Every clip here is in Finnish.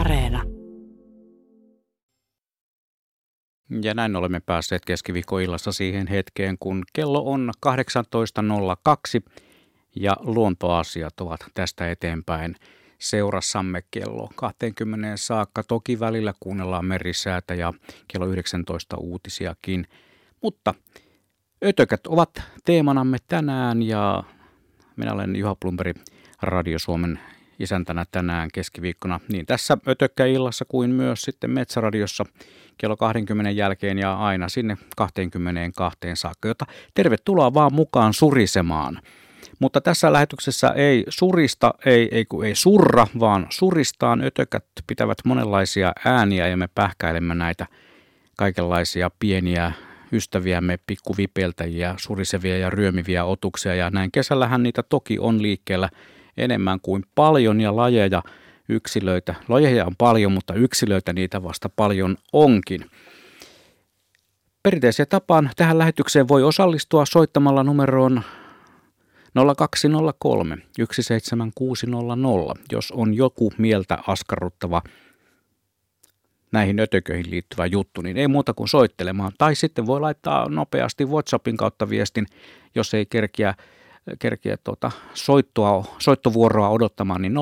Areena. Ja näin olemme päässeet keskiviikkoillassa siihen hetkeen, kun kello on 18.02 ja luontoasiat ovat tästä eteenpäin seurassamme kello 20 saakka. Toki välillä kuunnellaan merisäätä ja kello 19 uutisiakin, mutta ötökät ovat teemanamme tänään ja minä olen Juha Blomberg Radio Suomen isäntänä tänään keskiviikkona niin tässä ötökkäillassa kuin myös sitten Metsäradiossa kello 20 jälkeen ja aina sinne 22 saakka, jota tervetuloa vaan mukaan surisemaan. Mutta tässä lähetyksessä ei surista, ei surra, vaan suristaan. Ötökät pitävät monenlaisia ääniä ja me pähkäilemme näitä kaikenlaisia pieniä ystäviämme, pikkuvipeltäjiä, surisevia ja ryömiviä otuksia ja näin kesällähän niitä toki on liikkeellä enemmän kuin paljon ja lajeja, yksilöitä. Lajeja on paljon, mutta yksilöitä niitä vasta paljon onkin. Perinteiseen tapaan tähän lähetykseen voi osallistua soittamalla numeroon 0203 17600, jos on joku mieltä askarruttava näihin ötököihin liittyvä juttu, niin ei muuta kuin soittelemaan. Tai sitten voi laittaa nopeasti WhatsAppin kautta viestin, jos ei kerkeä soittovuoroa odottamaan, niin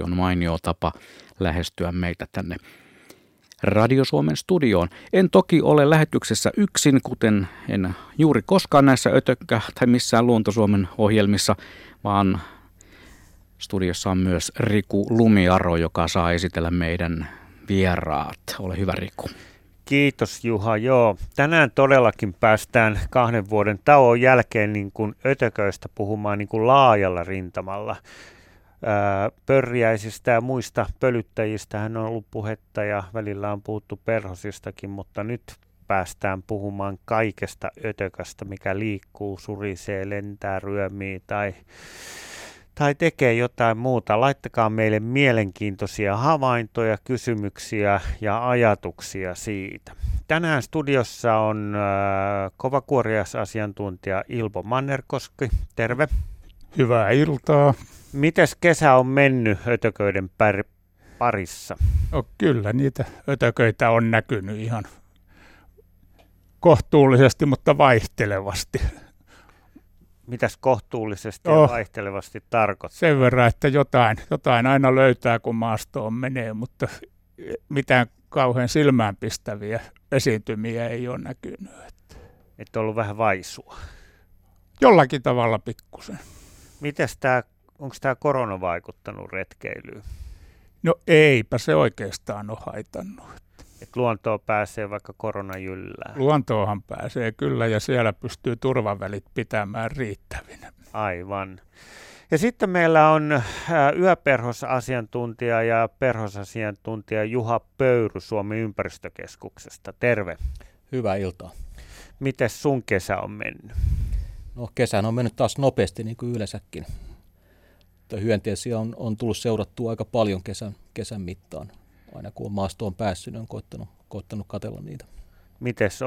0401455666 on mainio tapa lähestyä meitä tänne Radio Suomen studioon. En toki ole lähetyksessä yksin, kuten en juuri koskaan näissä ötökkä tai missään Luonto Suomen ohjelmissa, vaan studiossa on myös Riku Lumiaro, joka saa esitellä meidän vieraat. Ole hyvä, Riku. Kiitos, Juha. Joo, tänään todellakin päästään 2 vuoden tauon jälkeen niin kuin ötököistä puhumaan niin kuin laajalla rintamalla. Pörjäisistä ja muista pölyttäjistä hän on ollut puhetta ja välillä on puhuttu perhosistakin, mutta nyt päästään puhumaan kaikesta ötökästä, mikä liikkuu, surisee, lentää, ryömii tai tekee jotain muuta. Laittakaa meille mielenkiintoisia havaintoja, kysymyksiä ja ajatuksia siitä. Tänään studiossa on kovakuorias asiantuntija Ilpo Mannerkoski. Terve. Hyvää iltaa. Mites kesä on mennyt ötököiden parissa? No, kyllä niitä ötököitä on näkynyt ihan kohtuullisesti, mutta vaihtelevasti. Mitäs kohtuullisesti ja vaihtelevasti tarkoittaa? Sen verran, että jotain aina löytää, kun maastoon menee, mutta mitään kauhean silmäänpistäviä esiintymiä ei ole näkynyt. Et ollut vähän vaisua? Jollakin tavalla pikkusen. Onko tämä korona vaikuttanut retkeilyyn? No eipä se oikeastaan ole haitannut. Et luontoon pääsee vaikka korona jyllää? Luontoonhan pääsee kyllä ja siellä pystyy turvavälit pitämään riittävinä. Aivan. Ja sitten meillä on yöperhosasiantuntija ja perhosasiantuntija Juha Pöyry Suomen ympäristökeskuksesta. Terve. Hyvää iltaa. Mites sun kesä on mennyt? No kesän on mennyt taas nopeasti niin kuin yleensäkin. Hyönteisiä on tullut seurattua aika paljon kesän mittaan. Aina kun on maastoon päässyt, niin on koittanut katsella niitä. Mites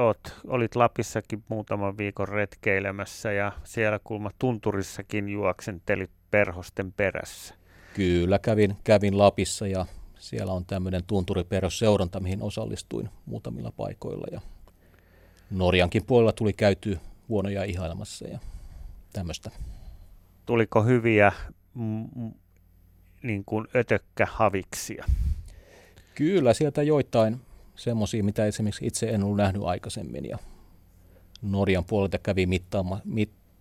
olit Lapissakin muutaman viikon retkeilemässä ja siellä kulma tunturissakin juoksentelit perhosten perässä? Kyllä, kävin Lapissa ja siellä on tämmöinen tunturiperhosseuranta, mihin osallistuin muutamilla paikoilla. Ja Norjankin puolella tuli käyty vuonoja ihailemassa ja tämmöistä. Tuliko hyviä niin kuin ötökkähaviksia? Kyllä, sieltä joitain semmoisia, mitä esimerkiksi itse en ollut nähnyt aikaisemmin. Ja Norjan puolelta kävi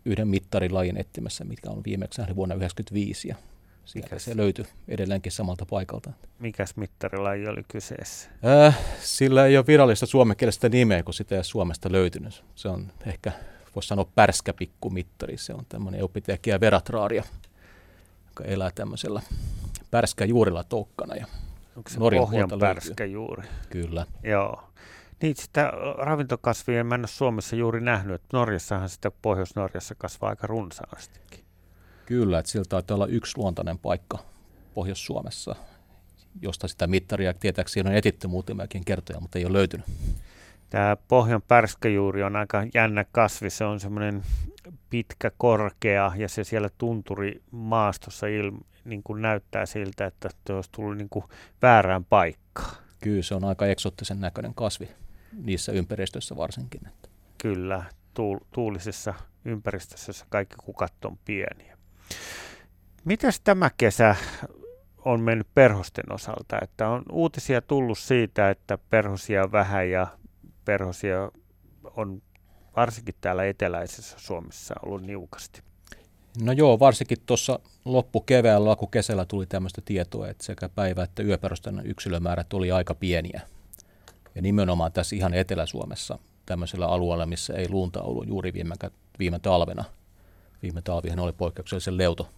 yhden mittarilajin etsimässä, mitkä on viimeksi nähnyt vuonna 1995. Sieltä se löytyi edelleenkin samalta paikalta. Mikäs mittarilaji oli kyseessä? Sillä ei ole virallista suomenkielistä nimeä, kun sitä ei Suomesta löytynyt. Se on ehkä, voisi sanoa, pärskäpikkumittari. Se on tämmöinen eupiteekkiä veratraria, joka elää tämmöisellä pärskäjuurilla toukkana. Ja onko se Pohjanpärskejuuri? Kyllä. Joo. Niin, sitä ravintokasvia en ole Suomessa juuri nähnyt. Norjassahan sitä Pohjois-Norjassa kasvaa aika runsaastikin. Kyllä, että sillä taitaa olla yksi luontainen paikka Pohjois-Suomessa, josta sitä mittaria tietääkseni on etitty muutamakin kertoja, mutta ei ole löytynyt. Tämä pohjanpärskejuuri on aika jännä kasvi, se on semmoinen pitkä, korkea ja se siellä tunturimaastossa niin kuin näyttää siltä, että se olisi tullut niin kuin väärään paikkaan. Kyllä, se on aika eksoottisen näköinen kasvi niissä ympäristöissä varsinkin. Kyllä, tuulisessa ympäristössä kaikki kukat on pieniä. Mitäs tämä kesä on mennyt perhosten osalta? Että on uutisia tullut siitä, että perhosia on vähän ja perhosia on varsinkin täällä eteläisessä Suomessa ollut niukasti. No joo, varsinkin tuossa loppukeväällä, kun kesällä tuli tämmöistä tietoa, että sekä päivä- että yöperhosten yksilömäärät oli aika pieniä. Ja nimenomaan tässä ihan Etelä-Suomessa tämmöisellä alueella, missä ei luunta ollut juuri viime talvena. Viime talvihan oli poikkeuksellisen leuto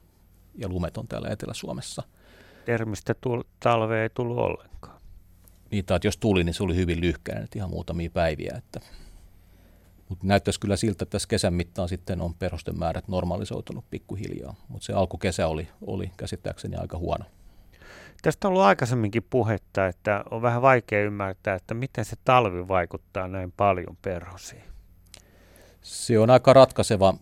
ja lumeton täällä Etelä-Suomessa. Termistä talvea ei tullut ollenkaan. Niitä, että jos tuli, niin se oli hyvin lyhkäinen, ihan muutamia päiviä. Mutta näyttäisi kyllä siltä, että tässä kesän mittaan sitten on perhosten määrät normalisoitunut pikkuhiljaa. Mutta se alkukesä oli käsittääkseni aika huono. Tästä on ollut aikaisemminkin puhetta, että on vähän vaikea ymmärtää, että miten se talvi vaikuttaa näin paljon perhosiin. Se on aika ratkaiseva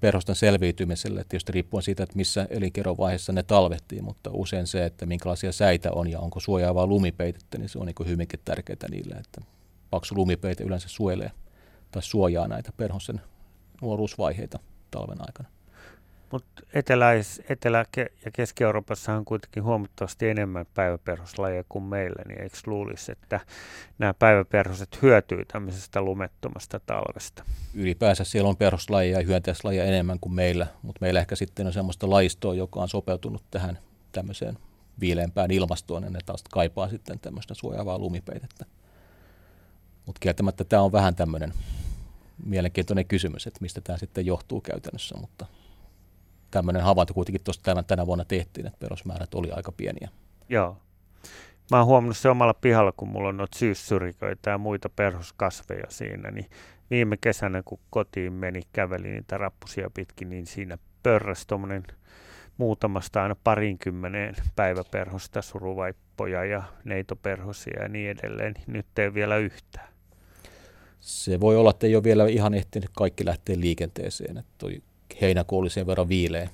perhosten selviytymiselle, tietysti riippuen siitä, että missä elinkerrovaiheessa ne talvehtiin, mutta usein se, että minkälaisia säitä on ja onko suojaavaa lumipeitettä, niin se on niin hyvinkin tärkeää niille, että paksu lumipeite yleensä suojelee tai suojaa näitä perhosten nuoruusvaiheita talven aikana. Mutta Etelä- ja Keski-Euroopassa on kuitenkin huomattavasti enemmän päiväperhoslajeja kuin meillä, niin eikö luulisi, että nämä päiväperhoset hyötyy tämmöisestä lumettomasta talvesta? Ylipäänsä siellä on perhoslajeja ja hyönteislajeja enemmän kuin meillä, mutta meillä ehkä sitten on semmoista laistoa, joka on sopeutunut tähän tämmöiseen viileämpään ilmastoon, ja ne taas kaipaa sitten tämmöistä suojaavaa lumipeitettä. Mutta kieltämättä tämä on vähän tämmöinen mielenkiintoinen kysymys, että mistä tämä sitten johtuu käytännössä, mutta tämmöinen havainto kuitenkin tuossa tänä vuonna tehtiin, että perhosmäärät oli aika pieniä. Joo. Mä oon huomannut se omalla pihalla, kun mulla on noita syyssyriköitä ja muita perhoskasveja siinä, niin viime kesänä, kun kotiin meni, käveli niitä rappusia pitkin, niin siinä pörräsi tuommoinen muutamasta aina 20 päiväperhosta, suruvaippoja ja neitoperhosia ja niin edelleen. Nyt ei vielä yhtään. Se voi olla, että ei ole vielä ihan ehtinyt kaikki lähteä liikenteeseen, että heinäkuu oli sen verran viileä,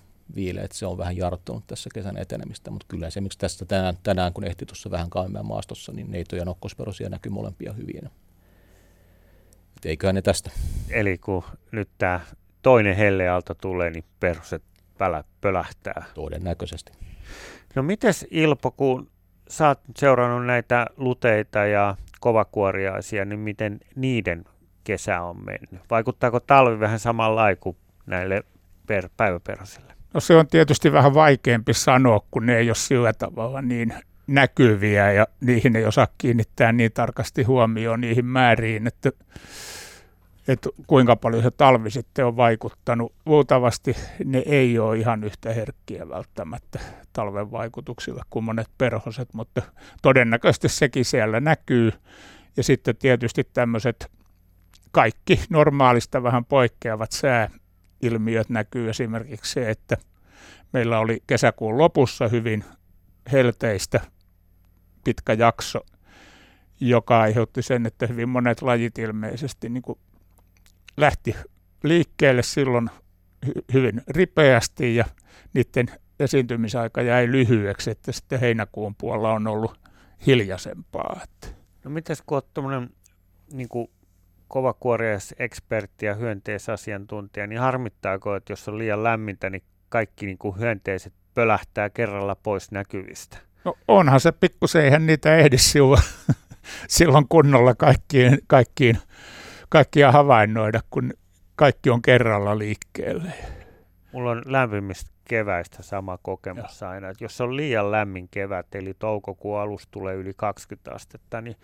että se on vähän jarruttanut tässä kesän etenemistä, mutta kyllä esimerkiksi tästä tänään, kun ehti tuossa vähän kaimemaan maastossa, niin neito- ja nokkosperhosia näkyy molempia hyvinä. Et eiköhän ne tästä. Eli kun nyt tämä toinen helleaalto tulee, niin perhoset pölähtää. Todennäköisesti. No mites Ilpo, kun sä oot seurannut näitä luteita ja kovakuoriaisia, niin miten niiden kesä on mennyt? Vaikuttaako talvi vähän samalla kuin näille päiväperhosille? No se on tietysti vähän vaikeampi sanoa, kun ne ei ole sillä tavalla niin näkyviä ja niihin ei osaa kiinnittää niin tarkasti huomioon niihin määriin, että kuinka paljon se talvi sitten on vaikuttanut. Luultavasti ne ei ole ihan yhtä herkkiä välttämättä talven vaikutuksilla kuin monet perhoset, mutta todennäköisesti sekin siellä näkyy. Ja sitten tietysti tämmöiset kaikki normaalista vähän poikkeavat sääilmiöt näkyy, esimerkiksi se, että meillä oli kesäkuun lopussa hyvin helteistä pitkä jakso, joka aiheutti sen, että hyvin monet lajit ilmeisesti niin kuin lähti liikkeelle silloin hyvin ripeästi ja niiden esiintymisaika jäi lyhyeksi, että sitten heinäkuun puolella on ollut hiljaisempaa. No mitäs kun olet tuommoinen niin kovakuoriaisekspertti ja hyönteisasiantuntija, niin harmittaako, että jos on liian lämmintä, niin kaikki niin kuin hyönteiset pölähtää kerralla pois näkyvistä? No onhan se pikkusen, eihän niitä ehdi silloin kunnolla kaikkia havainnoida, kun kaikki on kerralla liikkeelle. Mulla on lämpimistä keväistä sama kokemus aina, että jos on liian lämmin kevät, eli toukokuun alussa tulee yli 20 astetta, niin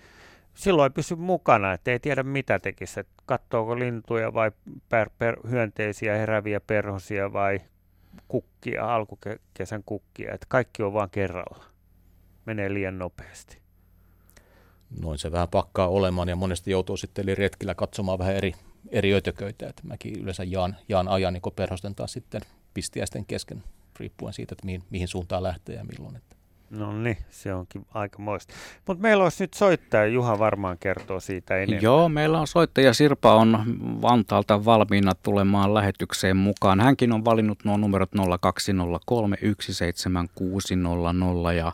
silloin ei pysy mukana, ettei tiedä mitä tekisi, että katsoako lintuja vai hyönteisiä, heräviä perhosia vai kukkia, alkukesän kukkia, että kaikki on vaan kerralla, menee liian nopeasti. Noin se vähän pakkaa olemaan ja monesti joutuu sitten retkillä katsomaan vähän eri ötököitä. Että mäkin yleensä jaan ajan niin perhosten taas sitten pistiäisten kesken, riippuen siitä, että mihin suuntaan lähtee ja milloin. Että No niin, se onkin aikamoista. Mutta meillä olisi nyt soittaja, Juha varmaan kertoo siitä enemmän. Joo, meillä on soittaja. Sirpa on Vantaalta valmiina tulemaan lähetykseen mukaan. Hänkin on valinnut nuo numerot 020317600 ja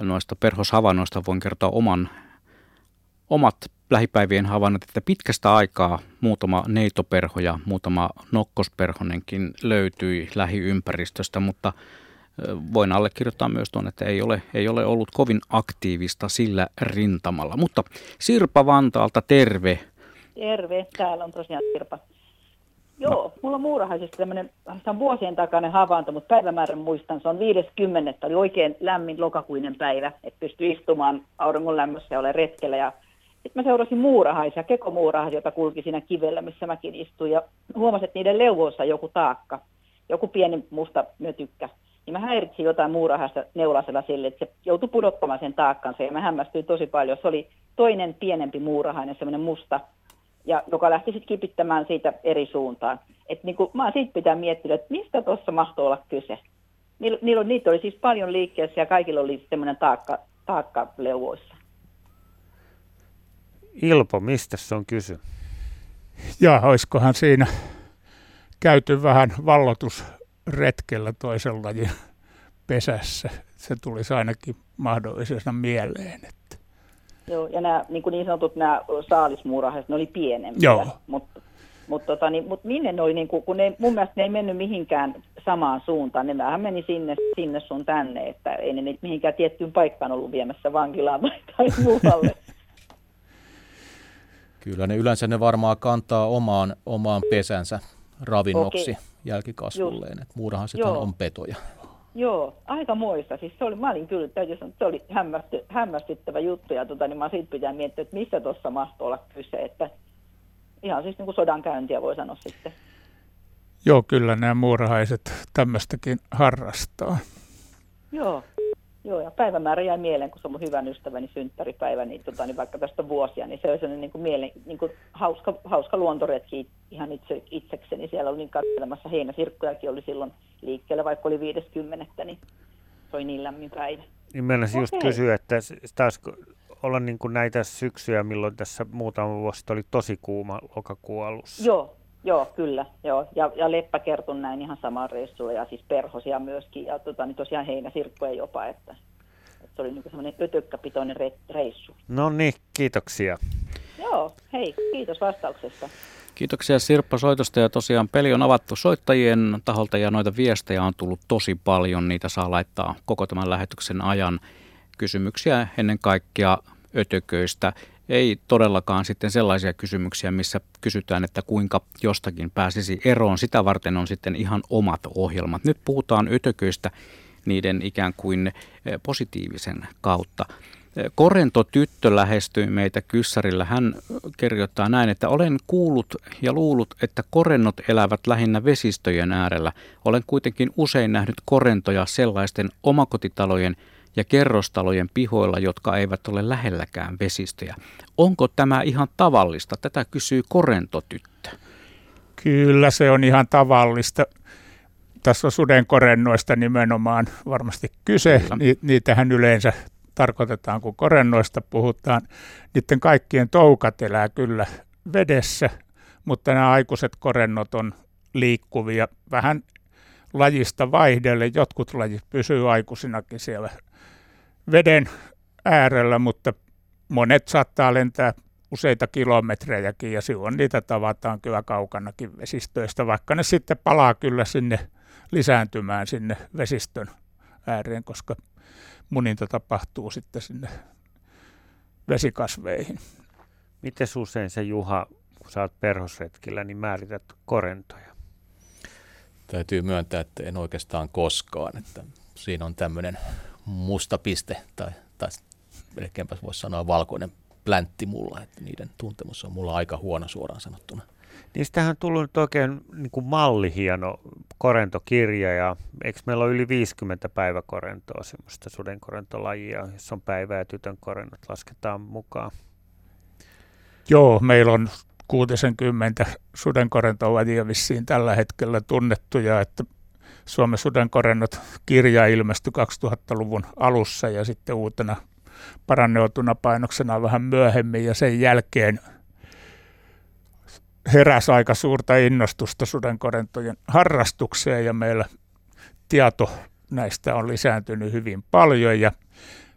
noista perhoshavainnoista voin kertoa omat lähipäivien havainnot, että pitkästä aikaa muutama neitoperho ja muutama nokkosperhonenkin löytyi lähiympäristöstä, mutta voin allekirjoittaa myös tuon, että ei ole ollut kovin aktiivista sillä rintamalla. Mutta Sirpa Vantaalta, terve. Terve, täällä on tosiaan Sirpa. Joo, no. Mulla on muurahaisesta tämmöinen, se on vuosien takainen havainto, mutta päivämäärän muistan, se on 50. Oli oikein lämmin lokakuinen päivä, että pystyi istumaan auringon lämmössä ja olen retkellä. Ja sitten mä seurasin muurahaisia, kekomuurahaisia, joka kulki siinä kivellä, missä mäkin istuin. Ja huomasin, että niiden leuvoissa on joku taakka, joku pieni musta mötykkä. Niin mä häiritsin jotain muurahasta neulasella sille, että se joutui pudottamaan sen taakkansa. Ja mä hämmästyin tosi paljon. Se oli toinen pienempi muurahainen, semmoinen musta, ja joka lähti sitten kipittämään siitä eri suuntaan. Että niin mä oon siitä pitää miettinyt, että mistä tuossa mahtoi olla kyse. Niitä oli siis paljon liikkeessä ja kaikilla oli semmoinen taakka leuvoissa. Ilpo, mistä se on kyse? Ja olisikohan siinä käyty vähän vallotusretkellä toisen lajin pesässä. Se tulisi ainakin mahdollisena mieleen. Että. Joo, ja nämä niin sanotut nämä saalismuurahaiset, ne oli pienempiä, mutta minne ne oli, niin kun ne, mun mielestä ne ei mennyt mihinkään samaan suuntaan. Ne vähän meni sinne sun tänne, että ei ne mihinkään tiettyyn paikkaan ollut viemässä vankilaan tai muualle. Kyllä ne yleensä ne varmaan kantaa omaan pesänsä ravinnoksi jälkikasvulleen, että muurahaiset on petoja. Joo, aikamoista. Siis se oli, mä olin kyllä, täytyy sanoa, se oli hämmästyttävä juttu ja niin mä siitä pitää miettiä, että missä tuossa mahtoi olla kyse, että ihan siis niin kuin sodankäyntiä voi sanoa sitten. Joo, kyllä nämä muurahaiset tämmöistäkin harrastaa. Joo, ja päivämäärä jäi mieleen, kun se on mun hyvän ystäväni synttäripäivä, niin, niin vaikka tästä vuosia, niin se oli sellainen niin kuin hauska luontoretki ihan itsekseni. Siellä oli niin katselemassa heinäsirkkujakin oli silloin liikkeellä, vaikka oli 50, niin se oli niin lämmin päivä. Niin mennäisin just kysyä, että taas olla niin kuin näitä syksyjä, milloin tässä muutama vuosi oli tosi kuuma lokakuun alussa. Joo, kyllä. Joo. Ja leppä kertoi näin ihan samaan reissulla ja siis perhosia myöskin ja niin tosiaan heinäsirkkoja jopa, että se oli niin semmoinen ötökkäpitoinen reissu. No niin, kiitoksia. Joo, hei, kiitos vastauksesta. Kiitoksia Sirppa soitosta ja tosiaan peli on avattu soittajien taholta ja noita viestejä on tullut tosi paljon. Niitä saa laittaa koko tämän lähetyksen ajan kysymyksiä ennen kaikkea ötököistä. Ei todellakaan sitten sellaisia kysymyksiä, missä kysytään, että kuinka jostakin pääsisi eroon. Sitä varten on sitten ihan omat ohjelmat. Nyt puhutaan ötököistä niiden ikään kuin positiivisen kautta. Korentotyttö lähestyi meitä kyssärillä. Hän kirjoittaa näin, että olen kuullut ja luullut, että korennot elävät lähinnä vesistöjen äärellä. Olen kuitenkin usein nähnyt korentoja sellaisten omakotitalojen ja kerrostalojen pihoilla, jotka eivät ole lähelläkään vesistöjä. Onko tämä ihan tavallista? Tätä kysyy korentotyttö. Kyllä se on ihan tavallista. Tässä on sudenkorennoista nimenomaan varmasti kyse. Niitähän yleensä tarkoitetaan, kun korennoista puhutaan. Niiden kaikkien toukat elää kyllä vedessä, mutta nämä aikuiset korennot on liikkuvia. Vähän lajista vaihdelle. Jotkut lajit pysyy aikuisinakin siellä veden äärellä, mutta monet saattaa lentää useita kilometrejäkin ja silloin niitä tavataan kyllä kaukanakin vesistöistä, vaikka ne sitten palaa kyllä sinne lisääntymään sinne vesistön ääreen, koska muninta tapahtuu sitten sinne vesikasveihin. Miten usein se Juha, kun sä oot perhosretkillä, niin määrität korentoja? Täytyy myöntää, että en oikeastaan koskaan, että siinä on tämmöinen musta piste, tai melkeinpä voisi sanoa valkoinen pläntti mulla, että niiden tuntemus on mulla aika huono suoraan sanottuna. Niistähän on tullut nyt oikein niin kuin mallihieno korentokirja, ja eikö meillä ole yli 50 päiväkorentoa, semmoista sudenkorentolajia, jossa on päivä- ja tytön korennot lasketaan mukaan? Joo, meillä on 60 sudenkorentolajia vissiin tällä hetkellä tunnettuja, että Suomen sudenkorennot kirja ilmestyi 2000-luvun alussa ja sitten uutena paranneutuna painoksena vähän myöhemmin, ja sen jälkeen heräsi aika suurta innostusta sudenkorentojen harrastukseen ja meillä tieto näistä on lisääntynyt hyvin paljon ja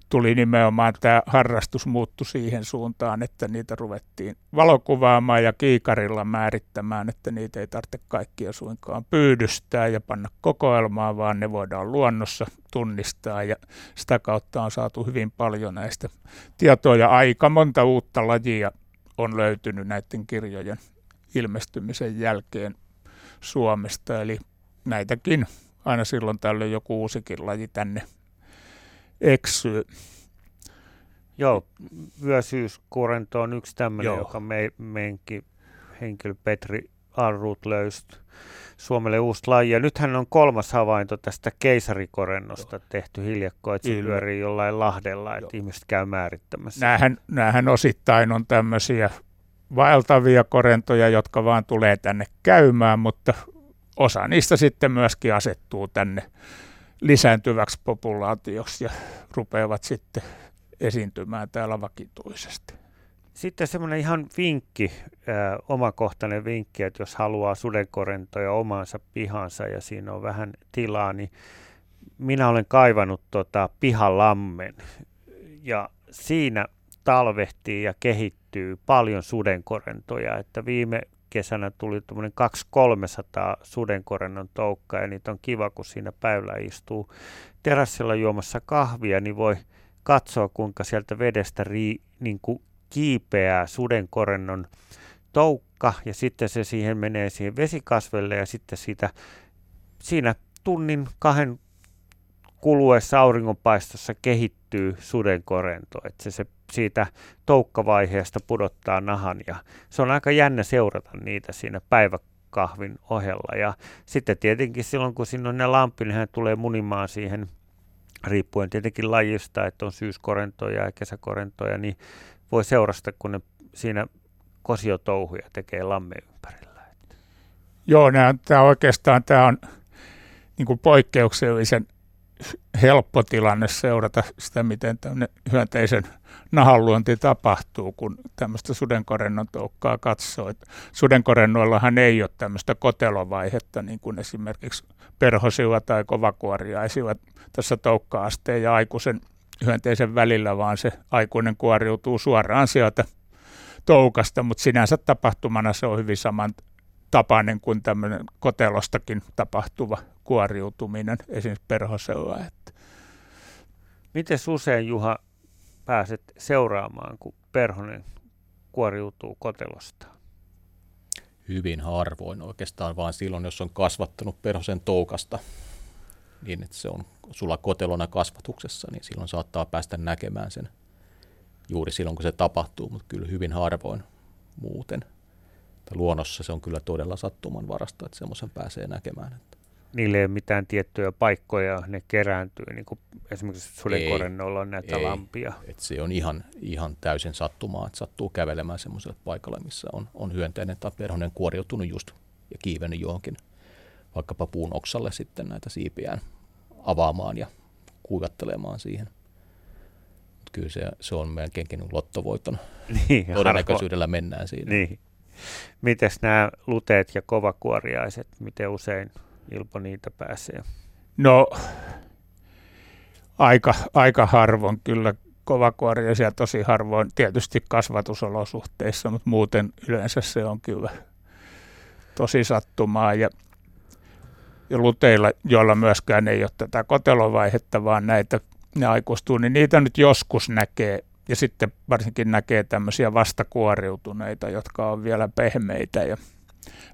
tuli nimenomaan tämä harrastus muuttui siihen suuntaan, että niitä ruvettiin valokuvaamaan ja kiikarilla määrittämään, että niitä ei tarvitse kaikkia suinkaan pyydystää ja panna kokoelmaan, vaan ne voidaan luonnossa tunnistaa ja sitä kautta on saatu hyvin paljon näistä tietoja. Aika monta uutta lajia on löytynyt näiden kirjojen ilmestymisen jälkeen Suomesta, eli näitäkin aina silloin tällöin joku uusikin laji tänne eksyy. Joo, vyösyyskorento on yksi tämmöinen, joka meidänkin henkilö Petri Arrut löysi Suomelle uusi laji. Ja nythän on kolmas havainto tästä keisarikorennosta tehty hiljakkoa, että se pyörii jollain Lahdella, että ihmiset käy määrittämässä. Nämähän osittain on tämmöisiä vaeltavia korentoja, jotka vaan tulee tänne käymään, mutta osa niistä sitten myöskin asettuu tänne lisääntyväksi populaatioksi ja rupeavat sitten esiintymään täällä vakituisesti. Sitten semmoinen ihan vinkki, omakohtainen vinkki, että jos haluaa sudenkorentoja omaansa pihansa ja siinä on vähän tilaa, niin minä olen kaivannut pihalammen ja siinä talvehtii ja kehittyy paljon sudenkorentoja, että viime kesänä tuli tuommoinen 200-300 sudenkorennon toukkaa ja niitä on kiva, kun siinä päivällä istuu terassilla juomassa kahvia, niin voi katsoa, kuinka sieltä vedestä kiipeää sudenkorennon toukka ja sitten se siihen menee siihen vesikasvelle ja sitten siinä tunnin kahden kuluessa auringonpaistossa kehittyy sudenkorento, että se siitä toukkavaiheesta pudottaa nahan ja se on aika jännä seurata niitä siinä päiväkahvin ohella ja sitten tietenkin silloin kun siinä on ne lampi, niin hän tulee munimaan siihen riippuen tietenkin lajista, että on syyskorentoja ja kesäkorentoja, niin voi seurasta kun ne siinä kosiotouhuja tekee lammen ympärillä. Joo, tämä on niin kuin poikkeuksellisen helppo tilanne seurata sitä, miten tämmöinen hyönteisen nahanluonti tapahtuu, kun tämmöistä sudenkorennon toukkaa katsoo. Sudenkorennoillahan ei ole tämmöistä kotelovaihetta, niin kuin esimerkiksi perhosivat tai kovakuoriaisivat tässä toukka-asteen ja aikuisen hyönteisen välillä, vaan se aikuinen kuoriutuu suoraan sieltä toukasta, mutta sinänsä tapahtumana se on hyvin samantapainen kuin tämmöinen kotelostakin tapahtuva kuoriutuminen, esimerkiksi perhosella. Miten usein, Juha, pääset seuraamaan, kun perhonen kuoriutuu kotelosta? Hyvin harvoin oikeastaan, vaan silloin, jos on kasvattanut perhosen toukasta, niin että se on sulla kotelona kasvatuksessa, niin silloin saattaa päästä näkemään sen juuri silloin, kun se tapahtuu, mutta kyllä hyvin harvoin muuten. Luonnossa se on kyllä todella sattumanvarasta, että semmoisen pääsee näkemään. Niille ei ole mitään tiettyjä paikkoja, ne kerääntyy, niin kuin esimerkiksi sudenkorennoilla on näitä lampia. Et se on ihan täysin sattumaa, että sattuu kävelemään semmoiselle paikalle, missä on hyönteinen tai perhonen kuoriutunut just ja kiivennyt johonkin vaikkapa puun oksalle sitten näitä siipiään avaamaan ja kuivattelemaan siihen. Mut kyllä se on melkeinkin lottovoiton todennäköisyydellä mennään siinä. Niin. Mites nämä luteet ja kovakuoriaiset, miten usein Ilpo niitä pääsee? No aika harvoin kyllä kovakuoriaisia tosi harvoin, tietysti kasvatusolosuhteissa, mutta muuten yleensä se on kyllä tosi sattumaa ja luteilla, joilla myöskään ei ole tätä kotelovaihetta, vaan näitä ne aikuistuu, niin niitä nyt joskus näkee. Ja sitten varsinkin näkee tämmöisiä vastakuoriutuneita, jotka on vielä pehmeitä ja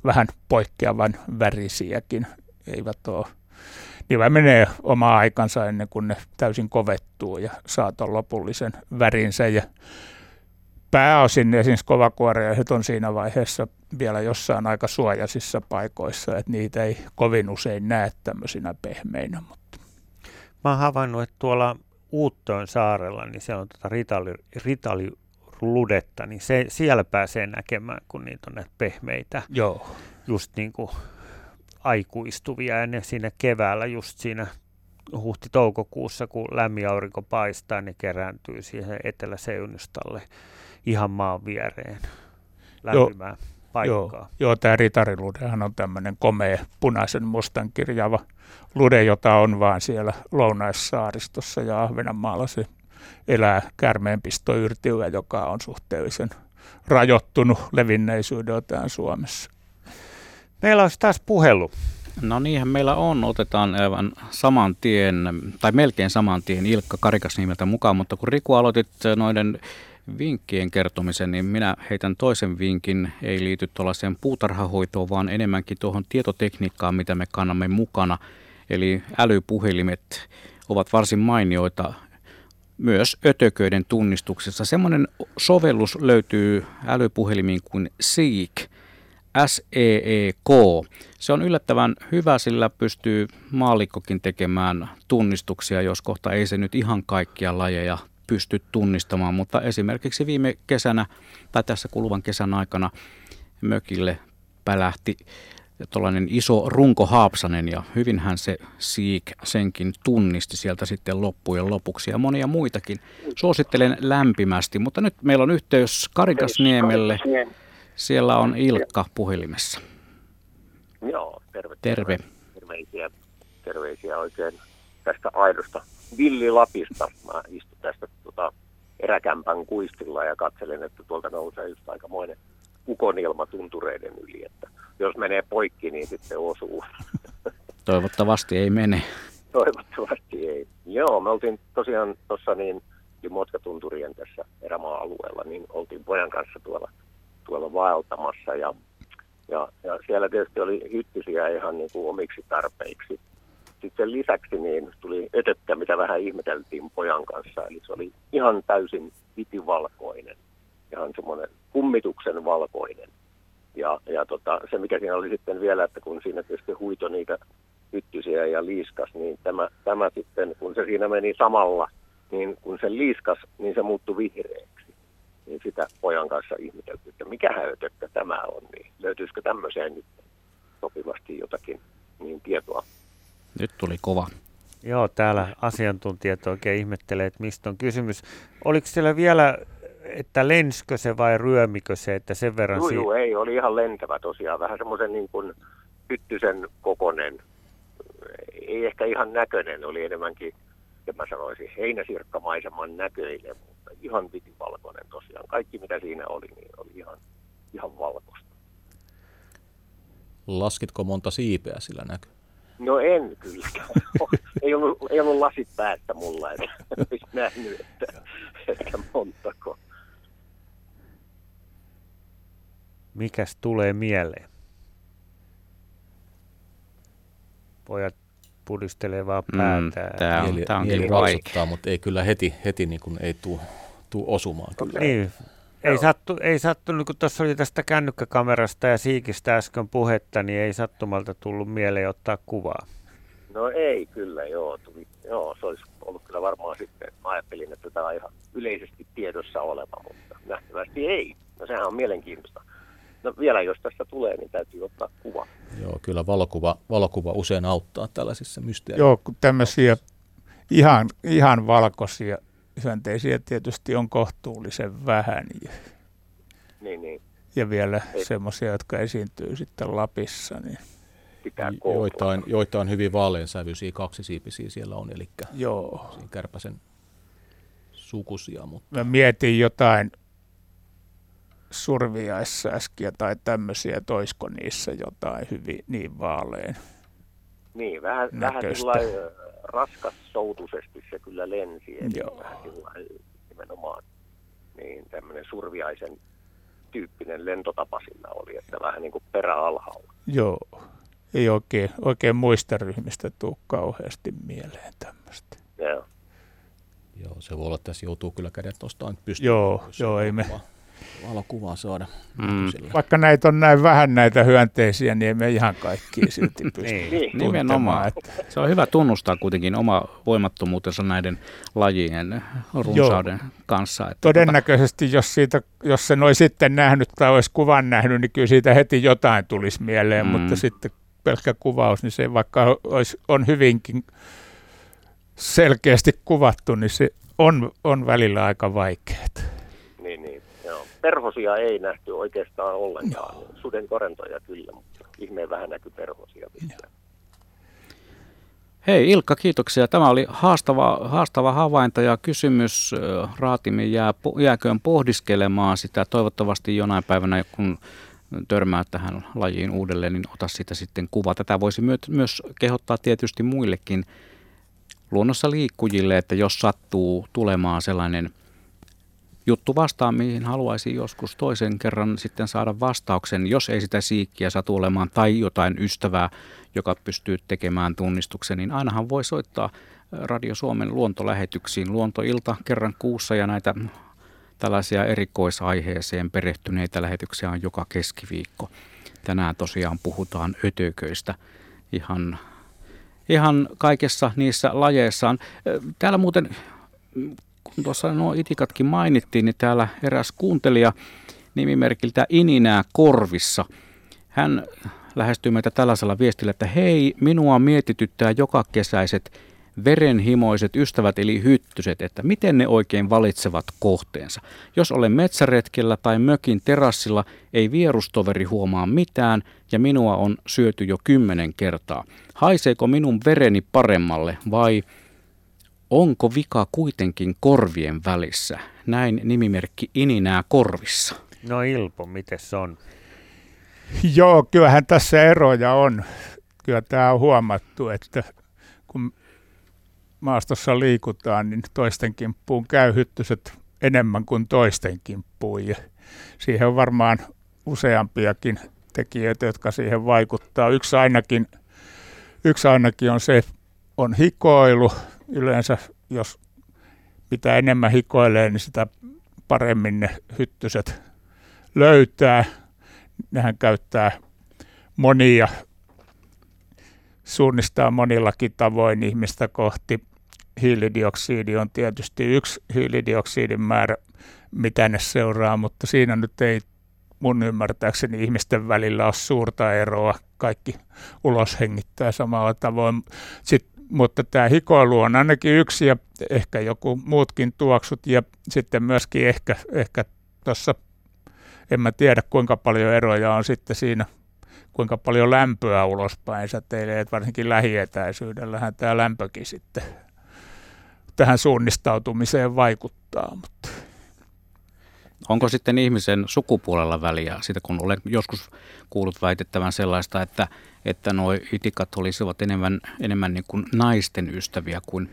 vähän poikkeavan värisiäkin. Eivät ole. Niillä menee oma aikansa ennen kuin ne täysin kovettuu ja saa lopullisen värinsä. Ja pääosin esimerkiksi kovakuoriaiset on siinä vaiheessa vielä jossain aika suojaisissa paikoissa, että niitä ei kovin usein näe tämmöisinä pehmeinä. Mutta. Mä oon havainnut, että tuolla Uuttoon saarella, niin siellä on ritaliludetta, niin siellä pääsee näkemään, kun niitä on näitä pehmeitä. Joo. Just niin kuin aikuistuvia ja ne siinä keväällä just siinä huhti-toukokuussa, kun lämmin aurinko paistaa, ne kerääntyy siihen eteläseunustalle ihan maan viereen lämpimään paikkaa. Joo, tämä ritariludehan on tämmöinen komea punaisen mustan kirjava lude, jota on vaan siellä Lounaissaaristossa ja Ahvenanmaalla se elää käärmeenpistoyrtiöä, joka on suhteellisen rajoittunut levinneisyydeltään Suomessa. Meillä olisi taas puhelu. No niinhän meillä on. Otetaan aivan saman tien, tai melkein saman tien Ilkka Karigasniemeltä mukaan, mutta kun Riku aloitit noiden vinkkien kertomisen, niin minä heitän toisen vinkin. Ei liity tuollaiseen puutarhahoitoon, vaan enemmänkin tuohon tietotekniikkaan, mitä me kannamme mukana. Eli älypuhelimet ovat varsin mainioita myös ötököiden tunnistuksessa. Semmoinen sovellus löytyy älypuhelimiin kuin SEEK. SEEK. Se on yllättävän hyvä, sillä pystyy maallikkokin tekemään tunnistuksia, jos kohta ei se nyt ihan kaikkia lajeja pysty tunnistamaan, mutta esimerkiksi viime kesänä tai tässä kuluvan kesän aikana mökille pälähti tuollainen iso runkohaapsanen ja hyvinhän se SEEK senkin tunnisti sieltä sitten loppujen lopuksi ja monia muitakin. Suosittelen lämpimästi, mutta nyt meillä on yhteys Karigasniemelle. Siellä on Ilkka puhelimessa. Joo, terve. Terveisiä oikein tästä aidosta Villi-Lapista. Mä istun tästä eräkämpän kuistilla ja katselen, että tuolta nousee just aikamoinen ukonilma tuntureiden yli. Että jos menee poikki, niin sitten osuu. Toivottavasti ei mene. Toivottavasti ei. Joo, me oltiin tosiaan tuossa niin Muotkatunturien tässä erämaa-alueella, niin oltiin pojan kanssa tuolla vaeltamassa ja siellä tietysti oli hyttysiä ihan niin kuin omiksi tarpeiksi. Sitten lisäksi niin tuli ötökkä, mitä vähän ihmeteltiin pojan kanssa, eli se oli ihan täysin vitivalkoinen, ihan semmoinen kummituksen valkoinen. Ja se mikä siinä oli sitten vielä, että kun siinä tietysti huito niitä hyttysiä ja liiskas, niin tämä sitten, kun se siinä meni samalla, niin kun se liiskas, niin se muuttui vihreäksi. Niin sitä pojan kanssa ihmeteltiin, että mikähän ötökkä tämä on, niin löytyisikö tämmöiseen nyt sopivasti jotakin niin tietoa. Nyt tuli kova. Joo, täällä asiantuntijat oikein ihmettelee, että mistä on kysymys. Oliko siellä vielä, että lenskö se vai ryömikö se, että sen verran... Joo, ei, oli ihan lentävä tosiaan, vähän semmoisen niin kuin hyttysen kokonen, ei ehkä ihan näköinen, oli enemmänkin, ja mä sanoisin, heinäsirkkamaiseman näköinen. Ihan vitivalkoinen tosiaan. Kaikki mitä siinä oli, niin oli ihan valkoista. Laskitko monta siipeä sillä näkyy? No en kyllä. ei ollut lasit päästä mulla, en olisi nähnyt, että montako. Mikäs tulee mieleen? Pojat pudistelee vaan päätään. Tämä onkin vaikea, mutta ei kyllä heti niin kuin ei tule osumaan. Kyllä. Niin. Ei sattu, niin kun tuossa oli tästä kännykkäkamerasta ja SEEKistä äsken puhetta, niin ei sattumalta tullut mieleen ottaa kuvaa. No ei kyllä, joo. Joo, se olisi ollut kyllä varmaan sitten, mä ajattelin, että tämä on ihan yleisesti tiedossa oleva, mutta nähtävästi ei. No sehän on mielenkiintoista. No vielä jos tässä tulee, niin täytyy ottaa kuva. Joo, kyllä valokuva usein auttaa tällaisissa mysteereissä. Joo, tämmöisiä ihan valkoisia hyönteisiä tietysti on kohtuullisen vähän. Niin. Ja vielä semmoisia, jotka esiintyy sitten Lapissa. Niin. Joitain hyvin vaaleansävyisiä kaksisiipisiä siellä on, eli kärpäsen sukusia. Mutta... Mä mietin jotain surviaissäskiä tai tämmöisiä, että olisiko niissä jotain hyvin niin vaalean. Niin, vähän sillä raskassoutuisesti se kyllä lensi, eli vähän sillä nimenomaan niin tämmöinen surviaisen tyyppinen lentotapa sillä oli, että vähän niin kuin perä alhaalla. Joo, ei oikein muista ryhmistä tule kauheasti mieleen tämmöistä. Joo, se voi olla, että tässä joutuu kyllä kädet nostamaan pystyyn. Joo, ei me... valokuvaa saada. Vaikka näitä on näin vähän näitä hyönteisiä, niin emme ihan kaikkia silti pysty tuntemaan. Se on hyvä tunnustaa kuitenkin oma voimattomuutensa näiden lajien runsauden kanssa. Että todennäköisesti, jos sen olisi sitten nähnyt tai olisi kuvan nähnyt, niin kyllä siitä heti jotain tulisi mieleen, mutta sitten pelkkä kuvaus, niin se vaikka on hyvinkin selkeästi kuvattu, niin se on välillä aika vaikeat. Niin, joo. Perhosia ei nähty oikeastaan ollenkaan. No. Sudenkorentoja kyllä, mutta ihmeen vähän näkyy perhosia. No. Hei Ilkka, kiitoksia. Tämä oli haastava havainto ja kysymys. Raatimme jääköön pohdiskelemaan sitä. Toivottavasti jonain päivänä, kun törmää tähän lajiin uudelleen, niin ota siitä sitten kuva. Tätä voisi myös kehottaa tietysti muillekin luonnossa liikkujille, että jos sattuu tulemaan sellainen juttu vastaan, mihin haluaisi joskus toisen kerran sitten saada vastauksen, jos ei sitä siikkiä satu olemaan tai jotain ystävää, joka pystyy tekemään tunnistuksen, niin ainahan voi soittaa Radio Suomen luontolähetyksiin Luontoilta kerran kuussa, ja näitä tällaisia erikoisaiheeseen perehtyneitä lähetyksiä on joka keskiviikko. Tänään tosiaan puhutaan ötököistä ihan kaikessa niissä lajeissaan. Täällä muuten, kun tuossa nuo itikatkin mainittiin, niin täällä eräs kuuntelija nimimerkiltä Ininää korvissa. Hän lähestyy meitä tällaisella viestillä, että hei, minua mietityttää jokakesäiset verenhimoiset ystävät eli hyttyset, että miten ne oikein valitsevat kohteensa. Jos olen metsäretkellä tai mökin terassilla, ei vierustoveri huomaa mitään ja minua on syöty jo 10 kertaa. Haiseeko minun vereni paremmalle vai onko vika kuitenkin korvien välissä? Näin nimimerkki Ininää korvissa. No Ilpo, mites on? Joo, kyllähän tässä eroja on. Kyllä tämä on huomattu, että kun maastossa liikutaan, niin toisten kimppuun käy hyttyset enemmän kuin toisten kimppuun. Ja siihen on varmaan useampiakin tekijöitä, jotka siihen vaikuttaa. Yksi ainakin on se, on hikoilu. Yleensä jos mitä enemmän hikoilee, niin sitä paremmin ne hyttyset löytää. Nehän käyttää monia, suunnistaa monillakin tavoin ihmistä kohti. Hiilidioksidi on tietysti yksi hiilidioksidin määrä, mitä ne seuraa, mutta siinä nyt ei mun ymmärtääkseni ihmisten välillä ole suurta eroa. Kaikki ulos hengittää samalla tavoin. Mutta tämä hikoilu on ainakin yksi ja ehkä joku muutkin tuoksut ja sitten myöskin ehkä tuossa, en mä tiedä kuinka paljon eroja on sitten siinä, kuinka paljon lämpöä ulospäin säteilee, että varsinkin lähietäisyydellähän tämä lämpökin sitten tähän suunnistautumiseen vaikuttaa. Mutta onko sitten ihmisen sukupuolella väliä siitä, kun olen joskus kuullut väitettävän sellaista, että nuo itikat olisivat enemmän niin kuin naisten ystäviä kuin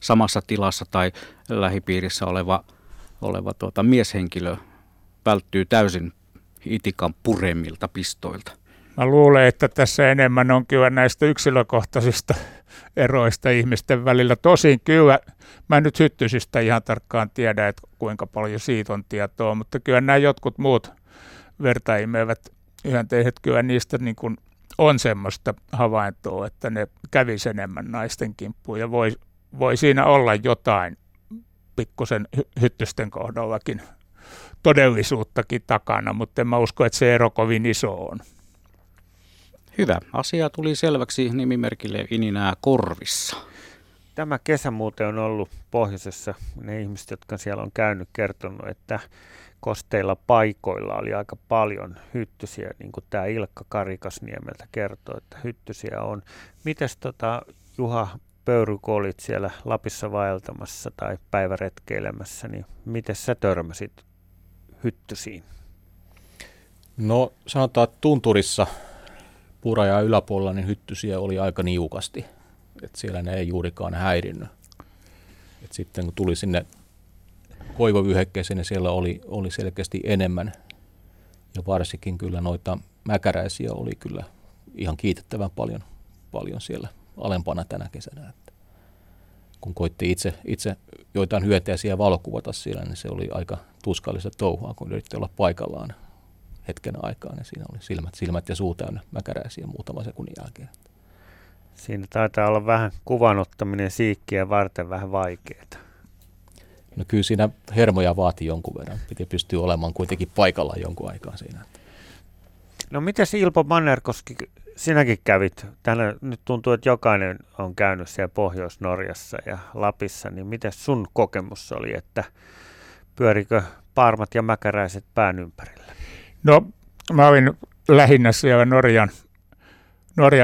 samassa tilassa tai lähipiirissä oleva mieshenkilö välttyy täysin itikan puremilta pistoilta? Mä luulen, että tässä enemmän on kyllä näistä yksilökohtaisista eroista ihmisten välillä. Tosin kyllä, mä nyt hyttysistä ihan tarkkaan tiedä, että kuinka paljon siitä on tietoa, mutta kyllä nämä jotkut muut verta imevät hyönteiset, kyllä niistä niin kuin on semmoista havaintoa, että ne kävisi enemmän naisten kimppuun ja voi siinä olla jotain pikkusen hyttysten kohdallakin todellisuuttakin takana, mutta en mä usko, että se ero kovin iso on. Hyvä. Asia tuli selväksi nimimerkille Ininää korvissa. Tämä kesä muuten on ollut pohjoisessa. Ne ihmiset, jotka siellä on käynyt, kertonut, että kosteilla paikoilla oli aika paljon hyttysiä, niin kuin tämä Ilkka Karigasniemeltä kertoo, että hyttysiä on. Mites Juha Pöyry, kun olit siellä Lapissa vaeltamassa tai päiväretkeilemässä, niin miten sä törmäsit hyttysiin? No sanotaan, että tunturissa puurajan yläpuolella niin hyttysiä oli aika niukasti, että siellä ne ei juurikaan häirinnyt. Et sitten kun tuli sinne koivavyöhykkeeseen, niin siellä oli selkeästi enemmän ja varsinkin kyllä noita mäkäräisiä oli kyllä ihan kiitettävän paljon siellä alempana tänä kesänä. Että kun koitti itse joitain hyönteisiä valokuvata siellä, niin se oli aika tuskallista touhua, kun yritti olla paikallaan hetken aikaa, niin siinä oli silmät ja suu täynnä mäkäräisiä muutaman sekunnin jälkeen. Siinä taitaa olla vähän kuvanottaminen siikkiä varten vähän vaikeaa. No kyllä siinä hermoja vaati jonkun verran. Piti pystyä olemaan kuitenkin paikallaan jonkun aikaa siinä. No mitäs Ilpo Mannerkoski, sinäkin kävit tänään, nyt tuntuu, että jokainen on käynyt siellä Pohjois-Norjassa ja Lapissa, niin miten sun kokemus oli, että pyörikö paarmat ja mäkäräiset pään ympärillä? No, mä olin lähinnä siellä Norjan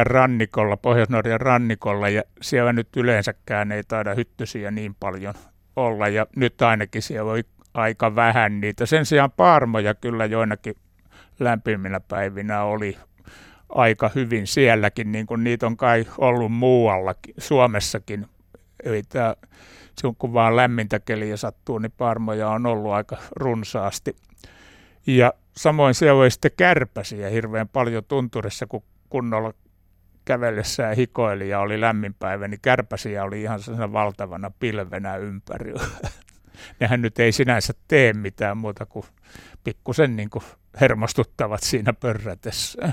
rannikolla, Pohjois-Norjan rannikolla, ja siellä nyt yleensäkään ei taida hyttysiä niin paljon olla, ja nyt ainakin siellä oli aika vähän niitä. Sen sijaan paarmoja kyllä joinakin lämpiminä päivinä oli aika hyvin sielläkin, niin kuin niitä on kai ollut muuallakin, Suomessakin. Eli kun vaan lämmintä keliä sattuu, niin paarmoja on ollut aika runsaasti. Ja samoin siellä oli sitten kärpäsiä hirveän paljon tunturissa, kun kunnolla kävellessä ja hikoili ja oli lämmin päivä, niin kärpäsiä oli ihan valtavana pilvenä ympärillä. Nehän nyt ei sinänsä tee mitään muuta kuin pikkusen niin kuin hermostuttavat siinä pörrätessään.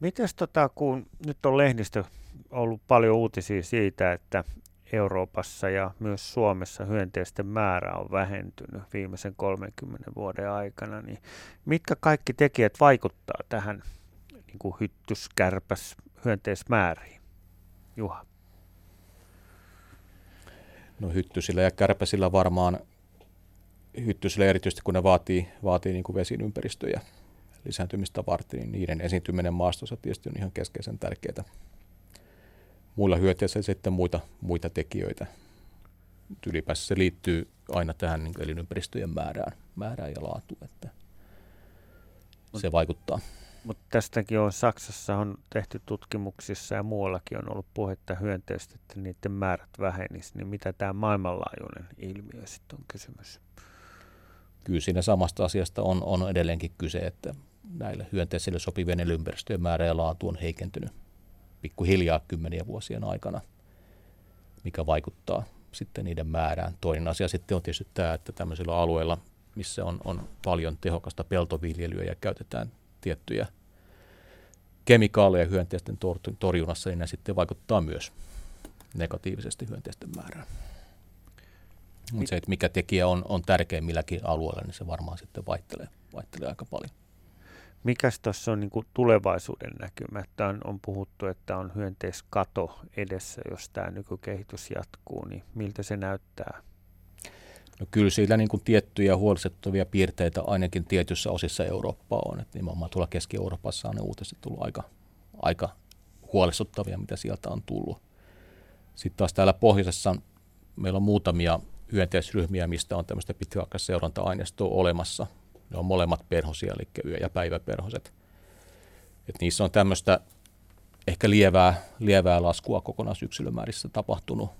Mites kun nyt on lehdistö ollut paljon uutisia siitä, että Euroopassa ja myös Suomessa hyönteisten määrä on vähentynyt viimeisen 30 vuoden aikana, niin mitkä kaikki tekijät vaikuttaa tähän niin kuin hyttyskärpäs hyönteismääriin? Juha. No hyttysillä ja kärpäsillä varmaan, hyttysillä erityisesti kun ne vaatii niin kuin vesin ympäristöjä lisääntymistä varten, niin niiden esiintyminen maastossa tietysti on ihan keskeisen tärkeää. Muilla hyönteisillä sitten muita tekijöitä. Ylipäänsä se liittyy aina tähän niin elinympäristöjen määrään ja laatuun, että se vaikuttaa. Mutta tästäkin on Saksassa on tehty tutkimuksissa ja muuallakin on ollut puhetta hyönteistä, että niiden määrät vähenisivät. Niin mitä tämä maailmanlaajuinen ilmiö sitten on kysymys? Kyllä siinä samasta asiasta on edelleenkin kyse, että näillä hyönteisille sopivien elinympäristöjen määrä ja laatu on heikentynyt pikkuhiljaa kymmeniä vuosien aikana, mikä vaikuttaa sitten niiden määrään. Toinen asia sitten on tietysti tämä, että tämmöisillä alueilla, missä on paljon tehokasta peltoviljelyä ja käytetään tiettyjä kemikaaleja hyönteisten torjunnassa, niin ne sitten vaikuttaa myös negatiivisesti hyönteisten määrään. Mutta se, että mikä tekijä on tärkein milläkin alueella, niin se varmaan sitten vaihtelee aika paljon. Mikäs tuossa on niin kuin tulevaisuuden näkymä? On puhuttu, että on hyönteiskato edessä, jos tämä nykykehitys jatkuu, niin miltä se näyttää? No kyllä siellä niin kuin tiettyjä huolestuttavia piirteitä ainakin tietyissä osissa Eurooppaa on. Et nimenomaan tuolla Keski-Euroopassa on ne uutiset tullut aika huolestuttavia, mitä sieltä on tullut. Sitten taas täällä pohjoisessa meillä on muutamia hyönteisryhmiä, mistä on tämmöistä pitkäaikaisseuranta-aineistoa olemassa. Ne on molemmat perhosia, eli yö- ja päiväperhoset. Et niissä on tämmöistä ehkä lievää laskua kokonaisyksilömäärissä tapahtunut,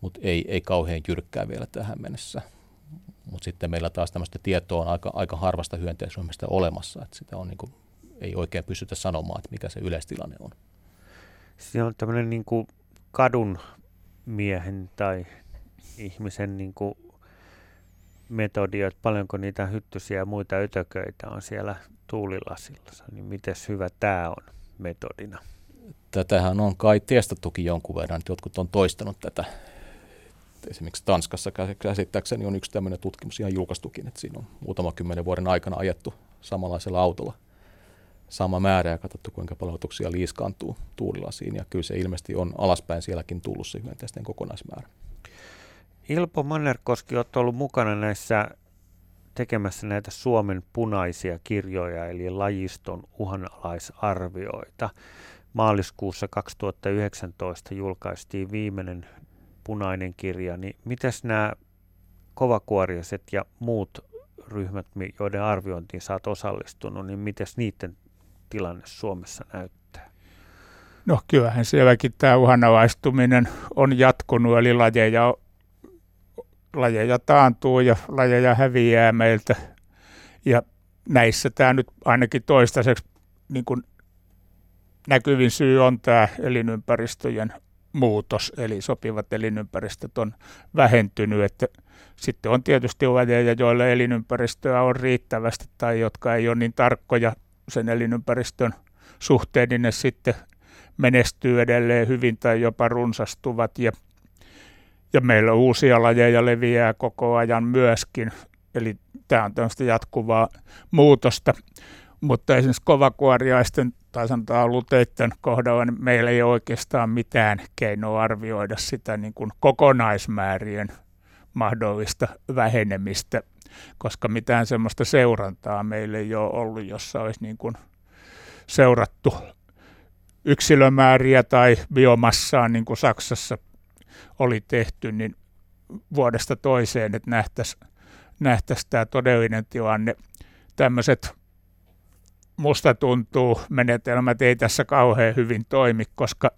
mutta ei kauhean jyrkkää vielä tähän mennessä. Mutta sitten meillä taas tämmöistä tietoa on aika harvasta hyönteisryhmästä olemassa, että sitä on niinku, ei oikein pystytä sanomaan, että mikä se yleistilanne on. Se on tämmöinen niinku kadun miehen tai ihmisen niinku metodia, että paljonko niitä hyttysiä ja muita ötököitä on siellä tuulilasilla, niin mites hyvä tämä on metodina? Tätähän on kai testattukin jonkun verran, että jotkut on toistanut tätä. Esimerkiksi Tanskassa käsittääkseni on yksi tämmöinen tutkimus ihan julkaistukin, että siinä on muutama 10 vuoden aikana ajettu samanlaisella autolla sama määrä ja katsottu, kuinka paljon otuksia liiskaantuu tuulilasiin, ja kyllä se ilmeisesti on alaspäin sielläkin tullut se hyönteisten kokonaismäärä. Ilpo Mannerkoski, olet ollut mukana näissä tekemässä näitä Suomen punaisia kirjoja, eli lajiston uhanalaisarvioita. Maaliskuussa 2019 julkaistiin viimeinen punainen kirja, niin mitäs nämä kovakuoriaiset ja muut ryhmät, joiden arviointiin olet osallistunut, niin mitäs niiden tilanne Suomessa näyttää? No kyllähän sielläkin tämä uhanalaistuminen on jatkunut, eli lajeja taantuu ja lajeja häviää meiltä, ja näissä tämä nyt ainakin toistaiseksi niin kuin näkyvin syy on tämä elinympäristöjen muutos, eli sopivat elinympäristöt on vähentynyt. Että sitten on tietysti lajeja, joilla elinympäristöä on riittävästi tai jotka ei ole niin tarkkoja sen elinympäristön suhteen, niin ne sitten menestyy edelleen hyvin tai jopa runsastuvat, ja meillä uusia lajeja leviää koko ajan myöskin, eli tämä on tällaista jatkuvaa muutosta. Mutta esimerkiksi kovakuoriaisten tai sanotaan luteiden kohdalla niin meillä ei oikeastaan mitään keinoa arvioida sitä niin kuin kokonaismäärien mahdollista vähenemistä, koska mitään sellaista seurantaa meillä ei ole ollut, jossa olisi niin kuin seurattu yksilömääriä tai biomassaa, niin kuin Saksassa oli tehty, niin vuodesta toiseen, että nähtäisiin tämä todellinen tilanne. Tämmöiset musta tuntuu -menetelmät ei tässä kauhean hyvin toimi, koska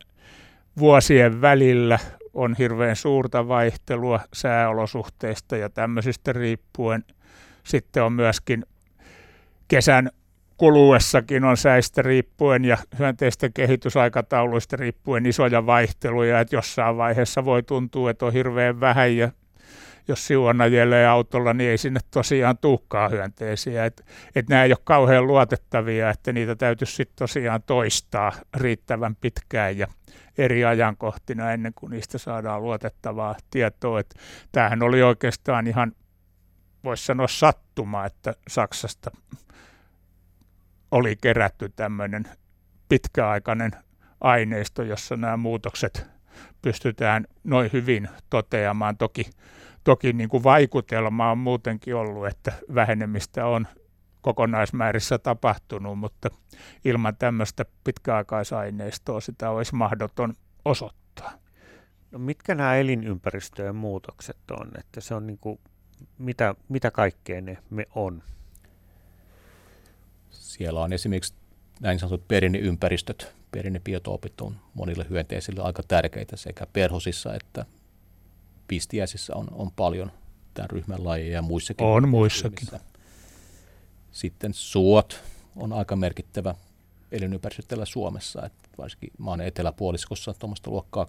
vuosien välillä on hirveän suurta vaihtelua sääolosuhteista ja tämmöisistä riippuen. Sitten on myöskin kesän kuluessakin on säistä riippuen ja hyönteisten kehitysaikatauluista riippuen isoja vaihteluja, että jossain vaiheessa voi tuntua, että on hirveän vähän ja jos silloin ajelee autolla, niin ei sinne tosiaan tulekaan hyönteisiä. Että nämä ei ole kauhean luotettavia, että niitä täytyisi sitten tosiaan toistaa riittävän pitkään ja eri ajankohtina ennen kuin niistä saadaan luotettavaa tietoa. Että tämähän oli oikeastaan ihan, voisi sanoa sattuma, että Saksasta oli kerätty tämmöinen pitkäaikainen aineisto, jossa nämä muutokset pystytään noin hyvin toteamaan. Toki niin kuin vaikutelma on muutenkin ollut, että vähenemistä on kokonaismäärissä tapahtunut, mutta ilman tämmöistä pitkäaikaisaineistoa sitä olisi mahdoton osoittaa. No mitkä nämä elinympäristöjen muutokset on? Että se on niin kuin, mitä kaikkea ne me on? Siellä on esimerkiksi näin sanotut perinneympäristöt. Perinnebiotoopit on monille hyönteisille aika tärkeitä sekä perhosissa että pistiäisissä on paljon tämän ryhmän lajeja ja muissakin. On muissakin. Sitten suot on aika merkittävä elinympäristö täällä Suomessa. Että varsinkin maan eteläpuoliskossa tuommoista luokkaa 8-9%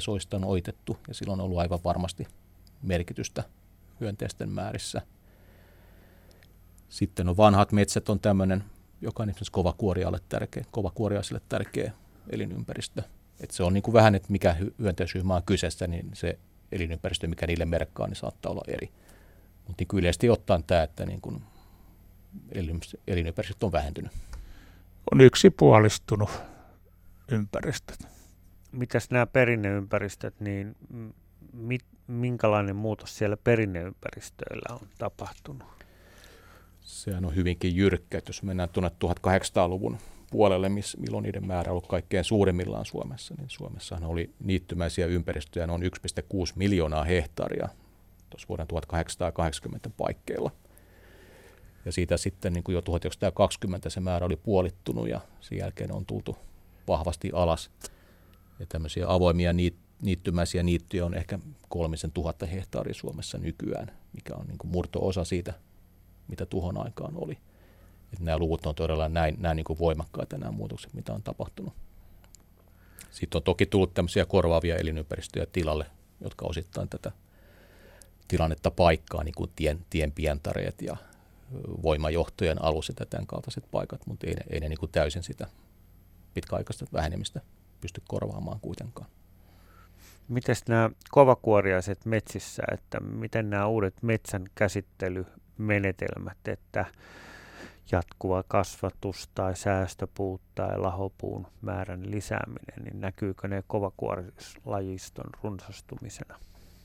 soista on ojitettu ja sillä on ollut aivan varmasti merkitystä hyönteisten määrissä. Sitten on vanhat metsät on tämmöinen, joka on esimerkiksi kovakuoriaisille tärkeä elinympäristö. Et se on niin kuin vähän, että mikä hyönteisryhmä on kyseessä, niin se elinympäristö, mikä niille merkkaa, niin saattaa olla eri. Mutta niin yleisesti ottaen tämä, että niin kuin elinympäristöt on vähentynyt. On yksipuolistunut ympäristöt. Mitäs nämä perinneympäristöt, niin minkälainen muutos siellä perinneympäristöillä on tapahtunut? Sehän on hyvinkin jyrkkä, jos mennään tuonne 1800-luvun puolelle, milloin niiden määrä on ollut kaikkein suurimmillaan Suomessa, niin Suomessahan oli niittymäisiä ympäristöjä noin 1,6 miljoonaa hehtaaria tuossa vuoden 1880 paikkeilla. Ja siitä sitten niin kuin jo 1920 se määrä oli puolittunut ja sen jälkeen on tultu vahvasti alas. Ja tämmöisiä avoimia niittymäisiä niittyjä on ehkä 3 000 hehtaaria Suomessa nykyään, mikä on niin kuin murto-osa siitä, mitä tuhon aikaan oli. Että nämä luvut on todella näin niin kuin voimakkaita, nämä muutokset, mitä on tapahtunut. Sitten on toki tullut tämmöisiä korvaavia elinympäristöjä tilalle, jotka osittain tätä tilannetta paikkaa, niin kuin tienpientareet ja voimajohtojen aluset ja tämän kaltaiset paikat, mutta ei ne niin kuin täysin sitä pitkäaikaista vähenemistä pysty korvaamaan kuitenkaan. Mites nämä kovakuoriaiset metsissä, että miten nämä uudet metsän käsittelymenetelmät, että jatkuva kasvatus tai säästöpuut tai lahopuun määrän lisääminen, niin näkyykö ne kovakuorislajiston runsastumisena?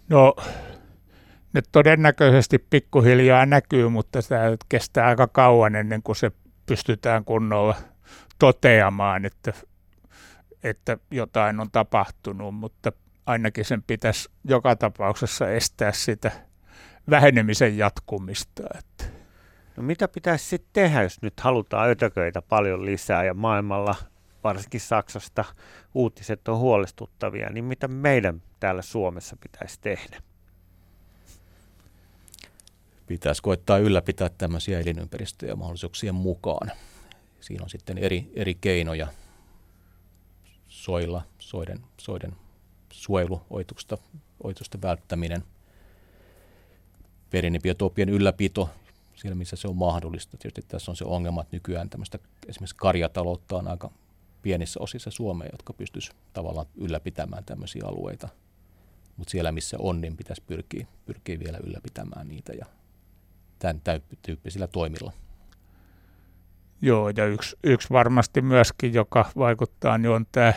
No, ne todennäköisesti pikkuhiljaa näkyy, mutta tämä kestää aika kauan ennen kuin se pystytään kunnolla toteamaan, että jotain on tapahtunut, mutta ainakin sen pitäisi joka tapauksessa estää sitä vähenemisen jatkumista. No mitä pitäisi sitten tehdä, jos nyt halutaan ötököitä paljon lisää ja maailmalla, varsinkin Saksasta, uutiset on huolestuttavia, niin mitä meidän täällä Suomessa pitäisi tehdä? Pitäisi koittaa ylläpitää tämmöisiä elinympäristöjä mahdollisuuksien mukaan. Siinä on sitten eri keinoja. Soilla, soiden suojelu, ojitusta välttäminen, perinnebiotoopien ylläpito siellä, missä se on mahdollista. Tietysti tässä on se ongelma, että nykyään tämmöistä esimerkiksi karjataloutta on aika pienissä osissa Suomea, jotka pystyisivät tavallaan ylläpitämään tämmöisiä alueita. Mutta siellä, missä on, niin pitäisi pyrkiä vielä ylläpitämään niitä ja tämän tyyppisillä toimilla. Joo, ja yksi varmasti myöskin, joka vaikuttaa, niin on tämä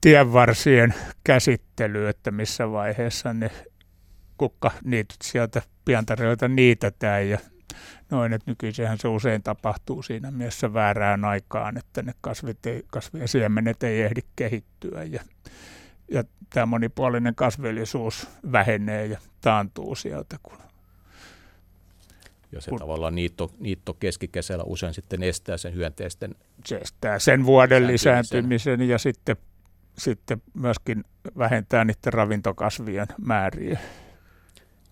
tienvarsien käsittely, että missä vaiheessa ne kukkaniityt sieltä pientareilta niitetään ja noin, että nykyisinhän se usein tapahtuu siinä mielessä väärään aikaan, että ne kasvien siemenet ei ehdi kehittyä ja tämä monipuolinen kasvillisuus vähenee ja taantuu sieltä, ja se tavallaan niitto keskikesällä usein sitten estää sen hyönteisten... Se estää sen vuoden lisääntymisen ja sitten myöskin vähentää niiden ravintokasvien määriä.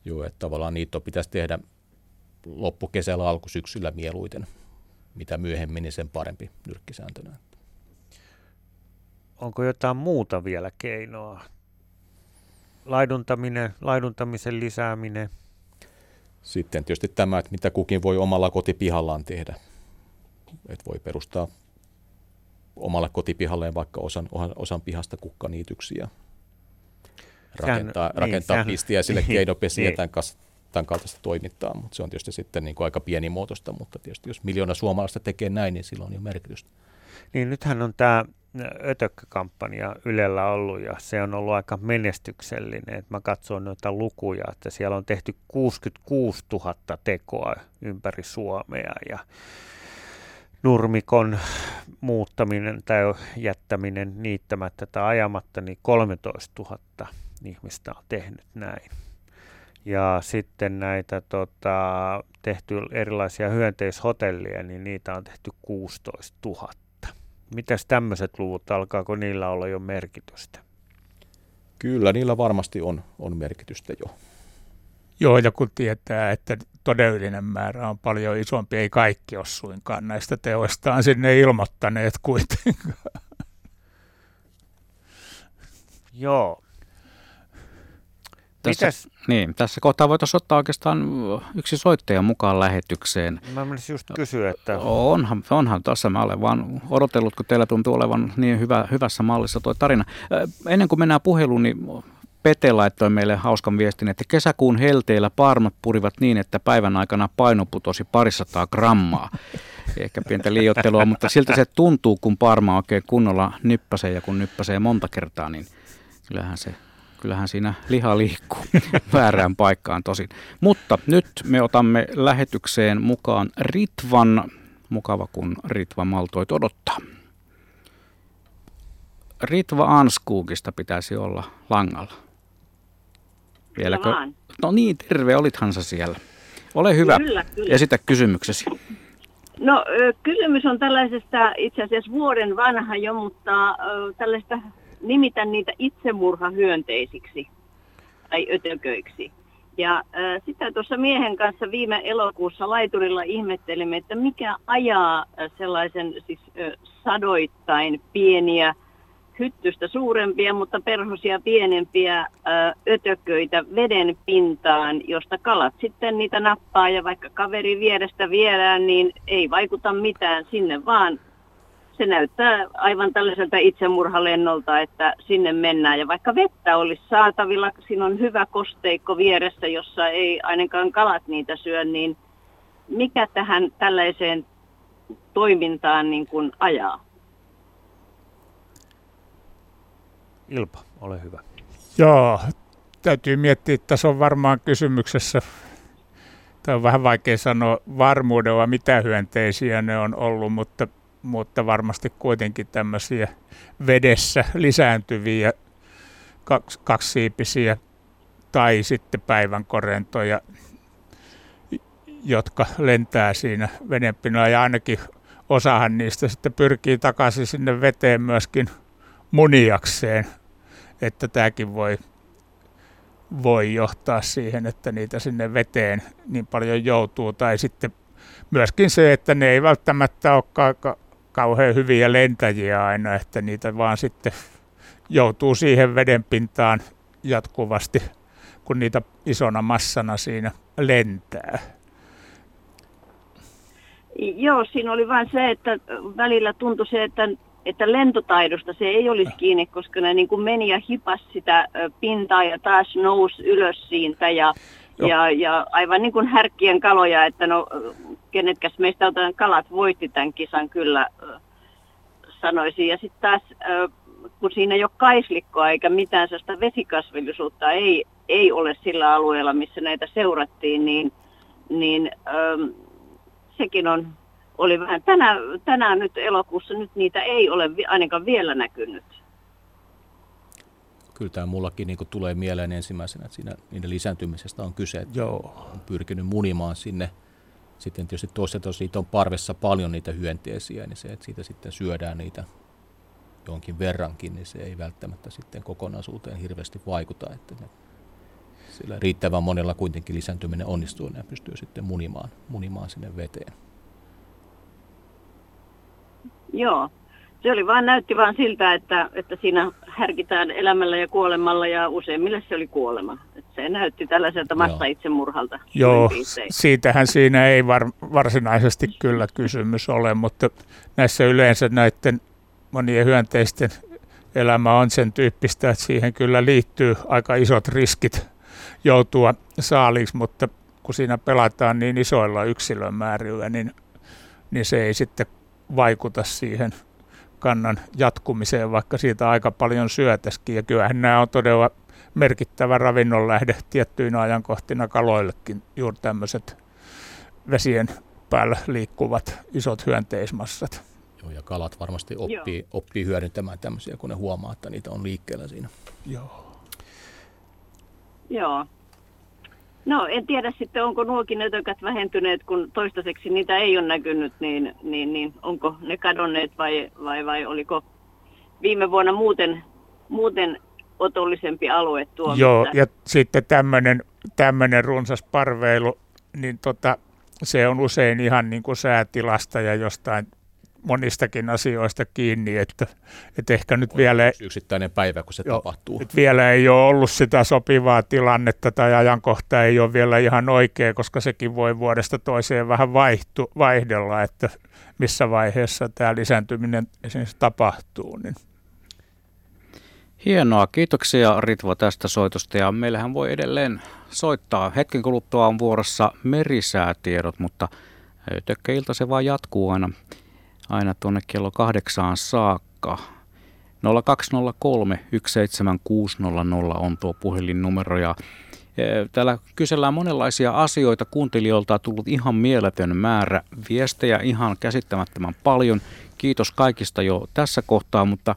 Joo, että tavallaan niitto pitäisi tehdä loppukesällä alkusyksyllä mieluiten. Mitä myöhemmin, niin sen parempi nyrkkisääntönä. Onko jotain muuta vielä keinoa? Laiduntamisen lisääminen? Sitten tietysti tämä, että mitä kukin voi omalla kotipihallaan tehdä. Et voi perustaa omalle kotipihalleen vaikka osan pihasta kukkaniityksiä. Rakentaa pistiä sille keinopesiä niin. Tämän kaltaista toimintaa, mutta se on tietysti sitten niin kuin aika pienimuotoista, mutta tietysti jos 1 miljoona suomalaista tekee näin, niin sillä on jo merkitystä. Niin nythän on tämä ötökkäkampanja Ylellä ollut ja se on ollut aika menestyksellinen. Et mä katsoin noita lukuja, että siellä on tehty 66 000 tekoa ympäri Suomea ja nurmikon muuttaminen tai jättäminen niittämättä tai ajamatta, niin 13 000 ihmistä on tehnyt näin. Ja sitten näitä tehty erilaisia hyönteishotellia, niin niitä on tehty 16 000. Mitäs tämmöiset luvut, alkaako niillä olla jo merkitystä? Kyllä, niillä varmasti on merkitystä jo. Joo, ja kun tietää, että todellinen määrä on paljon isompi, ei kaikki ole suinkaan näistä teoistaan sinne ilmoittaneet kuitenkaan. Joo. Tässä kohtaa voitaisiin ottaa oikeastaan yksi soittaja mukaan lähetykseen. Mä menisin just kysyä, että... Onhan tässä, mä olen vaan odotellut, kun teillä tuntuu olevan niin hyvässä mallissa tuo tarina. Ennen kuin mennään puheluun, niin Pete laittoi meille hauskan viestin, että kesäkuun helteillä paarmat purivat niin, että päivän aikana paino putosi 200 grammaa. Ehkä pientä liioittelua, mutta siltä se tuntuu, kun paarma oikein kunnolla nyppäsee ja kun nyppäsee monta kertaa, niin Kyllähän siinä liha liikkuu väärään paikkaan tosin. Mutta nyt me otamme lähetykseen mukaan Ritvan. Mukava, kun Ritva maltoi odottaa. Ritva Anskuukista pitäisi olla langalla. Vieläkö? No niin, terve, olithan sä siellä. Ole hyvä, kyllä. Esitä kysymyksesi. No kysymys on tällaisesta, itse asiassa vuoden vanha jo, mutta tällaista... Nimitän niitä itsemurhahyönteisiksi tai ötököiksi. Ja sitä tuossa miehen kanssa viime elokuussa laiturilla ihmettelimme, että mikä ajaa sellaisen siis sadoittain pieniä, hyttystä suurempia, mutta perhosia pienempiä ötököitä veden pintaan, josta kalat sitten niitä nappaa ja vaikka kaveri vierestä viedään, niin ei vaikuta mitään sinne vaan. Se näyttää aivan tällaiselta itsemurhalennolta, että sinne mennään. Ja vaikka vettä olisi saatavilla, siinä on hyvä kosteikko vieressä, jossa ei ainakaan kalat niitä syö, niin mikä tähän tällaiseen toimintaan niin kuin ajaa? Ilpo, ole hyvä. Joo, täytyy miettiä, että se on varmaan kysymyksessä. Tämä on vähän vaikea sanoa varmuudella, mitä hyönteisiä ne on ollut, mutta varmasti kuitenkin tämmöisiä vedessä lisääntyviä kaksisiipisiä tai sitten päivänkorentoja, jotka lentää siinä vedenpinnoilla. Ja ainakin osahan niistä sitten pyrkii takaisin sinne veteen myöskin muniakseen, että tämäkin voi johtaa siihen, että niitä sinne veteen niin paljon joutuu. Tai sitten myöskin se, että ne ei välttämättä ole kauhean hyviä lentäjiä aina, että niitä vaan sitten joutuu siihen vedenpintaan jatkuvasti, kun niitä isona massana siinä lentää. Joo, siinä oli vain se, että välillä tuntui se, että lentotaidosta se ei olisi kiinni, koska ne niin kuin meni ja hipas sitä pintaa ja taas nousi ylös siitä ja Ja aivan niin kuin härkkien kaloja, että no kenetkäs meistä otan kalat voitti tämän kisan kyllä sanoisin. Ja sitten taas kun siinä ei ole kaislikkoa eikä mitään sellaista vesikasvillisuutta ei ole sillä alueella, missä näitä seurattiin, niin sekin oli vähän. Tänään nyt elokuussa nyt niitä ei ole ainakaan vielä näkynyt. Kyllä tämä mullakin niin tulee mieleen ensimmäisenä, että siinä niiden lisääntymisestä on kyse. Joo. On pyrkinyt munimaan sinne. Sitten tietysti toisaalta, jos niitä on parvessa paljon niitä hyönteisiä, niin se, että siitä sitten syödään niitä jonkin verrankin, niin se ei välttämättä sitten kokonaisuuteen hirveästi vaikuta. Että sillä riittävän monella kuitenkin lisääntyminen onnistuu ja pystyy sitten munimaan sinne veteen. Joo. Se oli näytti siltä, että siinä härkitään elämällä ja kuolemalla, ja useimmille se oli kuolema. Et se näytti tällaiselta massaitsemurhalta. Joo, siitähän siinä ei varsinaisesti kyllä kysymys ole, mutta näissä yleensä näiden monien hyönteisten elämä on sen tyyppistä, että siihen kyllä liittyy aika isot riskit joutua saaliiksi, mutta kun siinä pelataan niin isoilla yksilömäärillä, niin se ei sitten vaikuta siihen kannan jatkumiseen, vaikka siitä aika paljon syötäisikin. Ja kyllähän nämä on todella merkittävä ravinnonlähde tiettyinä ajankohtina kaloillekin, juuri tämmöiset vesien päällä liikkuvat isot hyönteismassat. Joo, ja kalat varmasti oppii hyödyntämään tämmöisiä, kun ne huomaa, että niitä on liikkeellä siinä. Joo. No en tiedä sitten, onko nuokin nötökät vähentyneet, kun toistaiseksi niitä ei ole näkynyt, niin onko ne kadonneet vai oliko viime vuonna muuten otollisempi alue tuo? Joo, ja sitten tämmöinen runsas parveilu, niin se on usein ihan niin kuin säätilasta ja jostain monistakin asioista kiinni, että ehkä nyt vielä yksittäinen päivä, kun se tapahtuu. Vielä ei ole ollut sitä sopivaa tilannetta tai ajankohta ei ole vielä ihan oikea, koska sekin voi vuodesta toiseen vähän vaihdella, että missä vaiheessa tämä lisääntyminen esimerkiksi tapahtuu. Niin. Hienoa, kiitoksia Ritva tästä soitosta, ja meillähän voi edelleen soittaa. Hetken kuluttua on vuorossa merisäätiedot, mutta tökkäilta se vaan jatkuu aina tuonne kello 8 saakka. 0203 17600 on tuo puhelinnumero. Ja täällä kysellään monenlaisia asioita. Kuuntelijoilta on tullut ihan mieletön määrä viestejä, ihan käsittämättömän paljon. Kiitos kaikista jo tässä kohtaa, mutta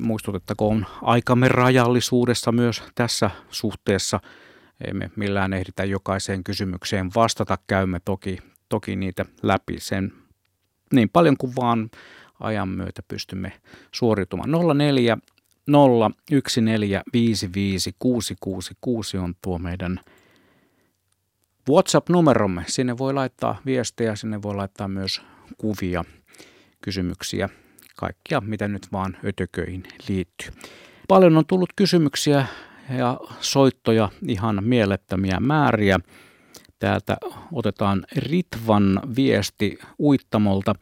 muistutettakoon aikamme rajallisuudessa myös tässä suhteessa. Emme millään ehditä jokaiseen kysymykseen vastata. Käymme toki niitä läpi sen niin paljon kuin vaan ajan myötä pystymme suoritumaan. 04 014 55 666 on tuo meidän WhatsApp-numeromme. Sinne voi laittaa viestejä, sinne voi laittaa myös kuvia, kysymyksiä, kaikkia mitä nyt vaan ötököihin liittyy. Paljon on tullut kysymyksiä ja soittoja, ihan mielettömiä määriä. Täältä otetaan Ritvan viesti Uittamolta.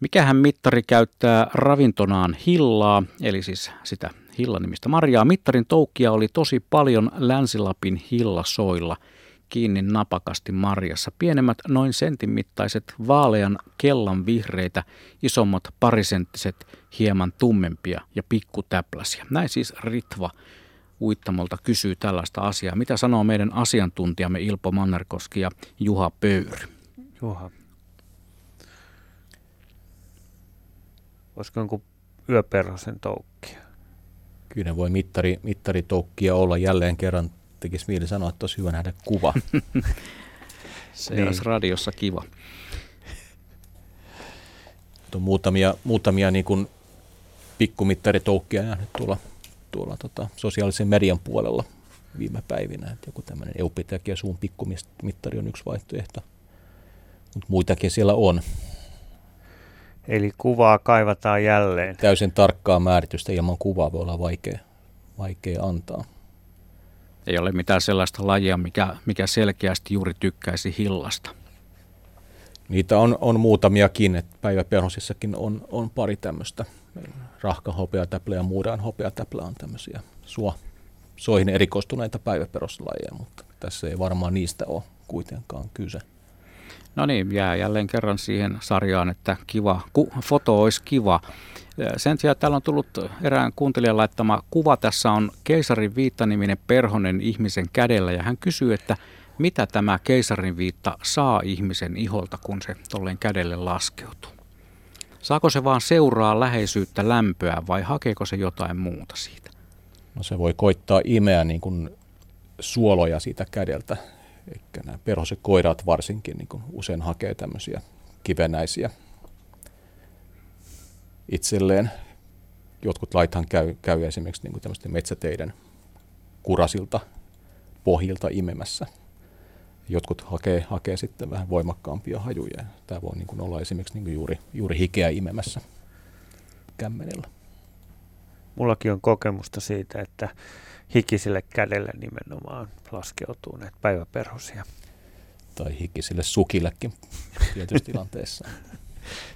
Mikähän mittari käyttää ravintonaan hillaa, eli siis sitä hillanimistä marjaa. Mittarin toukkia oli tosi paljon Länsi-Lapin hillasoilla kiinni napakasti marjassa. Pienemmät noin sentin mittaiset vaalean kellan vihreitä, isommat parisenttiset hieman tummempia ja pikkutäpläsiä. Näin siis Ritva Uittamolta kysyy tällaista asiaa. Mitä sanoo meidän asiantuntijamme Ilpo Mannerkoski ja Juha Pöyry? Juha. Olisiko jonkun yöperhosen toukkia? Kyllä voi mittari toukkia olla. Jälleen kerran tekisi mieli sanoa, että olisi hyvä nähdä kuva. Se niin. Olisi radiossa kiva. On muutamia niin kuin pikkumittaritoukkia nähnyt tuolla sosiaalisen median puolella viime päivinä, että joku tämmöinen eupitäki ja suun pikkumittari on yksi vaihtoehto, mutta muitakin siellä on. Eli kuvaa kaivataan jälleen. Täysin tarkkaa määritystä ilman kuvaa voi olla vaikea antaa. Ei ole mitään sellaista lajia, mikä selkeästi juuri tykkäisi hillasta. Niitä on muutamiakin, että päiväperhosissakin on pari tämmöistä. Rahkahopeatäplä ja muuraan hopeatäplä on tämmöisiä soihin erikoistuneita päiväperoslajeja, mutta tässä ei varmaan niistä ole kuitenkaan kyse. No niin, jää jälleen kerran siihen sarjaan, että kiva, foto olisi kiva. Sen sijaan täällä on tullut erään kuuntelijan laittama kuva. Tässä on keisarin viittaniminen perhonen ihmisen kädellä ja hän kysyy, että mitä tämä keisarin viitta saa ihmisen iholta, kun se tolleen kädelle laskeutuu? Saako se vaan seuraa läheisyyttä, lämpöä vai hakeeko se jotain muuta siitä? No se voi koittaa imeä niin kuin suoloja siitä kädeltä. Eikä nämä perhoset koirat varsinkin niin kuin usein hakee tämmöisiä kivenäisiä itselleen. Jotkut laithan käy esimerkiksi niin kuin tämmöisten metsäteiden kurasilta pohjilta imemässä. Jotkut hakee sitten vähän voimakkaampia hajuja. Tämä voi niin kuin olla esimerkiksi niin kuin juuri hikeä imemässä kämmenellä. Mullakin on kokemusta siitä, että hikisille kädelle nimenomaan laskeutuu näitä päiväperhosia. Tai hikisille sukillekin tietyissä tilanteissa.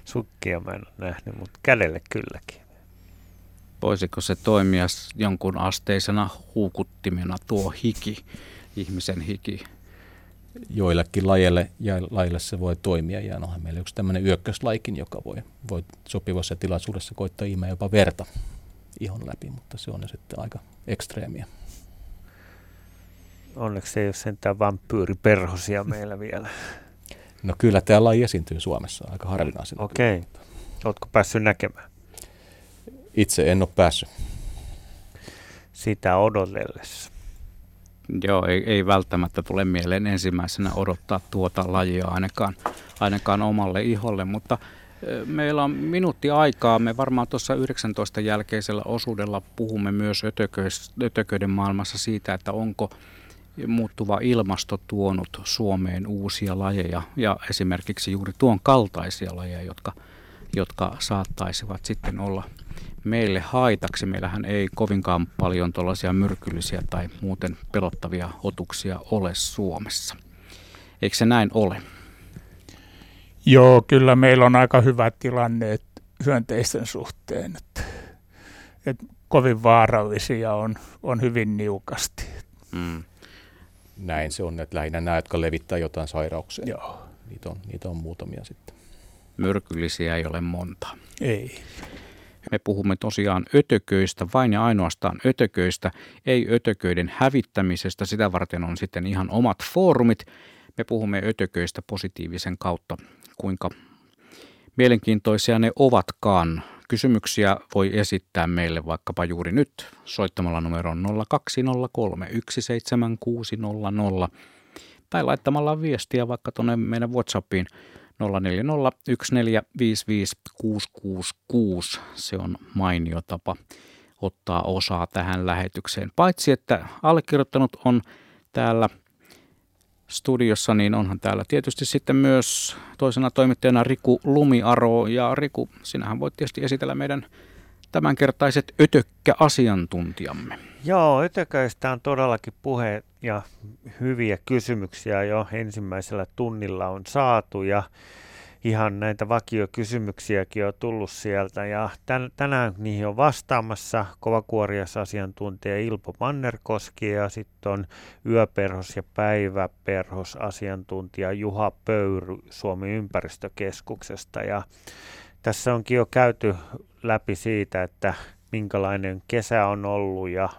Sukkia mä en ole nähnyt, mutta kädelle kylläkin. Voisiko se toimia jonkun asteisena huukuttimena tuo hiki, ihmisen hiki? Joillekin lajeille se voi toimia. Ja onhan meillä yksi tämmöinen yökköslaikin, joka voi sopivassa tilaisuudessa koittaa imeä jopa verta ihon läpi, mutta se on jo sitten aika ekstreemiä. Onneksi ei ole sentään vampyyriperhosia meillä vielä. No kyllä tämä laji esiintyy Suomessa aika harvinaisena. Okei. Okay. Oletko päässyt näkemään? Itse en ole päässyt. Sitä odotellessa. Joo, ei välttämättä tule mieleen ensimmäisenä odottaa tuota lajia ainakaan omalle iholle, mutta meillä on minuutti aikaa. Me varmaan tuossa 19 jälkeisellä osuudella puhumme myös ötököiden maailmassa siitä, että onko muuttuva ilmasto tuonut Suomeen uusia lajeja ja esimerkiksi juuri tuon kaltaisia lajeja, jotka saattaisivat sitten olla meille haitaksi. Meillähän ei kovinkaan paljon tuollaisia myrkyllisiä tai muuten pelottavia otuksia ole Suomessa. Eikö se näin ole? Joo, kyllä meillä on aika hyvä tilanne hyönteisten suhteen. Että kovin vaarallisia on hyvin niukasti. Mm. Näin se on, että lähinnä nämä, jotka levittää jotain sairauksia. Joo. Niitä on muutamia sitten. Myrkyllisiä ei ole monta. Ei. Me puhumme tosiaan ötököistä, vain ja ainoastaan ötököistä, ei ötököiden hävittämisestä. Sitä varten on sitten ihan omat foorumit. Me puhumme ötököistä positiivisen kautta, kuinka mielenkiintoisia ne ovatkaan. Kysymyksiä voi esittää meille vaikkapa juuri nyt soittamalla numeroon 0203 17600 tai laittamalla viestiä vaikka tuonne meidän WhatsAppiin 040 1455 666. Se on mainio tapa ottaa osaa tähän lähetykseen. Paitsi että allekirjoittanut on täällä studiossa, niin onhan täällä tietysti sitten myös toisena toimittajana Riku Lumiaro. Ja Riku, sinähän voit tietysti esitellä meidän tämänkertaiset ötökkäasiantuntijamme. Joo, ötököistä on todellakin puhe ja hyviä kysymyksiä jo ensimmäisellä tunnilla on saatu ja ihan näitä vakiokysymyksiäkin on tullut sieltä ja tänään niihin on vastaamassa kovakuorias asiantuntija Ilpo Mannerkoski ja sitten on yöperhos- ja päiväperhosasiantuntija Juha Pöyry Suomen ympäristökeskuksesta ja tässä onkin jo käyty läpi siitä, että minkälainen kesä on ollut ja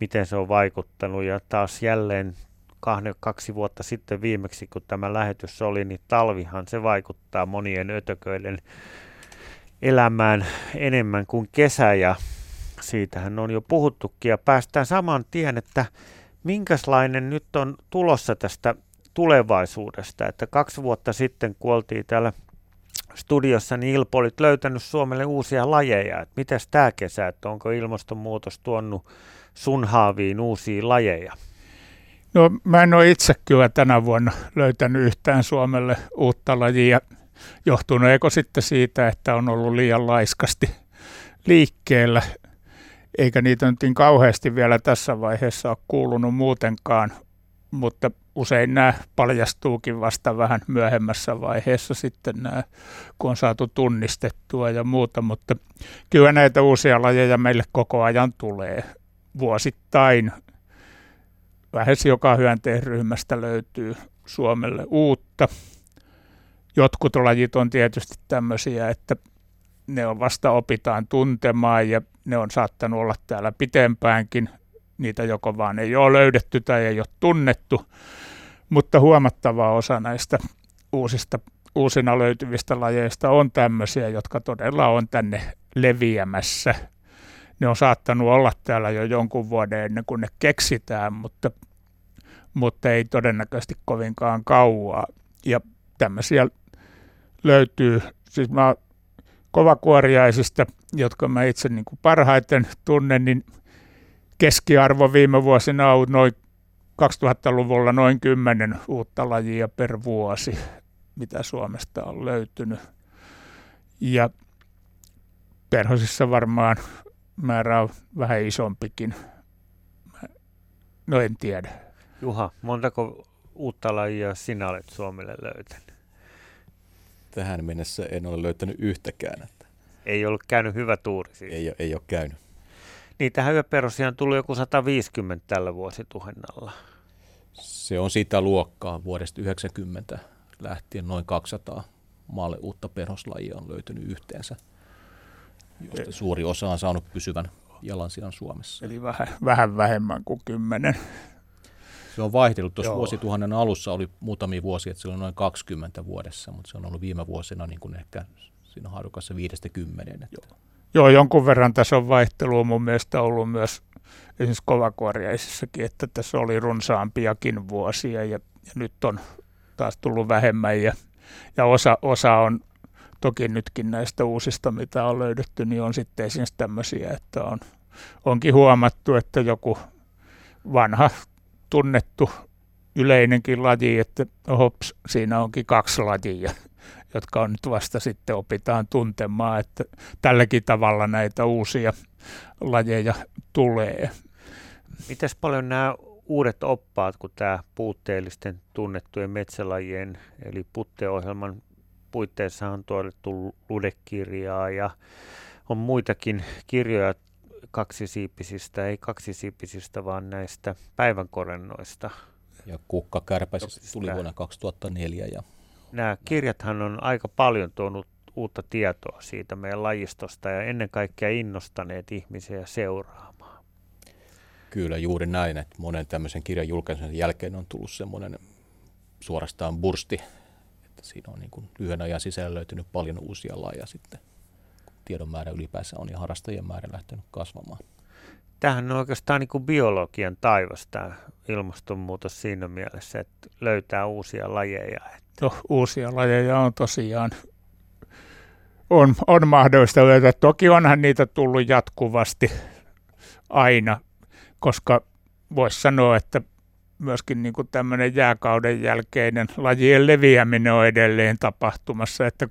miten se on vaikuttanut ja taas jälleen 2 vuotta sitten viimeksi, kun tämä lähetys oli, niin talvihan se vaikuttaa monien ötököiden elämään enemmän kuin kesä ja siitähän on jo puhuttukin ja päästään saman tien, että minkälainen nyt on tulossa tästä tulevaisuudesta, että 2 vuotta sitten kuoltiin täällä studiossa, niin Ilpo olit löytänyt Suomelle uusia lajeja, että mitäs tämä kesä, että onko ilmastonmuutos tuonut sun haaviin uusia lajeja? No mä en ole itse kyllä tänä vuonna löytänyt yhtään Suomelle uutta lajia, johtuneeko sitten siitä, että on ollut liian laiskasti liikkeellä, eikä niitä nyt niin kauheasti vielä tässä vaiheessa ole kuulunut muutenkaan, mutta usein nämä paljastuukin vasta vähän myöhemmässä vaiheessa sitten nämä, kun on saatu tunnistettua ja muuta, mutta kyllä näitä uusia lajeja meille koko ajan tulee vuosittain. lähes joka hyönteisryhmästä löytyy Suomelle uutta. Jotkut lajit on tietysti tämmöisiä, että ne on vasta opitaan tuntemaan ja ne on saattanut olla täällä pitempäänkin. Niitä joko vaan ei ole löydetty tai ei ole tunnettu, mutta huomattava osa näistä uusina löytyvistä lajeista on tämmöisiä, jotka todella on tänne leviämässä. Ne on saattanut olla täällä jo jonkun vuoden ennen kuin ne keksitään, mutta ei todennäköisesti kovinkaan kauaa. Ja tämmöisiä löytyy, siis mä kovakuoriaisista, jotka mä itse niin kuin parhaiten tunnen, niin keskiarvo viime vuosina on noin 2000-luvulla noin 10 uutta lajia per vuosi, mitä Suomesta on löytynyt. Ja perhosissa varmaan määrä on vähän isompikin. No en tiedä. Juha, montako uutta lajia sinä olet Suomelle löytänyt? Tähän mennessä en ole löytänyt yhtäkään. Ei ollut käynyt hyvä tuuri siis. Ei ole käynyt. Niitä hyöperosia on tullut joku 150 tällä vuosituhannella. Se on sitä luokkaa. Vuodesta 90 lähtien noin 200 maalle uutta perhoslajia on löytynyt yhteensä, josta suuri osa on saanut pysyvän jalansijan Suomessa. Eli vähän vähemmän kuin 10. Se on vaihdellut. Tuossa vuosituhannen alussa oli muutamia vuosia, että siellä on noin 20 vuodessa, mutta se on ollut viime vuosina niin kuin ehkä siinä haarukassa 5-10. Joo, jonkun verran tässä on vaihtelua mun mielestä ollut myös esimerkiksi kovakuoriaisissakin, että tässä oli runsaampiakin vuosia ja nyt on taas tullut vähemmän ja osa on toki nytkin näistä uusista, mitä on löydetty, niin on sitten esimerkiksi tämmöisiä, että onkin huomattu, että joku vanha tunnettu yleinenkin laji, että hops, siinä onkin 2 lajia, jotka on nyt vasta sitten opitaan tuntemaan, että tälläkin tavalla näitä uusia lajeja tulee. Mitäs paljon nämä uudet oppaat, kun tämä puutteellisten tunnettujen metsälajien, eli Putte-ohjelman puitteissa on tuotettu ludekirjaa ja on muitakin kirjoja kaksisiipisistä, ei kaksisiipisistä, vaan näistä päivänkorennoista. Ja kukkakärpäisistä tuli vuonna 2004. Ja nämä kirjathan on aika paljon tuonut uutta tietoa siitä meidän lajistosta ja ennen kaikkea innostaneet ihmisiä seuraamaan. Kyllä juuri näin, että monen tämmöisen kirjan julkaisen jälkeen on tullut semmoinen suorastaan bursti, että siinä on niin kuin lyhyen ajan sisällä löytynyt paljon uusia lajeja sitten. Tiedon määrä ylipäänsä on ja harrastajien määrä lähtenyt kasvamaan. Tämähän on oikeastaan niin kuin biologian taivas tämä ilmastonmuutos siinä mielessä, että löytää uusia lajeja. No, uusia lajeja on tosiaan on mahdollista löytää. Toki onhan niitä tullut jatkuvasti aina, koska voisi sanoa, että myöskin niin kuin tämmöinen jääkauden jälkeinen lajien leviäminen on edelleen tapahtumassa, että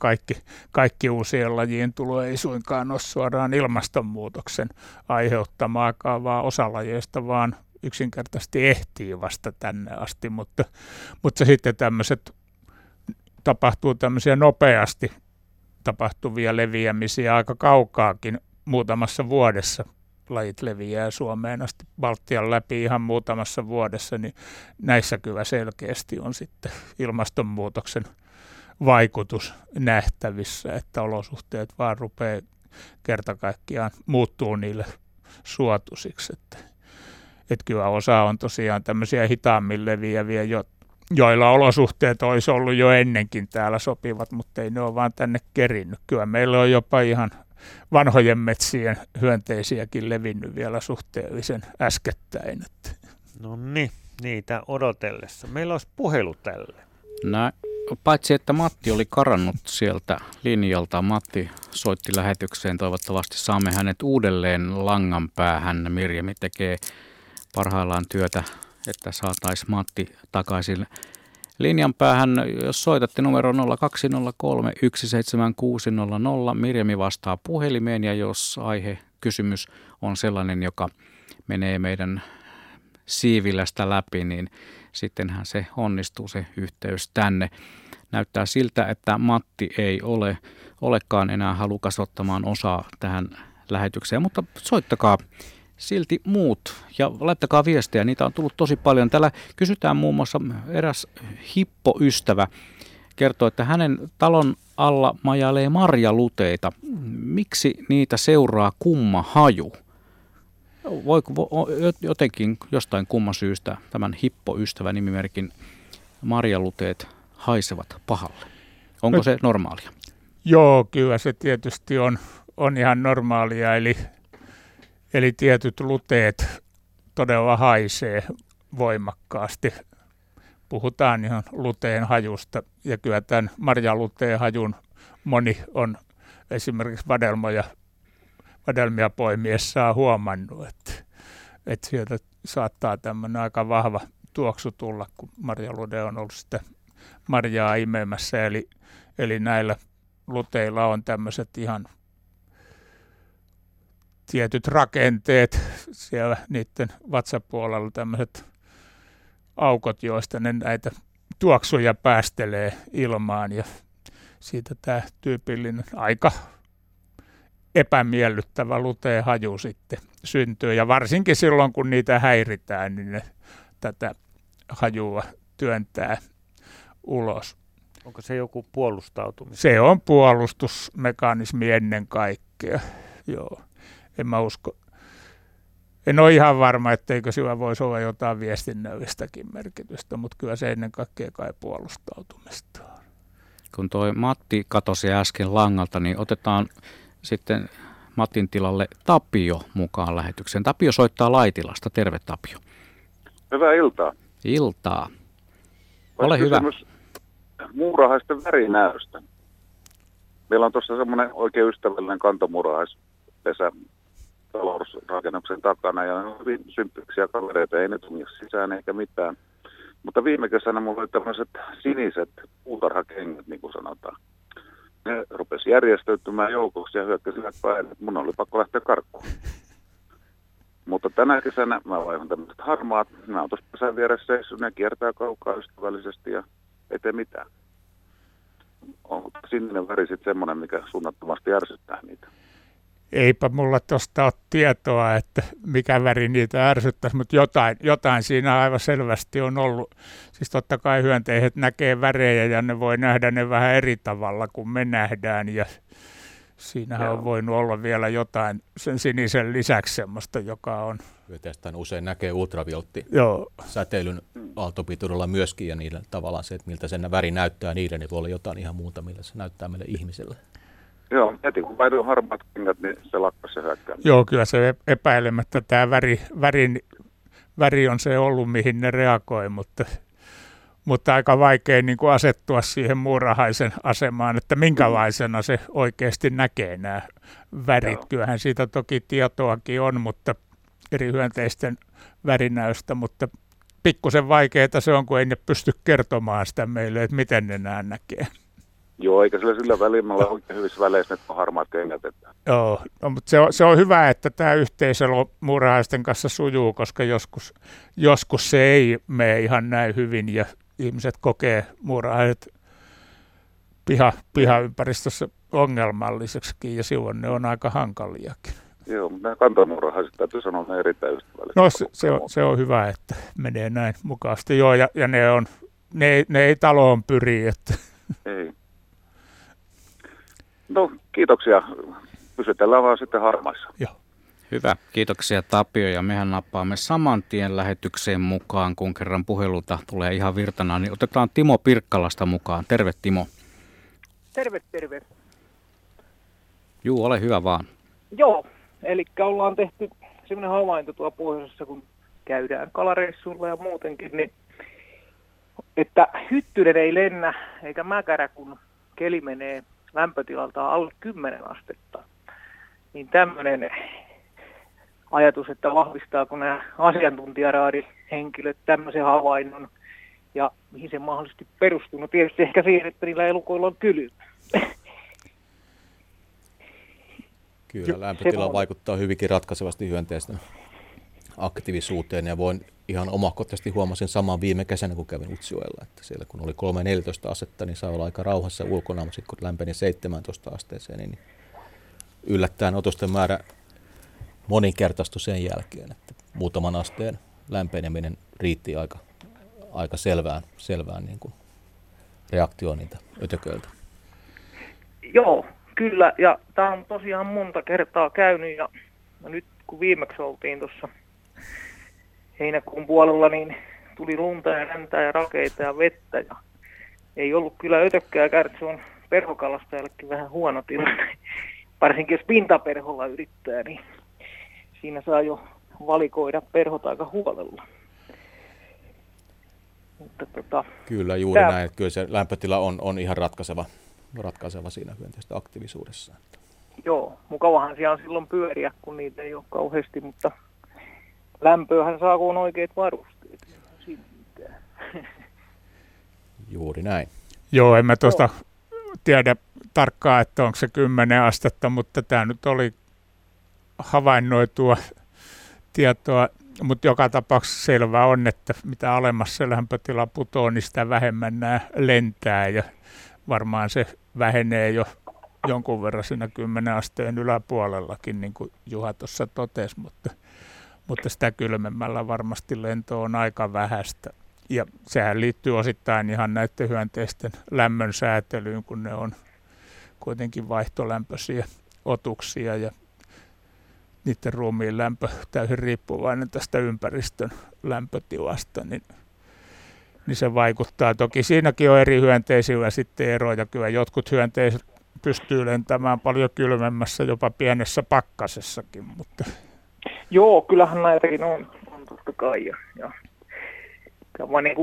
kaikki uusien lajien tulo ei suinkaan ole suoraan ilmastonmuutoksen aiheuttamaakaan, vaan osa lajeista vaan yksinkertaisesti ehtii vasta tänne asti, mutta sitten tapahtuu tämmöisiä nopeasti tapahtuvia leviämisiä aika kaukaakin muutamassa vuodessa. Lajit leviää Suomeen asti Baltian läpi ihan muutamassa vuodessa, niin näissä kyllä selkeästi on sitten ilmastonmuutoksen vaikutus nähtävissä, että olosuhteet vaan rupeaa kerta kaikkiaan muuttuu niille suotuisiksi. Että kyllä osa on tosiaan tämmöisiä hitaammin leviäviä, joilla olosuhteet olisi ollut jo ennenkin täällä sopivat, mutta ei ne ole vaan tänne kerinnyt. Kyllä meillä on jopa ihan vanhojen metsien hyönteisiäkin levinnyt vielä suhteellisen äskettäin. No niin, niitä odotellessa. Meillä olisi puhelu tälle. Paitsi että Matti oli karannut sieltä linjalta. Matti soitti lähetykseen. Toivottavasti saamme hänet uudelleen langan päähän. Mirjami tekee parhaillaan työtä, että saataisiin Matti takaisin linjan päähän. Jos soitatte numero 020317600, Mirjami vastaa puhelimeen, ja jos aihe kysymys on sellainen, joka menee meidän siivilästä läpi, niin sittenhän se onnistuu se yhteys tänne. Näyttää siltä, että Matti ei olekaan enää halukas ottamaan osaa tähän lähetykseen, mutta soittakaa silti muut. Ja laittakaa viestejä, niitä on tullut tosi paljon. Täällä kysytään muun muassa, eräs hippoystävä kertoo, että hänen talon alla majailee marjaluteita. Miksi niitä seuraa kumma haju? Voiko jotenkin jostain kumman syystä tämän hippoystävän nimimerkin marjaluteet haisevat pahalle? Onko se normaalia? Joo, kyllä se tietysti on ihan normaalia, eli tietyt luteet todella haisee voimakkaasti. Puhutaan ihan luteen hajusta, ja kyllä tämän marjaluteen hajun moni on esimerkiksi vadelmia poimiessaan huomannut, että sieltä saattaa tämmöinen aika vahva tuoksu tulla, kun marjalude on ollut sitä marjaa imemässä, eli näillä luteilla on tämmöiset ihan tietyt rakenteet siellä niiden vatsapuolella, tämmöiset aukot, joista ne näitä tuoksuja päästelee ilmaan, ja siitä tämä tyypillinen aika epämiellyttävä luteen haju sitten syntyy, ja varsinkin silloin kun niitä häiritään, niin ne tätä hajua työntää ulos. Onko se joku puolustautuminen? Se on puolustusmekanismi ennen kaikkea, joo. En mä usko. En ole ihan varma, etteikö sillä voisi olla jotain viestinnällistäkin merkitystä, mutta kyllä se ennen kaikkea kai puolustautumista. Kun toi Matti katosi äsken langalta, niin otetaan sitten Matin tilalle Tapio mukaan lähetykseen. Tapio soittaa Laitilasta. Terve, Tapio. Hyvää iltaa. Iltaa. Ole hyvä. Muurahaisten värinäystä. Meillä on tuossa semmoinen oikein ystävällinen kantomurahaispesä talousrakennuksen takana, ja on hyvin sympyksiä kavereita, ei ne tunne sisään eikä mitään. Mutta viime kesänä mulla oli tämmöiset siniset puutarhakengät, niin kuin sanotaan. Ne rupesi järjestäytymään joukoksi ja hyökkäsivät päin, että mun oli pakko lähteä karkuun. Mutta tänä kesänä mä vaihdan tämmöiset harmaat, mä oon tuossa pesän vieressä seissyt, ne kiertää kaukaa ystävällisesti ja ei tee mitään. Onko sininen väri sitten semmoinen, mikä suunnattomasti ärsyttää niitä? Eipä mulla tuosta ole tietoa, että mikä väri niitä ärsyttäisi, mutta jotain siinä aivan selvästi on ollut. Siis totta kai hyönteiset näkee värejä ja ne voi nähdä ne vähän eri tavalla kuin me nähdään. Ja siinähän on voinut olla vielä jotain sen sinisen lisäksi semmoista, joka on. Hyönteistään usein näkee ultravioletti säteilyn aaltopituudella myöskin, ja niillä tavallaan se, että miltä sen väri näyttää niille, niin voi olla jotain ihan muuta, millä se näyttää meille ihmiselle. Joo, heti kun vaihdoin harmaat kengät, niin se lakkas se hyökkääminen. Joo, kyllä se epäilemättä tämä väri on se ollut, mihin ne reagoi, mutta aika vaikea niin kuin asettua siihen muurahaisen asemaan, että minkälaisena se oikeasti näkee nämä värit. Joo. Kyllähän siitä toki tietoakin on, mutta eri hyönteisten värinäystä, mutta pikkusen vaikeaa se on, kun ei ne pysty kertomaan sitä meille, että miten ne nämä näkee. Joo, eikä sillä välimällä oikein hyvissä väleissä nyt on harmaat kengät. Joo, no, mutta se on hyvä, että tämä yhteiselo muurahaisten kanssa sujuu, koska joskus se ei mene ihan näin hyvin, ja ihmiset kokee muurahaiset pihaympäristössä ongelmalliseksikin, ja silloin ne on aika hankaliakin. Joo, mutta nämä kantamuurahaiset täytyy sanoa, ne erittäin ystävällisiä. No se on hyvä, että menee näin mukavasti. Joo, ja ne ei taloon pyri. Että. Ei. No, kiitoksia. Pysytellään vaan sitten harmaissa. Joo. Hyvä. Kiitoksia, Tapio. Ja mehän nappaamme saman tien lähetykseen mukaan, kun kerran puhelulta tulee ihan virtana. Niin otetaan Timo Pirkkalasta mukaan. Terve, Timo. Terve. Juu, ole hyvä vaan. Joo. Eli ollaan tehty sellainen havainto tuolla pohjoisessa, kun käydään kalareissuilla ja muutenkin, niin että hyttynen ei lennä eikä mäkärä, kun keli menee lämpötilaltaan alle 10 astetta, niin tämmöinen ajatus, että vahvistaako nämä asiantuntijaraadihenkilöt tämmöisen havainnon, ja mihin se mahdollisesti perustuu. No tietysti ehkä siihen, että niillä elukoilla on kylmä. Kyllä, lämpötila vaikuttaa hyvinkin ratkaisevasti hyönteisten aktiivisuuteen, ja voin ihan omakohtaisesti huomasin saman viime kesänä, kun kävin Utsjoella, että siellä kun oli 3-14 astetta, niin saa olla aika rauhassa ulkona, mutta sitten kun lämpeni 17 asteeseen, niin yllättäen otosten määrä moninkertaistui sen jälkeen, että muutaman asteen lämpeneminen riitti aika selvään niin kuin reaktioon niitä ötököiltä. Joo, kyllä, ja tämä on tosiaan monta kertaa käynyt, ja nyt kun viimeksi oltiin tuossa heinäkuun puolella, niin tuli lunta ja räntää ja rakeita ja vettä, ja ei ollut kyllä ötökkääkään, että se on perhokalastajallekin vähän huono tilanne, varsinkin jos pintaperholla yrittää, niin siinä saa jo valikoida perhot aika huolella. Mutta kyllä juuri näin, että kyllä se lämpötila on ihan ratkaiseva siinä hyönteistä aktiivisuudessa. Joo, mukavahan siellä on silloin pyöriä, kun niitä ei ole kauheasti, mutta lämpöähän saa, kun on oikeat varusteet. Siitä. Juuri näin. Joo, en mä tuosta tiedä tarkkaan, että onko se 10 astetta, mutta tämä nyt oli havainnoitua tietoa. Mutta joka tapauksessa selvä on, että mitä alemmas se lämpötila putoo, niin sitä vähemmän nämä lentää. Ja varmaan se vähenee jo jonkun verran siinä 10 asteen yläpuolellakin, niin kuin Juha tuossa totesi. Mutta sitä kylmemmällä varmasti lento on aika vähäistä. Ja sehän liittyy osittain ihan näiden hyönteisten lämmön säätelyyn, kun ne on kuitenkin vaihtolämpöisiä otuksia ja niiden ruumiin lämpö täysin riippuvainen tästä ympäristön lämpötilasta, niin se vaikuttaa. Toki siinäkin on eri hyönteisiä sitten eroja. Kyllä jotkut hyönteiset pystyy lentämään paljon kylmemmässä, jopa pienessä pakkasessakin. Mutta. Joo, kyllähän näitäkin on totta kai. Ja niin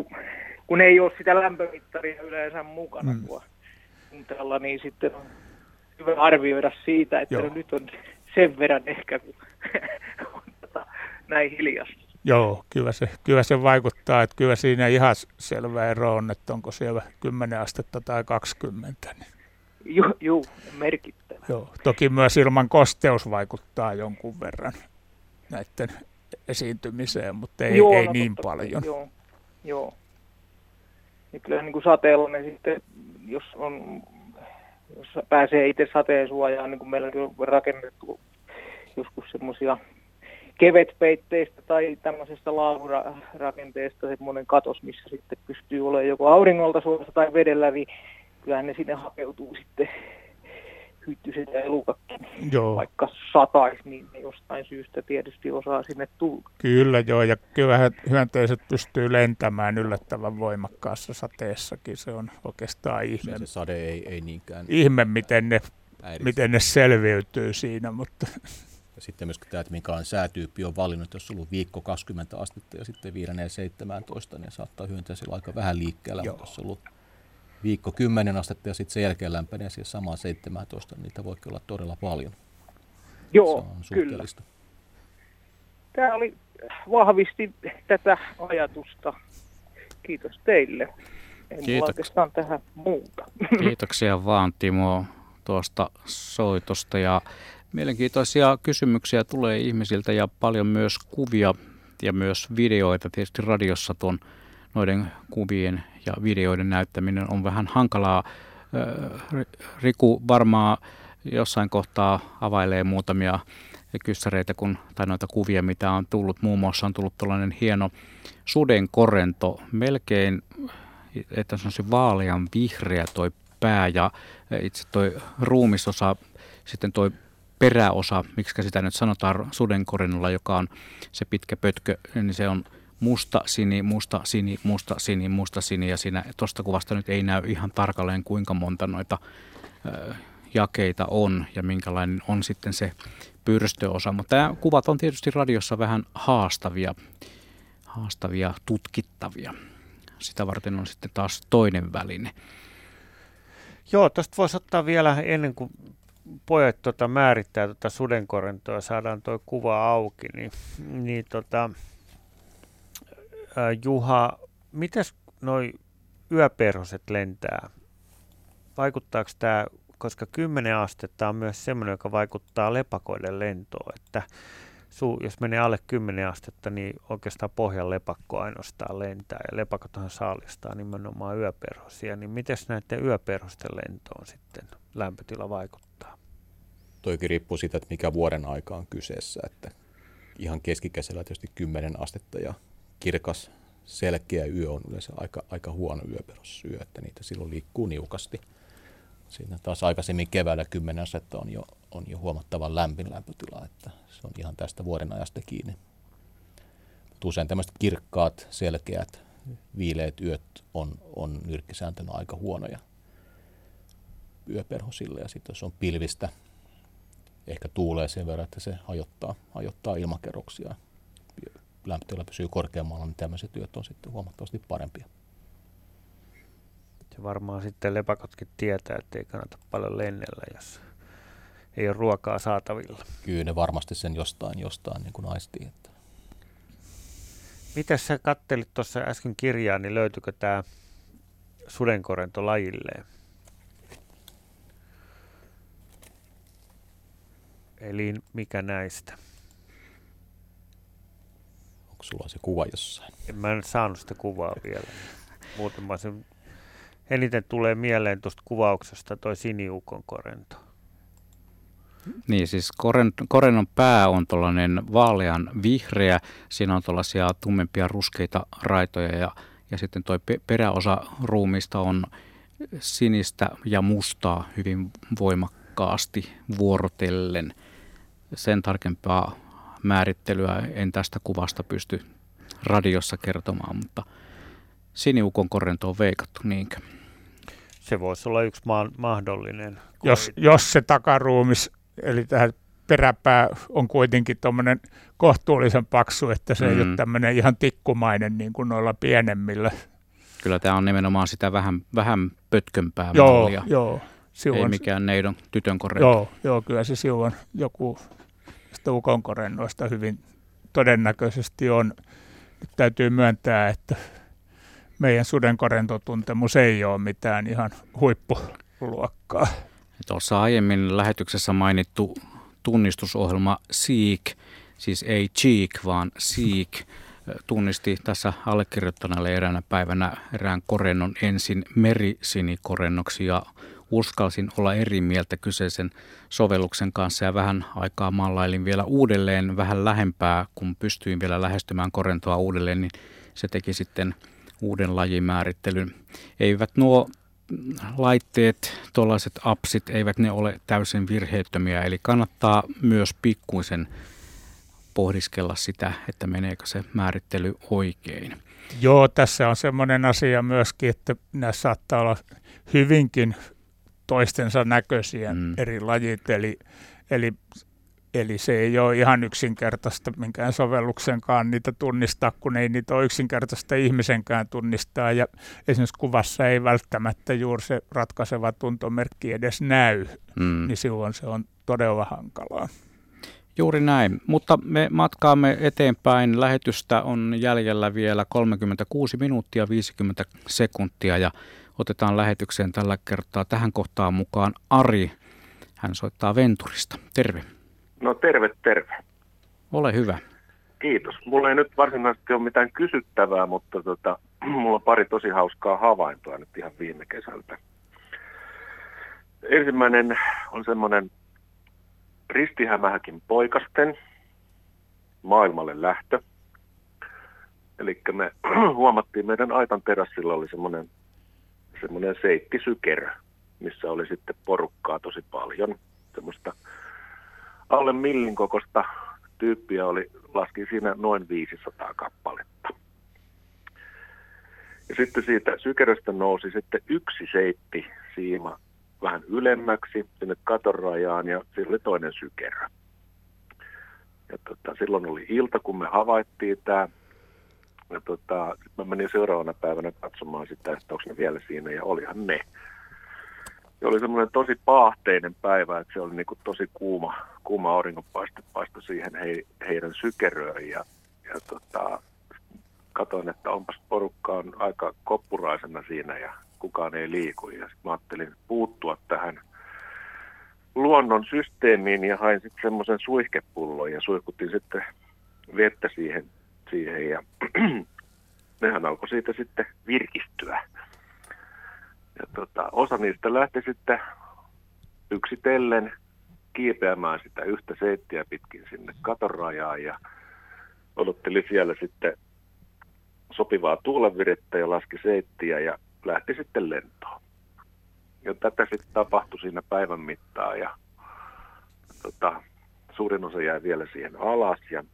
kun ei ole sitä lämpömittaria yleensä mukana, kun tällä, niin sitten on hyvä arvioida siitä, että nyt on sen verran ehkä, kun näin hiljasta. Joo, kyllä se vaikuttaa, että kyllä siinä ihan selvä ero on, että onko siellä 10 astetta tai 20. Niin. Joo, merkittävä. Joo, toki myös ilman kosteus vaikuttaa jonkun verran näiden esiintymiseen, mutta ei niin paljon. Joo. Ja kyllä niin kuin sateella ne sitten, jos pääsee itse sateen suojaan, niin kuin meillä on rakennettu joskus semmoisia kevetpeitteistä tai tämmöisestä laavurakenteesta semmoinen katos, missä sitten pystyy olemaan joko auringolta suojassa tai vedellä, niin kyllähän ne sinne hakeutuu sitten hyttyset ja elukatkin. Joo. Vaikka sataisi, niin ne jostain syystä tietysti osaa sinne tulla. Kyllä joo, ja kyllähän hyönteiset pystyy lentämään yllättävän voimakkaassa sateessakin. Se on oikeastaan ihme. Se sade ei niinkään ihme, miten ne selviytyy siinä, mutta. Ja sitten myöskin tämä, että minkälainen säätyyppi on valinnut, jos on ollut viikko 20 astetta ja sitten 5-17, niin saattaa hyönteisellä aika vähän liikkeellä, mutta jos on ollut viikko 10 astetta ja sitten sen jälkeen lämpenee siihen samaan 17, niin niitä voi olla todella paljon. Joo, kyllä. Tämä vahvisti tätä ajatusta. Kiitos teille. Ei mulla oikeastaan tähän muuta. Kiitoksia vaan, Timo, tuosta soitosta. Ja mielenkiintoisia kysymyksiä tulee ihmisiltä ja paljon myös kuvia ja myös videoita. Tietysti radiossa noiden kuvien ja videoiden näyttäminen on vähän hankalaa. Riku varmaan jossain kohtaa availee muutamia kyssäreitä tai noita kuvia, mitä on tullut. Muun muassa on tullut tällainen hieno sudenkorento, melkein, että se on se vaalean vihreä toi pää ja itse toi ruumisosa, sitten toi peräosa, miksi sitä nyt sanotaan sudenkorennolla, joka on se pitkä pötkö, niin se on musta sini, musta sini, musta sini, musta sini, ja siinä tuosta kuvasta nyt ei näy ihan tarkalleen kuinka monta noita jakeita on ja minkälainen on sitten se pyrstöosa, mutta nämä kuvat on tietysti radiossa vähän haastavia, tutkittavia. Sitä varten on sitten taas toinen väline. Joo, tuosta voisi ottaa vielä ennen kuin pojat määrittää sudenkorentoa ja saadaan tuo kuva auki, niin Juha, mitäs noi yöperhoset lentää? Vaikuttaako tämä, koska 10 astetta on myös semmoinen, joka vaikuttaa lepakoiden lentoon, että jos menee alle 10 astetta, niin oikeastaan pohjan lepakko ainoastaan lentää, ja lepakothan saalistaa nimenomaan yöperhosia, niin mitäs näiden yöperhosten lentoon sitten lämpötila vaikuttaa? Toikin riippuu siitä, että mikä vuoden aika on kyseessä. Että ihan keskikäisellä tietysti 10 astetta ja kirkas, selkeä yö on yleensä aika huono yöperusyö, että niitä silloin liikkuu niukasti. Siinä taas aikaisemmin keväällä 10 astetta on jo huomattavan lämpötila, että se on ihan tästä vuoden ajasta kiinni. Mutta usein tämmöiset kirkkaat, selkeät, viileät yöt on nyrkkisääntönä aika huonoja yöperhosille. Ja sitten jos on pilvistä, ehkä tuulee sen verran, että se hajottaa ilmakerroksia. Lämpötila pysyy korkeammalla, niin tämmöiset yöt on sitten huomattavasti parempia. Ja varmaan sitten lepakotkin tietää, että ei kannata paljon lennellä, jos ei ole ruokaa saatavilla. Kyllä ne varmasti sen jostain niin kuin aistii. Että. Mitäs sä kattelit tuossa äsken kirjaa, niin löytyykö tämä sudenkorento lajilleen? Eli mikä näistä? Onko sulla se kuva jossain? En mä en saanut sitä kuvaa vielä. Muuten mä olisin. Eniten tulee mieleen tuosta kuvauksesta toi siniukon korento. Niin, siis korennon pää on tuollainen vaalean vihreä. Siinä on tuollaisia tummempia ruskeita raitoja ja sitten toi peräosa ruumista on sinistä ja mustaa hyvin voimakkaasti vuorotellen. Sen tarkempaa määrittelyä en tästä kuvasta pysty radiossa kertomaan, mutta siniukon korento on veikattu, niinkö? Se voisi olla yksi mahdollinen. Jos se takaruumis, eli tähän peräpää on kuitenkin tuommoinen kohtuullisen paksu, että se ei ole tämmöinen ihan tikkumainen niin kuin noilla pienemmillä. Kyllä tämä on nimenomaan sitä vähän pötkömpää mallia. Joo. Siuvan, ei mikään neidon tytön korento. Joo, kyllä se siuvan joku ukon korennoista hyvin todennäköisesti on. Nyt täytyy myöntää, että meidän sudenkorentotuntemus ei ole mitään ihan huippuluokkaa. Tuossa aiemmin lähetyksessä mainittu tunnistusohjelma SEEK, siis ei cheek, vaan SEEK, tunnisti tässä allekirjoittaneelle eräänä päivänä erään korennon ensin merisinikorennoksi ja uskalsin olla eri mieltä kyseisen sovelluksen kanssa ja vähän aikaa mallailin vielä uudelleen vähän lähempää, kun pystyin vielä lähestymään korentoa uudelleen, niin se teki sitten uuden lajimäärittelyn. Eivät nuo laitteet, tuollaiset appsit, eivät ne ole täysin virheettömiä, eli kannattaa myös pikkuisen pohdiskella sitä, että meneekö se määrittely oikein. Joo, tässä on semmoinen asia myöskin, että näissä saattaa olla hyvinkin toistensa näköisiä eri lajit, eli se ei ole ihan yksinkertaista minkään sovelluksenkaan niitä tunnistaa, kun ei niitä ole yksinkertaista ihmisenkään tunnistaa. Ja esimerkiksi kuvassa ei välttämättä juuri se ratkaiseva tuntomerkki edes näy, niin silloin se on todella hankalaa. Juuri näin, mutta me matkaamme eteenpäin. Lähetystä on jäljellä vielä 36 minuuttia 50 sekuntia ja otetaan lähetykseen tällä kertaa tähän kohtaan mukaan Ari. Hän soittaa Venturista. Terve. No terve. Ole hyvä. Kiitos. Mulla ei nyt varsinaisesti ole mitään kysyttävää, mutta mulla on pari tosi hauskaa havaintoa nyt ihan viime kesältä. Ensimmäinen on semmoinen Ristihämähäkin poikasten maailmalle lähtö. Eli me huomattiin, meidän aitan terassilla oli semmoinen seittisykerö, missä oli sitten porukkaa tosi paljon. Semmoista alle millin kokosta tyyppiä oli, laski siinä noin 500 kappaletta. Ja sitten siitä sykeröstä nousi sitten yksi seitti siima vähän ylemmäksi sinne katorajaan ja sillä oli toinen sykerö. Ja silloin oli ilta, kun me havaittiin tämä. Ja mä menin seuraavana päivänä katsomaan sitä, että onko ne vielä siinä, ja olihan ne. Ja oli semmoinen tosi paahteinen päivä, että se oli niinku tosi kuuma auringonpaiste paistoi siihen heidän sykeröön. Ja katoin, että onpas porukka on aika koppuraisena siinä ja kukaan ei liiku. Ja sitten mä ajattelin puuttua tähän luonnon systeemiin ja hain sitten semmoisen suihkepullon ja suihkutin sitten vettä siihen ja nehän alkoi siitä sitten virkistyä. Ja osa niistä lähti sitten yksitellen kiipeämään sitä yhtä seittiä pitkin sinne katorajaan ja odotteli siellä sitten sopivaa tuulenvirettä ja laski seittiä ja lähti sitten lentoon. Ja tätä sitten tapahtui siinä päivän mittaan ja suurin osa jäi vielä siihen alas ja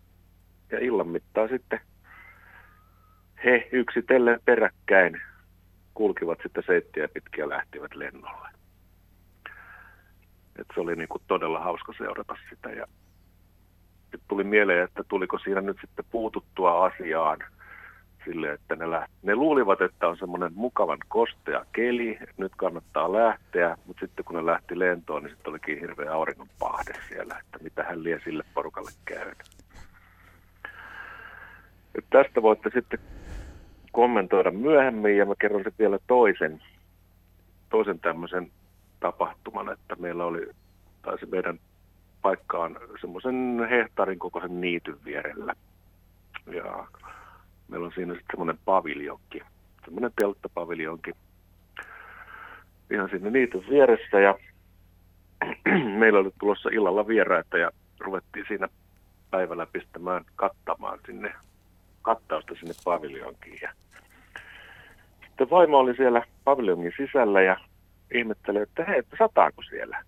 illan mittaan sitten he yksitellen peräkkäin kulkivat sitten seittiä pitkin ja lähtivät lennolle. Et se oli niinku todella hauska seurata sitä ja sit tuli mieleen, että tuliko siinä nyt sitten puututtua asiaan sille, että ne luulivat, että on semmoinen mukavan kostea keli, että nyt kannattaa lähteä, mutta sitten kun ne lähti lentoon, niin sitten olikin hirveä auringonpahde siellä, että mitähän lie sille porukalle käynyt. Et tästä voitte sitten kommentoida myöhemmin ja mä kerron sitten vielä toisen tämmöisen tapahtuman, että meillä oli, tai se meidän paikkaan semmoisen hehtaarin kokoisen niityn vierellä. Ja meillä on siinä sitten semmoinen paviljonki, semmoinen telttapaviljonki ihan siinä niityn vieressä ja meillä oli tulossa illalla vieraita ja ruvettiin siinä päivällä pistämään kattausta sinne paviljonkiin. Ja sitten vaimo oli siellä paviljongin sisällä ja ihmetteli, että hei, sataako siellä?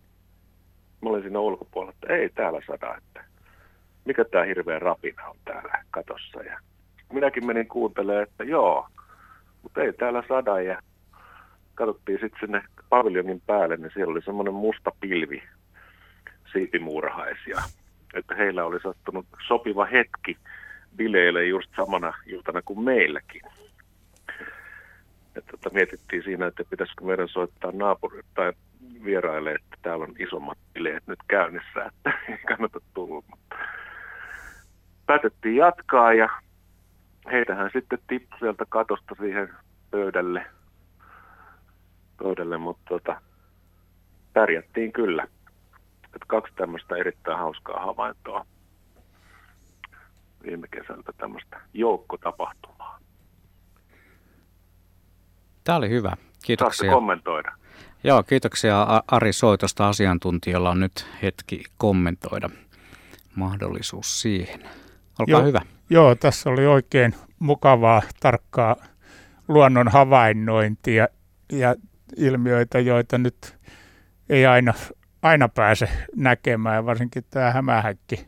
Mä olin siinä ulkopuolella, että ei täällä sada, että mikä tää hirveä rapina on täällä katossa. Ja minäkin menin kuuntelemaan, että joo, mutta ei täällä sada. Ja katsottiin sitten sinne paviljongin päälle, niin siellä oli semmoinen musta pilvi siipimuurahaisia. Että heillä oli sattunut sopiva hetki bileille just samana iltana kuin meilläkin. Että mietittiin siinä, että pitäisikö meidän soittaa naapurille tai vieraille, että täällä on isommat bileet nyt käynnissä, että ei kannata tulla. Päätettiin jatkaa ja heitähän sitten tippui sieltä katosta siihen pöydälle mutta pärjättiin kyllä. Että kaksi tämmöistä erittäin hauskaa havaintoa viime kesältä tämmöistä joukkotapahtumaa. Tämä oli hyvä. Kiitoksia. Saatko kommentoida? Joo, kiitoksia Ari soitosta. Asiantuntijoilla on nyt hetki kommentoida. Mahdollisuus siihen. Olkaa hyvä. Joo, tässä oli oikein mukavaa, tarkkaa luonnon havainnointia ja ilmiöitä, joita nyt ei aina pääse näkemään. Varsinkin tämä hämähäkki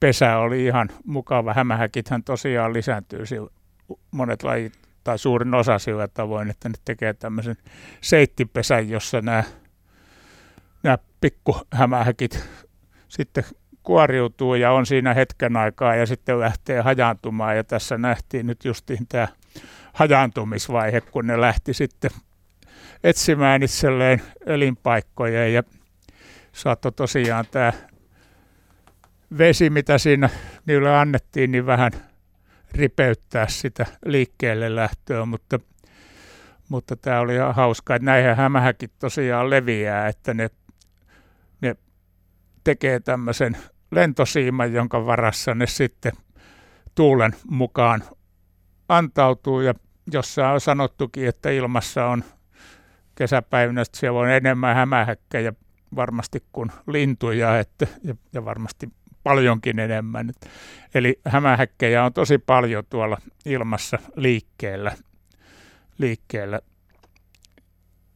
pesä oli ihan mukava. Hämähäkithän tosiaan lisääntyy monet lajit. Tai suurin osa sillä tavoin, että ne tekee tämmöisen seittipesän, jossa nämä pikkuhämähäkit sitten kuoriutuu ja on siinä hetken aikaa ja sitten lähtee hajaantumaan. Ja tässä nähtiin nyt justiin tämä hajaantumisvaihe, kun ne lähti sitten etsimään itselleen elinpaikkoja ja saattoi tosiaan tämä vesi, mitä siinä niille annettiin, niin vähän ripeyttää sitä liikkeelle lähtöä, mutta tämä oli ihan hauskaa, että näinhän hämähäkit tosiaan leviää, että ne tekee tämmöisen lentosiiman, jonka varassa ne sitten tuulen mukaan antautuu ja jossa on sanottukin, että ilmassa on kesäpäivinä, että siellä on enemmän hämähäkkejä varmasti kuin lintuja ja varmasti paljonkin enemmän. Eli hämähäkkejä on tosi paljon tuolla ilmassa liikkeellä.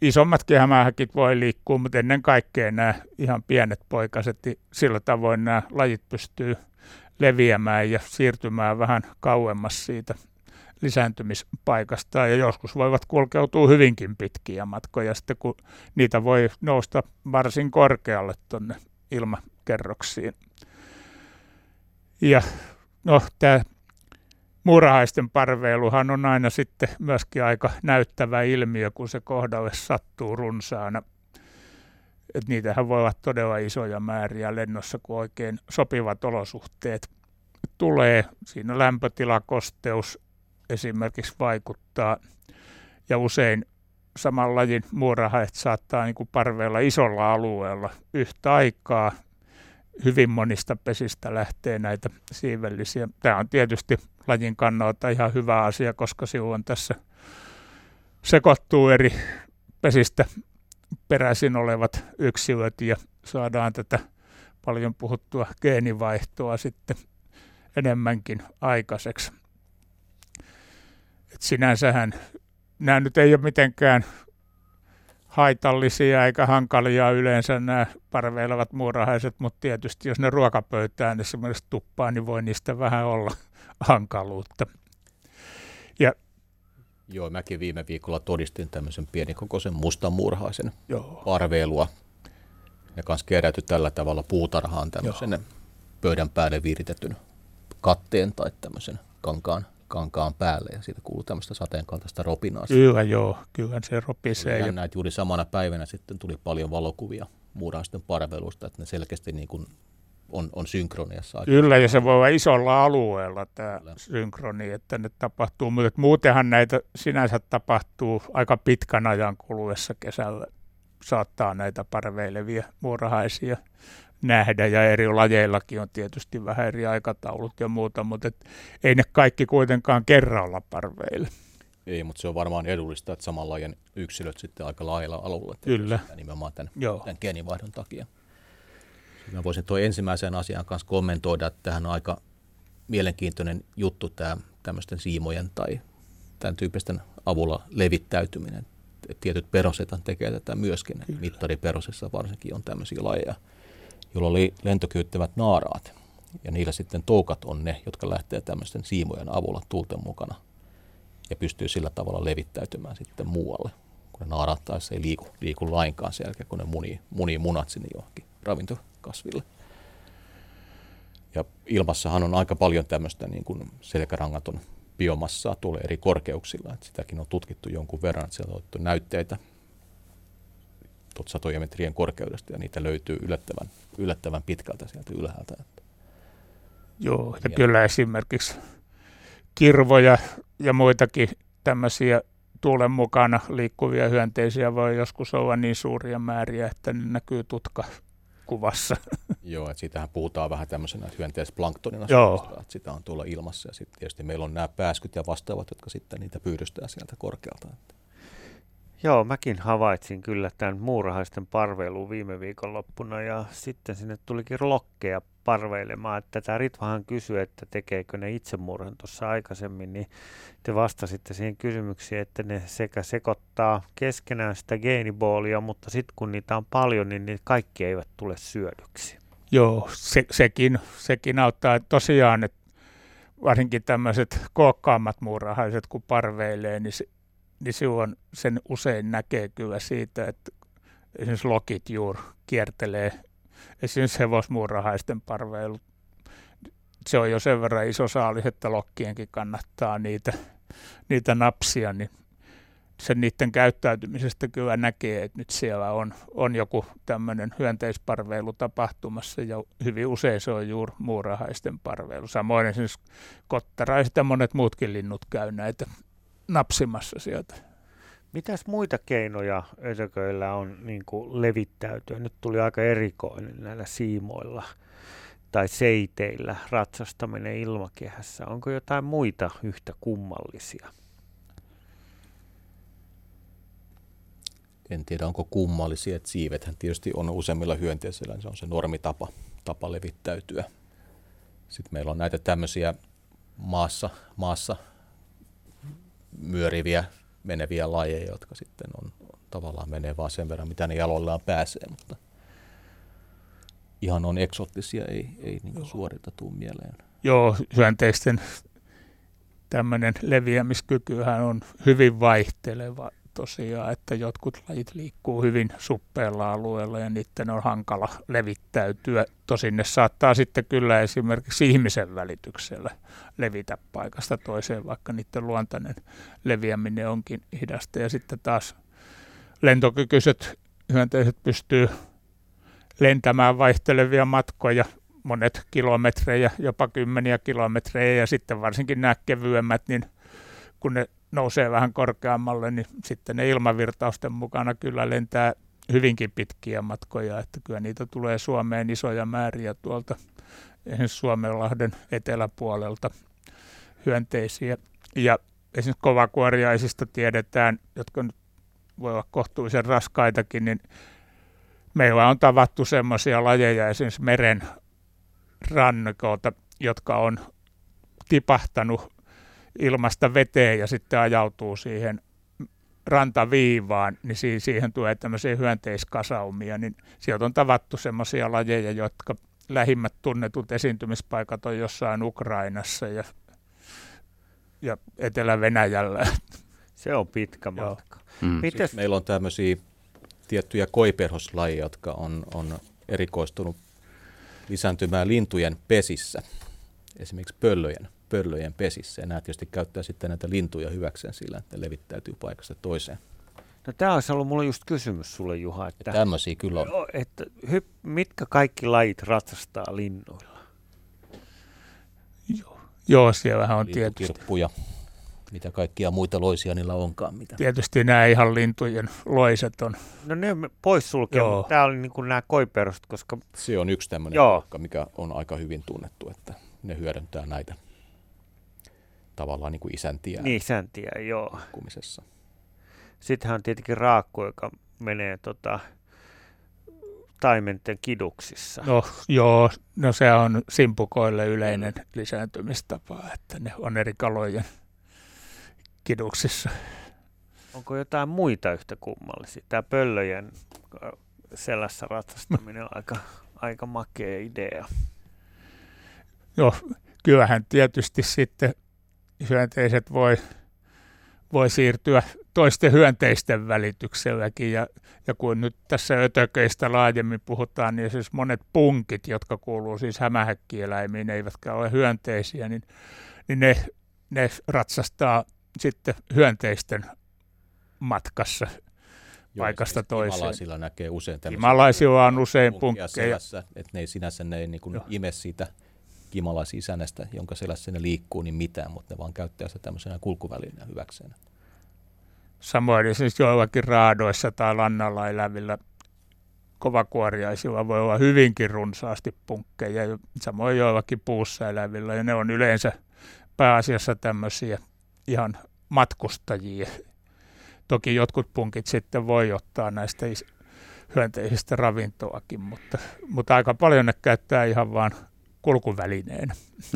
Isommatkin hämähäkit voi liikkua, mutta ennen kaikkea nämä ihan pienet poikaset, sillä tavoin nämä lajit pystyy leviämään ja siirtymään vähän kauemmas siitä lisääntymispaikasta. Ja joskus voivat kulkeutua hyvinkin pitkiä matkoja, sitten kun niitä voi nousta varsin korkealle tuonne ilmakerroksiin. Ja no, tämä muurahaisten parveiluhan on aina sitten myöskin aika näyttävä ilmiö, kun se kohdalle sattuu runsaana. Et niitähän voi olla todella isoja määriä lennossa, kun oikein sopivat olosuhteet tulee. Siinä lämpötila, kosteus esimerkiksi vaikuttaa ja usein saman lajin muurahaiset saattaa niin kuin parveilla isolla alueella yhtä aikaa. Hyvin monista pesistä lähtee näitä siivellisiä. Tämä on tietysti lajin kannalta ihan hyvä asia, koska silloin tässä sekoittuu eri pesistä peräisin olevat yksilöt ja saadaan tätä paljon puhuttua geenivaihtoa sitten enemmänkin aikaiseksi. Et sinänsähän nämä nyt ei ole mitenkään haitallisia eikä hankalia yleensä nämä parveilevat muurahaiset, mutta tietysti jos ne ruokapöytään esimerkiksi tuppaa, niin voi niistä vähän olla hankaluutta. Ja joo, mäkin viime viikolla todistin tämmöisen pienikokoisen mustamuurahaisen parveilua. Ne kanssa keräytyi tällä tavalla puutarhaan tämmöisen pöydän päälle viritetyn katteen tai tämmöisen kankaan päälle, ja siitä kuului tämmöistä sateenkaltaista ropinaa. Kyllä joo, kyllähän se ropisee. Jännä, että juuri samana päivänä sitten tuli paljon valokuvia muurahaisten parveilusta, että ne selkeästi niin kuin on synkroniassa. Kyllä, ja se voi olla isolla alueella tämä synkroni, että ne tapahtuu, mutta muutenhan näitä sinänsä tapahtuu aika pitkän ajan kuluessa kesällä. Saattaa näitä parveileviä muurahaisia nähdä, ja eri lajeillakin on tietysti vähän eri aikataulut ja muuta, mutta ei ne kaikki kuitenkaan kerralla parveile. Ei, mutta se on varmaan edullista, että saman lajien yksilöt sitten aika laajalla alueella. Kyllä. Nimenomaan tämän geenivaihdon takia. Mä voisin tuo ensimmäisen asian kanssa kommentoida, että tämähän on aika mielenkiintoinen juttu tämä tämmöisten siimojen tai tämän tyyppisten avulla levittäytyminen. Tietyt perosethan tekee tätä myöskin. Kyllä. Mittariperosessa varsinkin on tämmöisiä lajeja, joilla oli lentokyyttävät naaraat. Ja niillä sitten toukat on ne, jotka lähtee tämmöisten siimojen avulla tuulten mukana ja pystyy sillä tavalla levittäytymään sitten muualle. Kun ne naaraat taas ei liiku lainkaan sen jälkeen, kun ne munii munat sinne johonkin ravintokasville. Ja ilmassahan on aika paljon tämmöistä niin kuin selkärangaton biomassaa tulee eri korkeuksilla. Että sitäkin on tutkittu jonkun verran, että siellä on otettu näytteitä satojen metrien korkeudesta, ja niitä löytyy yllättävän pitkältä sieltä ylhäältä. Joo, ja kyllä esimerkiksi kirvoja ja muitakin tämmöisiä tuulen mukana liikkuvia hyönteisiä voi joskus olla niin suuria määriä, että ne näkyy tutkakuvassa. Joo, että siitähän puhutaan vähän tämmöisenä hyönteisplanktonina. Että sitä on tuolla ilmassa, ja sitten tietysti meillä on nämä pääskyt ja vastaavat, jotka sitten niitä pyydystää sieltä korkealta. Joo, mäkin havaitsin kyllä tämän muurahaisten parveiluun viime viikonloppuna, ja sitten sinne tulikin lokkeja parveilemaan. Tämä Ritvahan kysyi, että tekeekö ne itsemurhan tuossa aikaisemmin, niin te vastasitte siihen kysymykseen, että ne sekä sekoittaa keskenään sitä geeniboolia, mutta sitten kun niitä on paljon, niin ne kaikki eivät tule syödyksi. Joo, sekin auttaa tosiaan, että varsinkin tämmöiset kookkaammat muurahaiset, kun parveilee, niin sen usein näkee kyllä siitä, että esimerkiksi lokit juuri kiertelee, esimerkiksi hevosmuurahaisten parveilut. Se on jo sen verran iso saali, että lokkienkin kannattaa niitä napsia, niin sen niiden käyttäytymisestä kyllä näkee, että nyt siellä on joku tämmöinen hyönteisparveilu tapahtumassa, ja hyvin usein se on juuri muurahaisten parveilu. Samoin esimerkiksi kottaraiset ja monet muutkin linnut käy näitä napsimassa sieltä. Mitäs muita keinoja ötököillä on niin kuin levittäytyä? Nyt tuli aika erikoinen näillä siimoilla tai seiteillä ratsastaminen ilmakehässä. Onko jotain muita yhtä kummallisia? En tiedä, onko kummallisia. Että siivethän tietysti on useimmilla hyönteisillä, niin se on se normitapa levittäytyä. Sitten meillä on näitä tämmöisiä maassa myöriviä, meneviä lajeja, jotka sitten on tavallaan menee vaan sen verran, mitä ne jaloillaan pääsee, mutta ihan on eksoottisia, ei niin suorita tuu mieleen. Joo, hyönteisten tämmöinen leviämiskykyhän on hyvin vaihteleva tosiaan, että jotkut lajit liikkuu hyvin suppealla alueella ja niiden on hankala levittäytyä. Tosin ne saattaa sitten kyllä esimerkiksi ihmisen välityksellä levitä paikasta toiseen, vaikka niiden luontainen leviäminen onkin hidasta. Ja sitten taas lentokykyiset hyönteiset pystyy lentämään vaihtelevia matkoja, monet kilometrejä, jopa kymmeniä kilometrejä, ja sitten varsinkin nämä kevyemmät, niin kun ne nousee vähän korkeammalle, niin sitten ne ilmavirtausten mukana kyllä lentää hyvinkin pitkiä matkoja, että kyllä niitä tulee Suomeen isoja määriä tuolta esimerkiksi Suomenlahden eteläpuolelta hyönteisiä. Ja esimerkiksi kovakuoriaisista tiedetään, jotka nyt voi olla kohtuullisen raskaitakin, niin meillä on tavattu semmoisia lajeja esimerkiksi meren rannikolta, jotka on tipahtanut ilmasta veteen ja sitten ajautuu siihen rantaviivaan, niin siihen tulee tämmöisiä hyönteiskasaumia, niin sieltä on tavattu semmoisia lajeja, jotka lähimmät tunnetut esiintymispaikat on jossain Ukrainassa ja Etelä-Venäjällä. Se on pitkä matka. Mm. Sitten meillä on tämmöisiä tiettyjä koiperhoslajeja, jotka on erikoistunut lisääntymään lintujen pesissä, esimerkiksi pöllöjen pesissä. Ja nämä tietysti käyttää sitten näitä lintuja hyväkseen sillä, että ne levittäytyy paikasta toiseen. No, tämä olisi ollut mulla just kysymys sulle, Juha. Että tämmöisiä kyllä on. Että mitkä kaikki lajit ratsastaa linnuilla? Joo, siellähän on tietysti. Kirppuja, mitä kaikkia muita loisia niillä onkaan. Mitä. Tietysti nämä ihan lintujen loiset on. No ne poissulkee, mutta tämä oli niin kuin nämä koiperhoset, koska se on yksi tämmöinen paikka, mikä on aika hyvin tunnettu, että ne hyödyntää näitä tavallaan niin kuin isäntiä. Niin, isäntiä, joo. Kumisessa. Sittenhän on tietenkin raakku, joka menee taimenten kiduksissa. No se on simpukoille yleinen lisääntymistapa, että ne on eri kalojen kiduksissa. Onko jotain muita yhtä kummallisia? Tämä pöllöjen selässä ratsastaminen on aika makea idea. Joo, kyllähän tietysti sitten hyönteiset voi siirtyä toisten hyönteisten välitykselläkin. Ja kun nyt tässä ötököistä laajemmin puhutaan, niin siis monet punkit, jotka kuuluu siis hämähäkkieläimiin, eivätkä ole hyönteisiä, niin ne ratsastaa sitten hyönteisten matkassa paikasta toiseen. Himalaisilla näkee usein tämmöisiä. Himalaisilla on usein punkkeja. Että ne ei niin ime sitä kimalaisisänestä, jonka selässä ne liikkuu, niin mitään, mutta ne vaan käyttää sitä tämmöisenä kulkuvälineenä hyväkseen. Samoin esimerkiksi joillakin raadoissa tai lannalla elävillä kovakuoriaisilla voi olla hyvinkin runsaasti punkkeja, ja samoin joillakin puussa elävillä, ja ne on yleensä pääasiassa tämmöisiä ihan matkustajia. Toki jotkut punkit sitten voi ottaa näistä hyönteisistä ravintoakin, mutta aika paljon ne käyttää ihan vaan kulkuvälineen.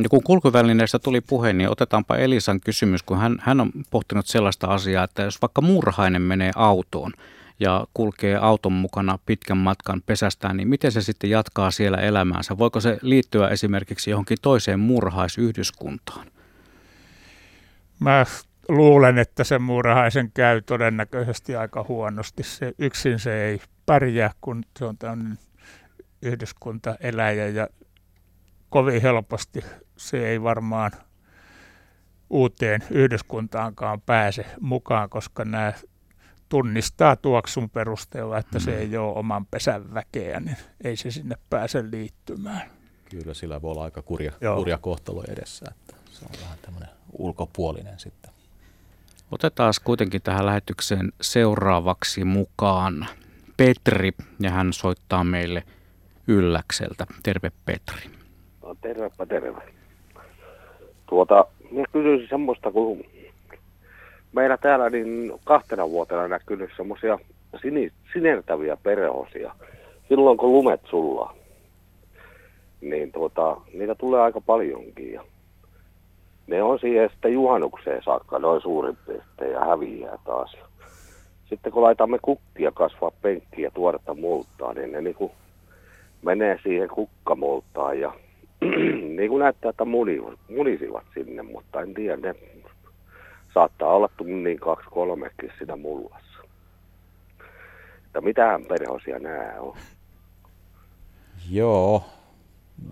Ja kun kulkuvälineestä tuli puhe, niin otetaanpa Elisan kysymys, kun hän on pohtinut sellaista asiaa, että jos vaikka murhainen menee autoon ja kulkee auton mukana pitkän matkan pesästään, niin miten se sitten jatkaa siellä elämäänsä? Voiko se liittyä esimerkiksi johonkin toiseen murhaisyhdyskuntaan? Mä luulen, että se murhaisen käy todennäköisesti aika huonosti. Yksin se ei pärjää, kun se on tämmöinen yhdyskuntaeläjä ja kovin helposti se ei varmaan uuteen yhdyskuntaankaan pääse mukaan, koska nämä tunnistaa tuoksun perusteella, että se ei ole oman pesän väkeä, niin ei se sinne pääse liittymään. Kyllä sillä voi olla aika kurja kohtalo edessä, että se on vähän tämmöinen ulkopuolinen sitten. Otetaan kuitenkin tähän lähetykseen seuraavaksi mukaan Petri, ja hän soittaa meille Ylläkseltä. Terve Petri. Tervepä. Minä kysyisin semmoista, kun meillä täällä niin 2 vuotena näkynyt semmoisia sinertäviä perhosia. Silloin kun lumet sullaa, niin niitä tulee aika paljonkin. Ja ne on siihen sitten juhannukseen saakka noin suurin piirtein ja häviää taas. Sitten kun laitamme kukkia kasvaa penkkiä tuoretta multaa, niin ne niinku menee siihen kukkamultaan ja niin kuin näyttää, että munisivat sinne, mutta en tiedä, ne saattaa olla tunnin 2-3kin siinä mullassa. Että mitähän perhosia nämä on? Joo.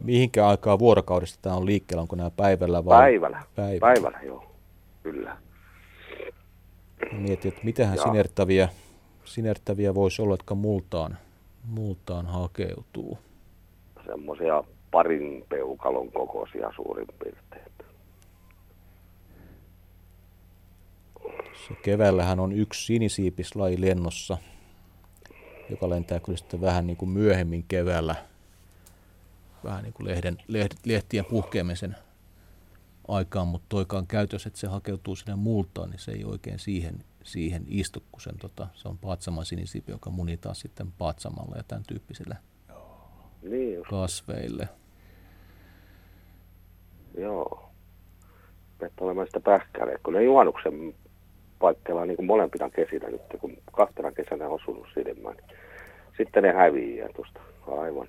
Mihinkä aikaa vuorokaudesta tämä on liikkeellä? Onko nämä päivällä vai? Päivällä, joo. Kyllä. Mietin, että mitähän sinertäviä voisi olla, jotka multaan hakeutuu. Semmoisia parin peukalon kokoisia suurin piirtein. Keväällähän on yksi sinisiipislaji lennossa, joka lentää kyllä sitten vähän niin kuin myöhemmin keväällä, vähän niin kuin lehtien puhkeamisen aikaan, mutta toikaan käytös, että se hakeutuu sinne multaan, niin se ei oikein siihen istu, kun sen, se on paatsaman sinisiipi, joka munitaan sitten paatsamalla ja tämän tyyppisillä kasveille. Joo. Pitää olemaan sitä pähkäilee, kun ne juhannuksen paikkeilla niin kuin molempina kesinä nyt, kun kahtena kesänä on osunut silmään. Sitten ne häviää tuosta aivan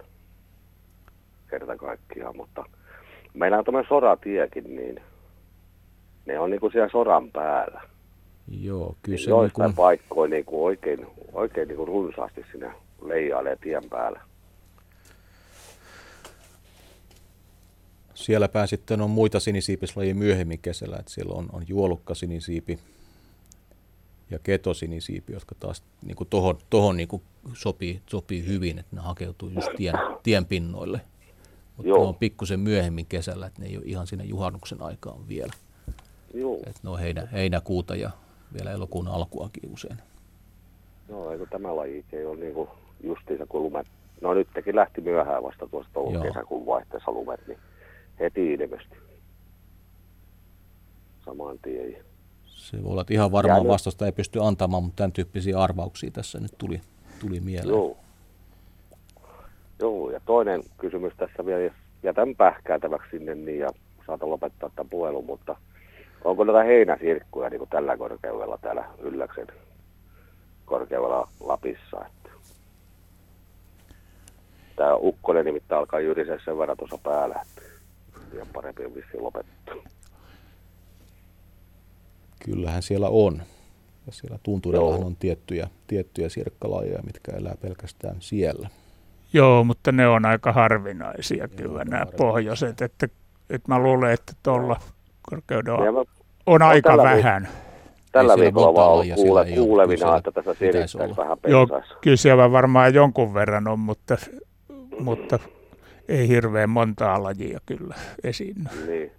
kerta kaikkiaan, mutta meillä on tämmöinen soratiekin, niin ne on niin kuin siellä soran päällä. Joo, kyllä se on. Joistain paikkoja niin kuin oikein niin kuin runsaasti siinä leijailee tien päällä. Sielläpä sitten on muita sinisiipislajeja myöhemmin kesällä, että siellä on juolukkasinisiipi ja ketosinisiipi, jotka taas niin kuin tohon niin kuin sopii hyvin, että ne hakeutuu just tien pinnoille. Mutta ne on pikkusen myöhemmin kesällä, että ne ei ole ihan siinä juhannuksen aikaan vielä. Joo. Että ne on heinäkuuta ja vielä elokuun alkuakin usein. No, eikö tämä laji ei ole niin kuin justiinsa kuin lumet. No nytkin lähti myöhään vasta tuosta kesäkuun vaihteessa lumet, niin heti ilmestyi samaan tien. Se voi olla, että ihan varmaan vastausta ei pysty antamaan, mutta tämän tyyppisiä arvauksia tässä nyt tuli mieleen. Joo. Joo, ja toinen kysymys tässä vielä, jätän pähkäiltäväksi sinne niin, ja saatan lopettaa tämän puhelun, mutta onko näitä heinäsirkkuja niin kuin tällä korkeudella täällä Ylläksen korkeudella Lapissa? Tämä ukkonen nimittäin alkaa jyriseä sen verran tuossa päällä, että ihan parempi on vissiin lopettaa. Kyllähän siellä on. Ja siellä tunturellahan on tiettyjä sirkkalajeja, mitkä elää pelkästään siellä. Joo, mutta ne on aika harvinaisia kyllä nämä pohjoiset, että mä luulen, että tuolla korkeudella on aika vähän. Tällä viikolla vaan on kuulevina, että tässä sirittäisi vähän pensaisi. Joo, kyllä siellä varmaan jonkun verran on, mutta ei hirveän montaa lajia kyllä esiin. Niin,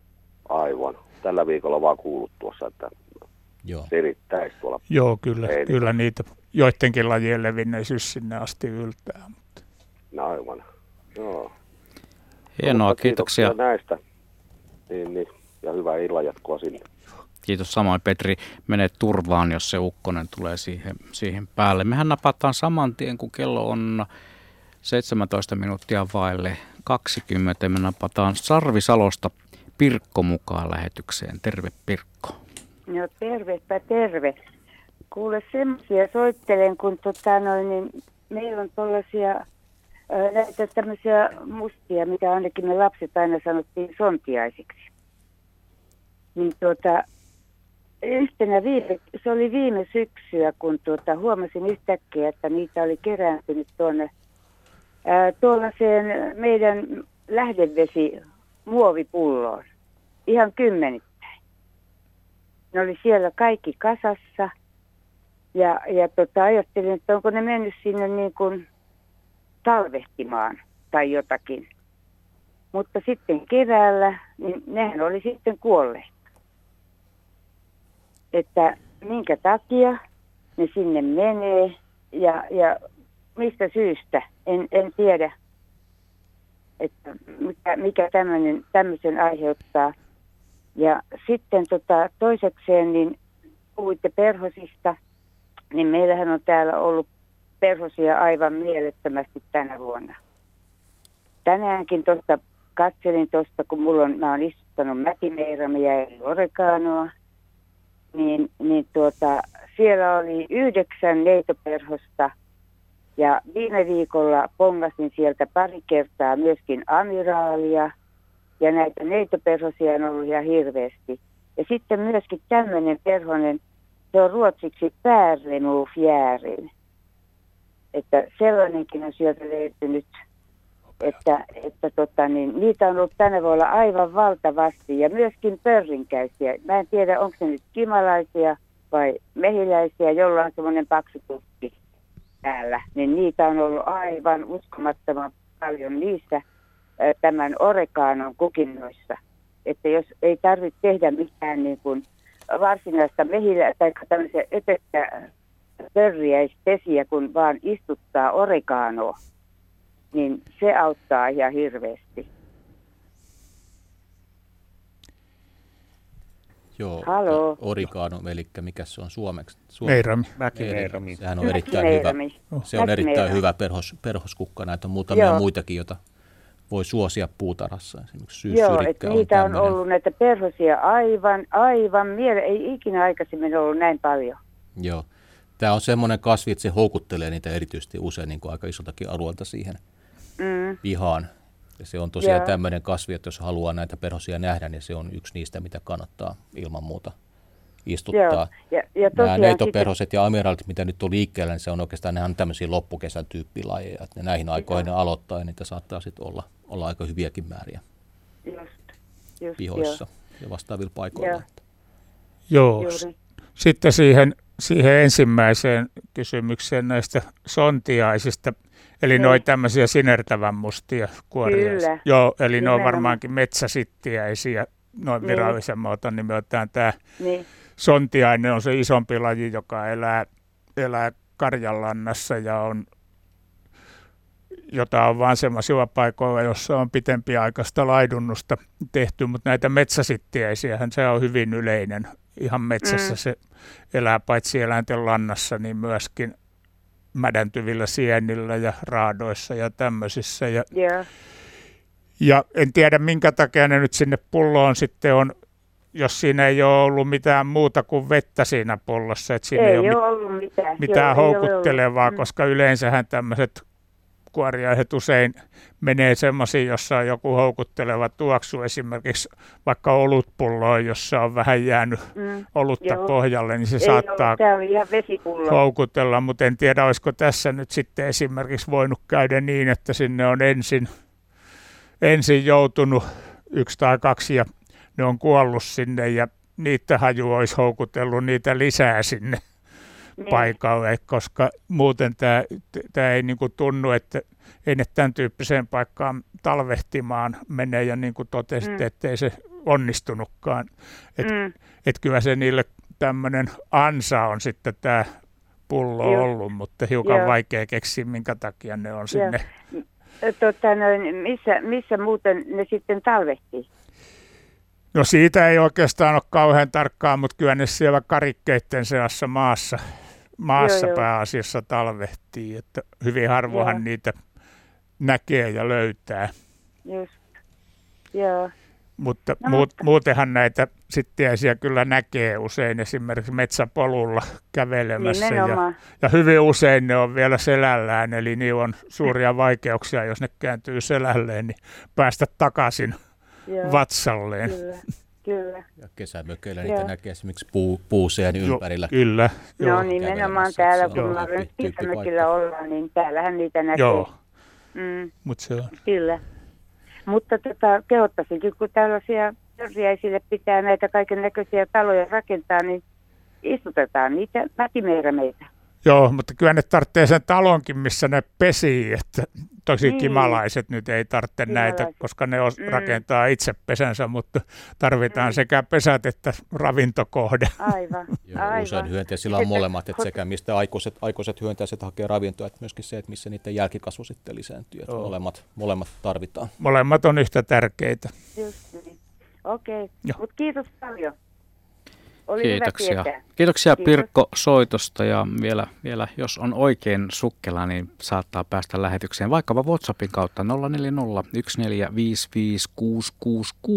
aivan. Tällä viikolla vaan kuullut tuossa, että sirittäisi tuolla. Joo, kyllä niitä joidenkin lajien levinneisyys sinne asti yltää. No aivan. Joo. Hienoa, kiitoksia näistä. Niin. Ja hyvää illan jatkoa sinne. Kiitos samoin, Petri. Mene turvaan, jos se ukkonen tulee siihen päälle. Mehän napataan saman tien, kun kello on 17 minuuttia vaille 20. Me napataan Sarvisalosta Pirkko mukaan lähetykseen. Terve, Pirkko. No tervepä terve. Kuule, semmoisia soittelen, kun niin meillä on tuollaisia näitä tämmöisiä mustia, mitä ainakin me lapset aina sanottiin sontiaisiksi. Niin se oli viime syksyä, kun huomasin yhtäkkiä, että niitä oli kerääntynyt tuonne tuollaiseen meidän lähdevesi muovipulloon. Ihan kymmenittäin. Ne oli siellä kaikki kasassa ja ajattelin, että onko ne mennyt sinne niin kuin talvehtimaan tai jotakin. Mutta sitten keväällä, niin nehän oli sitten kuolleet. Että minkä takia ne sinne menee ja mistä syystä, en tiedä, että mikä tämmöisen aiheuttaa. Ja sitten toisekseen, niin puhuitte perhosista, niin meillähän on täällä ollut perhosia aivan mielettömästi tänä vuonna. Tänäänkin katselin kun mä oon istuttanut mätimeeramia ja oreganoa, niin siellä oli 9 neitoperhosta ja viime viikolla pongasin sieltä pari kertaa myöskin amiraalia ja näitä neitoperhosia on ollut ihan hirveästi. Ja sitten myöskin tämmöinen perhonen, se on ruotsiksi päärlemuufjäärin. Että sellainenkin on sieltä löytynyt, että niitä on ollut tänä vuonna aivan valtavasti ja myöskin pörrinkäisiä. Mä en tiedä, onko se nyt kimalaisia vai mehiläisiä, jolla on semmoinen paksu tukki täällä. Niin niitä on ollut aivan uskomattoman paljon niissä tämän oregaanon kukinnoissa. Että jos ei tarvitse tehdä mitään niin kuin varsinaista mehiläistä tai tämmöisiä ötökkä pörriäispesiä, kun vaan istuttaa oregaanoa, niin se auttaa ihan hirveästi. Joo, halo. Oregano, eli mikä se on suomeksi? Mäkimeirami. Sehän on erittäin hyvä. Se on erittäin hyvä perhoskukka. Näitä on muutamia muitakin, joita voi suosia puutarhassa. Esimerkiksi syyssyrikkä on niitä tämmöinen. On ollut näitä perhosia aivan. Ei ikinä aikaisemmin ollut näin paljon. Joo. Tämä on semmoinen kasvi, että se houkuttelee niitä erityisesti usein niin kuin aika isoltakin alueelta siihen pihaan. Ja se on tosiaan tämmöinen kasvi, että jos haluaa näitä perhosia nähdä, niin se on yksi niistä, mitä kannattaa ilman muuta istuttaa. Nämä neitoperhoset ja amiraalit, mitä nyt on liikkeellä, niin se on oikeastaan nehän tämmöisiä loppukesän tyyppilajeja. Että ne näihin aikoihin aloittaa ja niitä saattaa sitten olla aika hyviäkin määriä just, pihoissa ja vastaavilla paikoilla. Joo, sitten siihen ensimmäiseen kysymykseen näistä sontiaisista. Eli ne on tämmöisiä sinertävän mustia kuoria. Joo, eli ne on varmaankin metsäsittiäisiä. Noin virallisemmalta nimeltään tämä sontiainen on se isompi laji, joka elää karjanlannassa ja jota on vain sellaisilla paikoilla, jossa on pitempiaikaista laidunnusta tehty. Mutta näitä metsäsittiäisiähän se on hyvin yleinen. Ihan metsässä se elää paitsi eläinten lannassa, niin myöskin mädäntyvillä sienillä ja raadoissa ja tämmöisissä. Ja en tiedä, minkä takia ne nyt sinne pulloon sitten on, jos siinä ei ole ollut mitään muuta kuin vettä siinä pullossa. Että siinä ei ole ollut mitään houkuttelevaa, koska yleensähän tämmöiset kuoriaiset usein menee semmoisiin, jossa on joku houkutteleva tuoksu, esimerkiksi vaikka olutpulloon, jossa on vähän jäänyt olutta pohjalle, niin se saattaa houkutella, mutta en tiedä, olisiko tässä nyt sitten esimerkiksi voinut käydä niin, että sinne on ensin joutunut yksi tai kaksi ja ne on kuollut sinne ja niitä haju olisi houkutellut niitä lisää sinne paikalle, koska muuten tämä ei niin kuin tunnu, että ei ne tämän tyyppiseen paikkaan talvehtimaan mene ja niin kuin totesit, ettei se onnistunutkaan. Et kyllä se niille tämmöinen ansa on sitten tämä pullo ollut, mutta hiukan vaikea keksiä, minkä takia ne on sinne. Missä muuten ne sitten talvehtii? No siitä ei oikeastaan ole kauhean tarkkaa, mutta kyllä ne siellä karikkeiden seassa maassa pääasiassa talvehtii. Että hyvin harvoinhan niitä näkee ja löytää. Just. Joo. Mutta muutenhan näitä sittiäisiä kyllä näkee usein esimerkiksi metsäpolulla kävelemässä. Ja hyvin usein ne on vielä selällään, eli niillä on suuria vaikeuksia, jos ne kääntyy selälleen, niin päästä takaisin. Joo, vatsalleen. Kyllä. Ja kesämökeillä niitä näkee esimerkiksi puuseen ympärillä. Kyllä. No nimenomaan täällä, kun me kesämökillä ollaan, niin täällähän niitä näkee. Joo, mutta se on. Kyllä. Mutta kehottaisinkin, kun tällaisia pörsiäisille pitää näitä kaiken näköisiä taloja rakentaa, niin istutetaan niitä mäkimeirameita. Joo, mutta kyllä ne tarvitsee sen talonkin, missä ne pesii, että tosi kimalaiset nyt ei tarvitse näitä, koska ne rakentaa itse pesänsä, mutta tarvitaan sekä pesät että ravintokohde. Aivan. Usein hyönteisillä on molemmat, että sekä mistä aikuiset hyönteiset hakee ravintoa, että myöskin se, että missä niiden jälkikasvu sitten lisääntyy, että molemmat tarvitaan. Molemmat on yhtä tärkeitä. Niin. Okei. Mutta kiitos paljon. Kiitoksia Pirkko soitosta ja vielä jos on oikein sukkela, niin saattaa päästä lähetykseen vaikkapa WhatsAppin kautta 040 1455666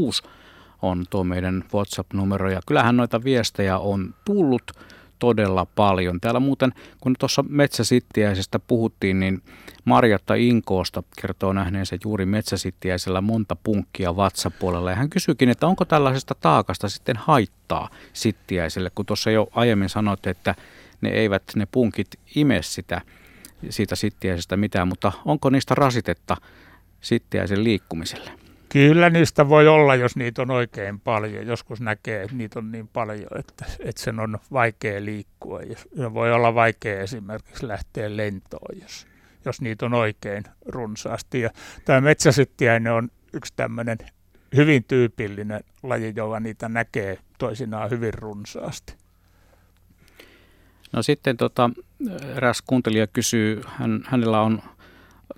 on tuo meidän WhatsApp-numero ja kyllähän noita viestejä on tullut todella paljon. Täällä muuten, kun tuossa metsäsittiäisestä puhuttiin, niin Marjatta Inkoosta kertoo nähneensä juuri metsäsittiäisellä monta punkkia vatsapuolella. Ja hän kysyykin, että onko tällaisesta taakasta sitten haittaa sittiäiselle, kun tuossa jo aiemmin sanoitte, että ne punkit ime siitä sittiäisestä mitään, mutta onko niistä rasitetta sittiäisen liikkumiselle? Kyllä niistä voi olla, jos niitä on oikein paljon. Joskus näkee, että niitä on niin paljon, että sen on vaikea liikkua. Ja voi olla vaikea esimerkiksi lähteä lentoon, jos niitä on oikein runsaasti. Ja tämä metsäsittiäinen on yksi tämmöinen hyvin tyypillinen laji, jolla niitä näkee toisinaan hyvin runsaasti. No sitten eräs kuuntelija kysyy, hänellä on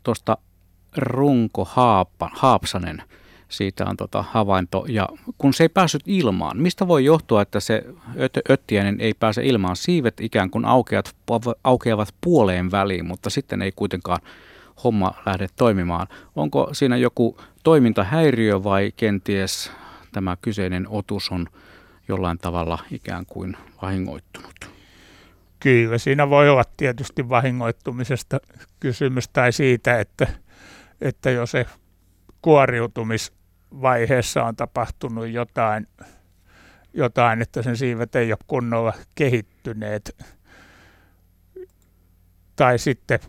tuosta runkohaapsanen Siitä on havainto. Ja kun se ei päässyt ilmaan, mistä voi johtua, että se öttiäinen ei pääse ilmaan? Siivet ikään kuin aukeavat puoleen väliin, mutta sitten ei kuitenkaan homma lähde toimimaan. Onko siinä joku toimintahäiriö vai kenties tämä kyseinen otus on jollain tavalla ikään kuin vahingoittunut? Kyllä, siinä voi olla tietysti vahingoittumisesta kysymys tai siitä, että jos se kuoriutumisvaiheessa on tapahtunut jotain, että sen siivet ei ole kunnolla kehittyneet. Tai sitten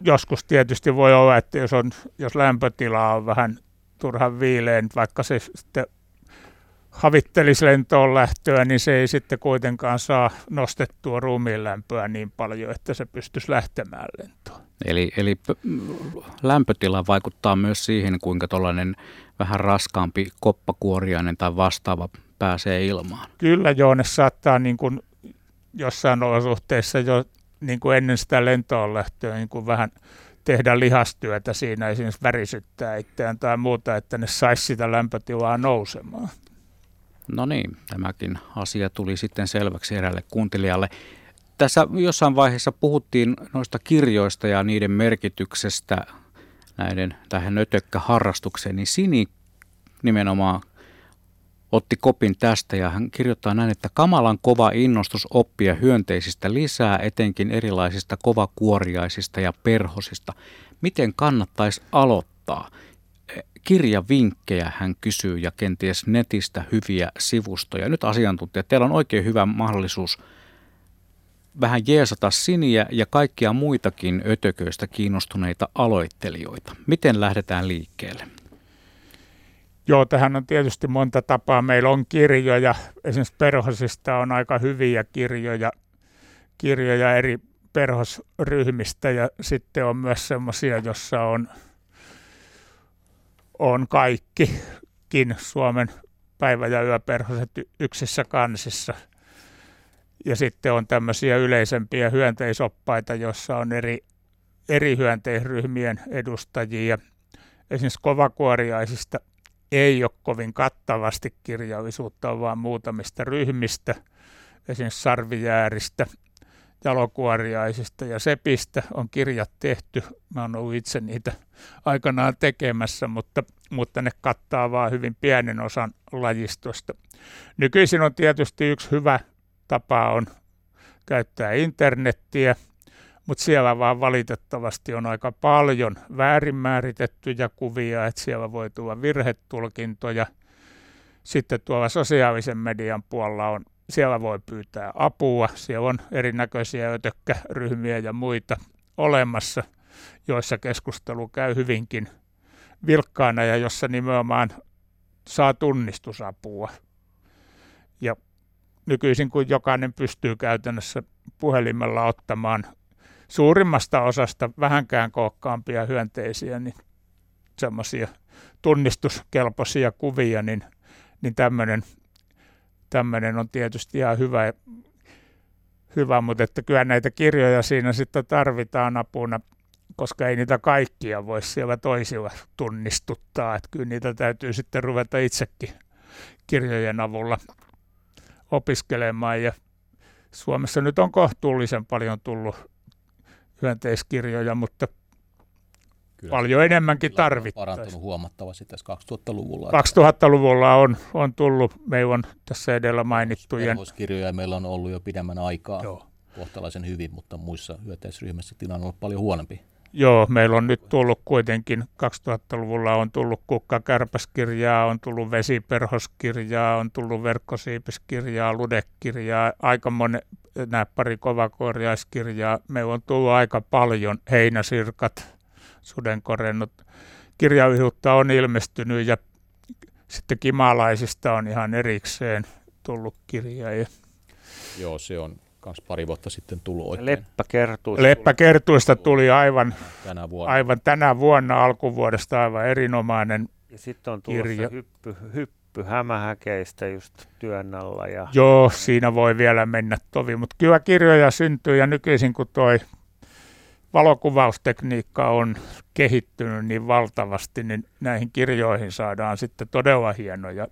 joskus tietysti voi olla, että jos lämpötila on vähän turhan viileä, vaikka se sitten havittelisi lentoon lähtöä, niin se ei sitten kuitenkaan saa nostettua ruumiin lämpöä niin paljon, että se pystyisi lähtemään lentoon. Eli lämpötila vaikuttaa myös siihen, kuinka tuollainen vähän raskaampi koppakuoriainen tai vastaava pääsee ilmaan. Kyllä joo, ne saattaa niin kuin jossain olosuhteissa jo niin kuin ennen sitä lentoon lähtöä niin kuin vähän tehdä lihastyötä siinä, esimerkiksi värisyttää itseään tai muuta, että ne saisi sitä lämpötilaa nousemaan. No niin, tämäkin asia tuli sitten selväksi eräälle kuuntelijalle. Tässä jossain vaiheessa puhuttiin noista kirjoista ja niiden merkityksestä tähän nötökkäharrastukseen, niin Sini nimenomaan otti kopin tästä ja hän kirjoittaa näin, että kamalan kova innostus oppia hyönteisistä lisää, etenkin erilaisista kovakuoriaisista ja perhosista. Miten kannattaisi aloittaa? Kirjavinkkejä hän kysyy ja kenties netistä hyviä sivustoja. Nyt asiantuntija, teillä on oikein hyvä mahdollisuus vähän jeesata Siniä ja kaikkia muitakin ötököistä kiinnostuneita aloittelijoita. Miten lähdetään liikkeelle? Joo, tähän on tietysti monta tapaa. Meillä on kirjoja, esimerkiksi perhosista on aika hyviä kirjoja eri perhosryhmistä ja sitten on myös semmoisia, jossa on kaikkikin Suomen päivä- ja yöperhoset yksissä kansissa. Ja sitten on tämmöisiä yleisempiä hyönteisoppaita, joissa on eri hyönteisryhmien edustajia. Esimerkiksi kovakuoriaisista ei ole kovin kattavasti kirjallisuutta, vaan muutamista ryhmistä. Esimerkiksi sarvijääristä, jalokuoriaisista ja sepistä on kirjat tehty. Mä oon ollut itse niitä aikanaan tekemässä, mutta ne kattaa vaan hyvin pienen osan lajistosta. Nykyisin on tietysti yksi hyvä tapa on käyttää internettiä, mutta siellä vaan valitettavasti on aika paljon väärinmääritettyjä kuvia, että siellä voi tulla virhetulkintoja. Sitten tuolla sosiaalisen median puolella siellä voi pyytää apua. Siellä on erinäköisiä ötökkäryhmiä ja muita olemassa, joissa keskustelu käy hyvinkin vilkkaana ja jossa nimenomaan saa tunnistusapua. Ja nykyisin, kun jokainen pystyy käytännössä puhelimella ottamaan suurimmasta osasta vähänkään kookkaampia hyönteisiä, niin semmoisia tunnistuskelpoisia kuvia, niin tämmöinen on tietysti ihan hyvä, mutta että kyllä näitä kirjoja siinä sitten tarvitaan apuna, koska ei niitä kaikkia voi siellä toisilla tunnistuttaa, että kyllä niitä täytyy sitten ruveta itsekin kirjojen avulla opiskelemaan, ja Suomessa nyt on kohtuullisen paljon tullut hyönteiskirjoja, mutta kyllä paljon enemmänkin tarvittaisiin. Parantunut huomattavasti tässä 2000-luvulla. 2000-luvulla on tullut, meillä on tässä edellä mainittujen. Perhoskirjoja meillä on ollut jo pidemmän aikaa. Joo. Kohtalaisen hyvin, mutta muissa hyönteisryhmissä tilanne on ollut paljon huonompi. Joo, meillä on nyt tullut kuitenkin, 2000-luvulla on tullut kukkakärpäskirjaa, on tullut vesiperhoskirjaa, on tullut verkkosiipiskirjaa, ludekirjaa, aika monen, nämä pari kovakuoriaiskirjaa. Meillä on tullut aika paljon heinäsirkat, sudenkorennut. Kirjallisuutta on ilmestynyt ja sitten kimalaisista on ihan erikseen tullut kirjaa. Joo, se on kans pari vuotta sitten tullut oikein. Leppäkertuista tuli aivan tänä vuonna alkuvuodesta aivan erinomainen kirja. Ja sitten on tulossa hyppy hämähäkeistä just työn alla. Ja joo, siinä voi vielä mennä tovi, mutta kyllä kirjoja syntyy ja nykyisin kun toi valokuvaustekniikka on kehittynyt niin valtavasti, niin näihin kirjoihin saadaan sitten todella hienoja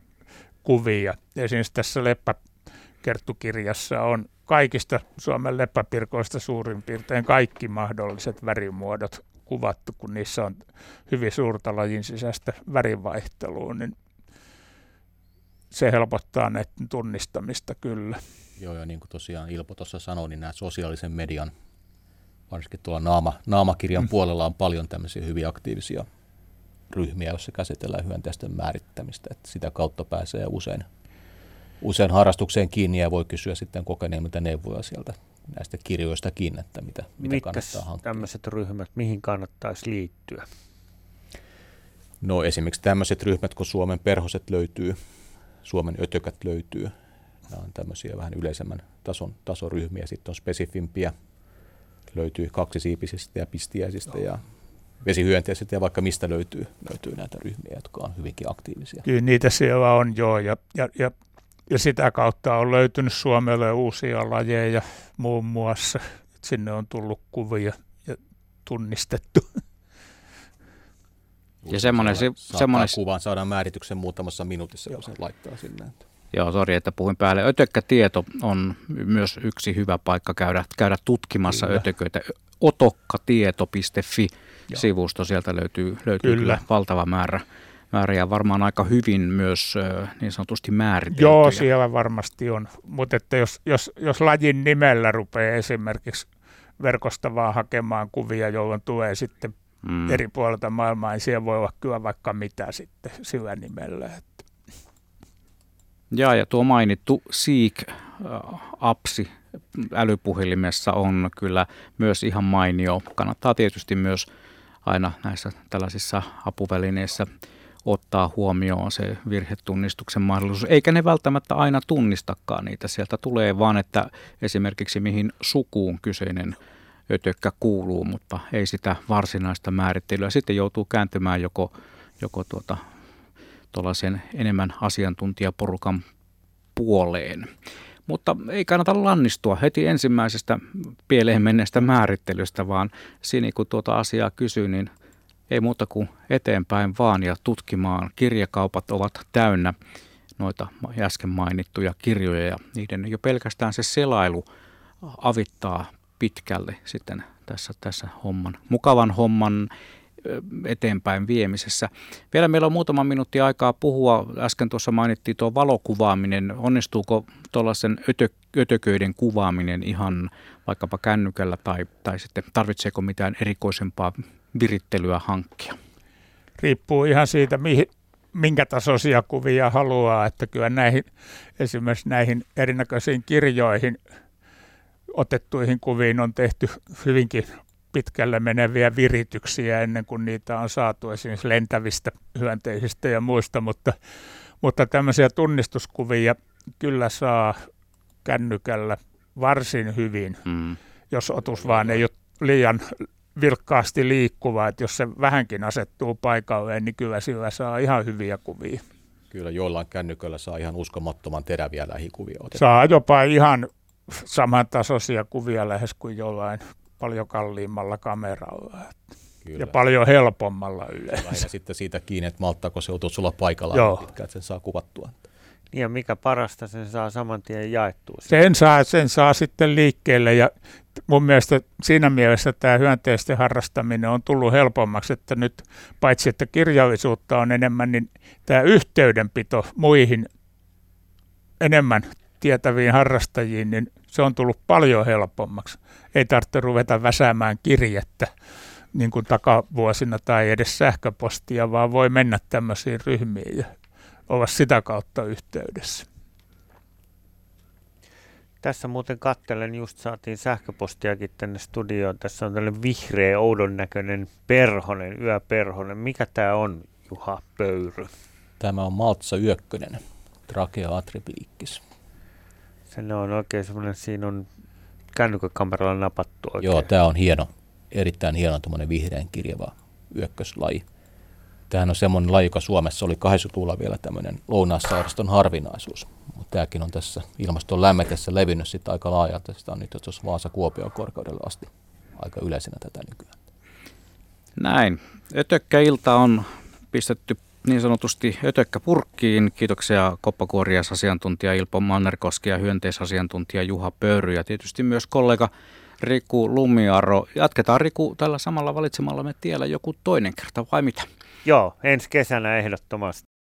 kuvia. Esimerkiksi tässä leppäkerttukirjassa on kaikista Suomen leppäpirkoista suurin piirtein kaikki mahdolliset värimuodot kuvattu, kun niissä on hyvin suurta lajin sisäistä värivaihtelua, niin se helpottaa näiden tunnistamista kyllä. Joo, ja niin kuin tosiaan Ilpo tuossa sanoi, niin nämä sosiaalisen median, varsinkin tuolla naamakirjan puolella on paljon tämmöisiä hyvin aktiivisia ryhmiä, joissa käsitellään hyönteisten määrittämistä. Että sitä kautta pääsee usein harrastukseen kiinni ja voi kysyä sitten kokeneemmilta neuvoja sieltä näistä kirjoistakin, että mitä kannattaa hankkia. Tämmöiset ryhmät, mihin kannattaisi liittyä? No esimerkiksi tämmöiset ryhmät, kun Suomen perhoset löytyy, Suomen ötökät löytyy. Nämä on tämmöisiä vähän yleisemmän tasoryhmiä, sitten on spesifimpiä. Löytyy kaksisiipisistä ja pistiäisistä ja vesihyönteisistä ja vaikka mistä löytyy näitä ryhmiä, jotka on hyvinkin aktiivisia. Kyllä niitä siellä on joo ja sitä kautta on löytynyt Suomelle uusia lajeja muun muassa. Sinne on tullut kuvia ja tunnistettu. Ja semmoinen kuvan saadaan määrityksen muutamassa minuutissa, kun sen laittaa sinne. Joo, sori, että puhuin päälle. Ötökkätieto on myös yksi hyvä paikka käydä tutkimassa kyllä ötököitä. Otokkatieto.fi-sivusto, sieltä löytyy kyllä valtava määrä ja varmaan aika hyvin myös niin sanotusti määriteltyjä. Joo, siellä varmasti on, mutta että jos lajin nimellä rupeaa esimerkiksi verkosta vaan hakemaan kuvia, jolloin tulee sitten eri puolilta maailmaa, niin siellä voi olla kyllä vaikka mitä sitten sillä nimellä. Jaa, ja tuo mainittu SEEK-apsi älypuhelimessa on kyllä myös ihan mainio. Kannattaa tietysti myös aina näissä tällaisissa apuvälineissä ottaa huomioon se virhetunnistuksen mahdollisuus. Eikä ne välttämättä aina tunnistakaan niitä. Sieltä tulee vaan, että esimerkiksi mihin sukuun kyseinen ötökkä kuuluu, mutta ei sitä varsinaista määrittelyä. Sitten joutuu kääntymään joko tuollaisen enemmän asiantuntijaporukan puoleen. Mutta ei kannata lannistua heti ensimmäisestä pieleen menneestä määrittelystä, vaan Sini, kun tuota asiaa kysyy, niin ei muuta kuin eteenpäin vaan ja tutkimaan. Kirjakaupat ovat täynnä noita äsken mainittuja kirjoja ja niiden jo pelkästään se selailu avittaa pitkälle sitten tässä mukavan homman eteenpäin viemisessä. Vielä meillä on muutama minuutti aikaa puhua. Äsken tuossa mainittiin tuo valokuvaaminen. Onnistuuko tuollaisen ötököiden kuvaaminen ihan vaikkapa kännykällä tai sitten tarvitseeko mitään erikoisempaa virittelyä hankkia? Riippuu ihan siitä, minkä tasoisia kuvia haluaa. Että kyllä näihin, esimerkiksi näihin erinäköisiin kirjoihin otettuihin kuviin on tehty hyvinkin pitkälle meneviä virityksiä ennen kuin niitä on saatu esimerkiksi lentävistä hyönteisistä ja muista, mutta tämmöisiä tunnistuskuvia kyllä saa kännykällä varsin hyvin, jos otus vaan ei ole liian vilkkaasti liikkuvaa, että jos se vähänkin asettuu paikalleen, niin kyllä sillä saa ihan hyviä kuvia. Kyllä jollain kännyköllä saa ihan uskomattoman teräviä lähikuvia. Saa jopa ihan samantasoisia kuvia lähes kuin jollain paljon kalliimmalla kameralla ja paljon helpommalla yleensä. Lähinnä sitten siitä kiinni, että malttaako se otus sulla paikallaan pitkään, että sen saa kuvattua. Ja mikä parasta, sen saa saman tien jaettua. Sen saa sitten liikkeelle ja mun mielestä siinä mielessä tämä hyönteisten harrastaminen on tullut helpommaksi, että nyt paitsi että kirjallisuutta on enemmän, niin tämä yhteydenpito muihin enemmän tietäviin harrastajiin, niin se on tullut paljon helpommaksi. Ei tarvitse ruveta väsäämään kirjettä niin kuin takavuosina tai edes sähköpostia, vaan voi mennä tämmöisiin ryhmiin ja olla sitä kautta yhteydessä. Tässä muuten katselen, just saatiin sähköpostiakin tänne studioon. Tässä on tällainen vihreä, oudon näköinen perhonen, yöperhonen. Mikä tämä on, Juha Pöyry? Tämä on maltsa yökkönen, Trakea atribliikkis. Se on oikein semmoinen, siinä on kännykkäkameralla napattu oikein. Joo, tämä on hieno, erittäin hieno tuommoinen vihreän kirjava yökköslaji. Tämähän on semmoinen laji, joka Suomessa oli 80-luvulla vielä tämmöinen lounaissaariston harvinaisuus. Mutta tämäkin on tässä ilmaston lämmetessä levinnyt sitten aika laajalta. Sitä on nyt jos Vaasa-Kuopion korkeudelle asti aika yleisenä tätä nykyään. Näin. Ötökkäilta on pistetty niin sanotusti ötökkäpurkkiin. Kiitoksia koppakuoriaisasiantuntija Ilpo Mannerkoski ja hyönteisasiantuntija Juha Pöyry ja tietysti myös kollega Riku Lumiaro. Jatketaan Riku tällä samalla valitsemalla me tiellä joku toinen kerta vai mitä? Joo, ensi kesänä ehdottomasti.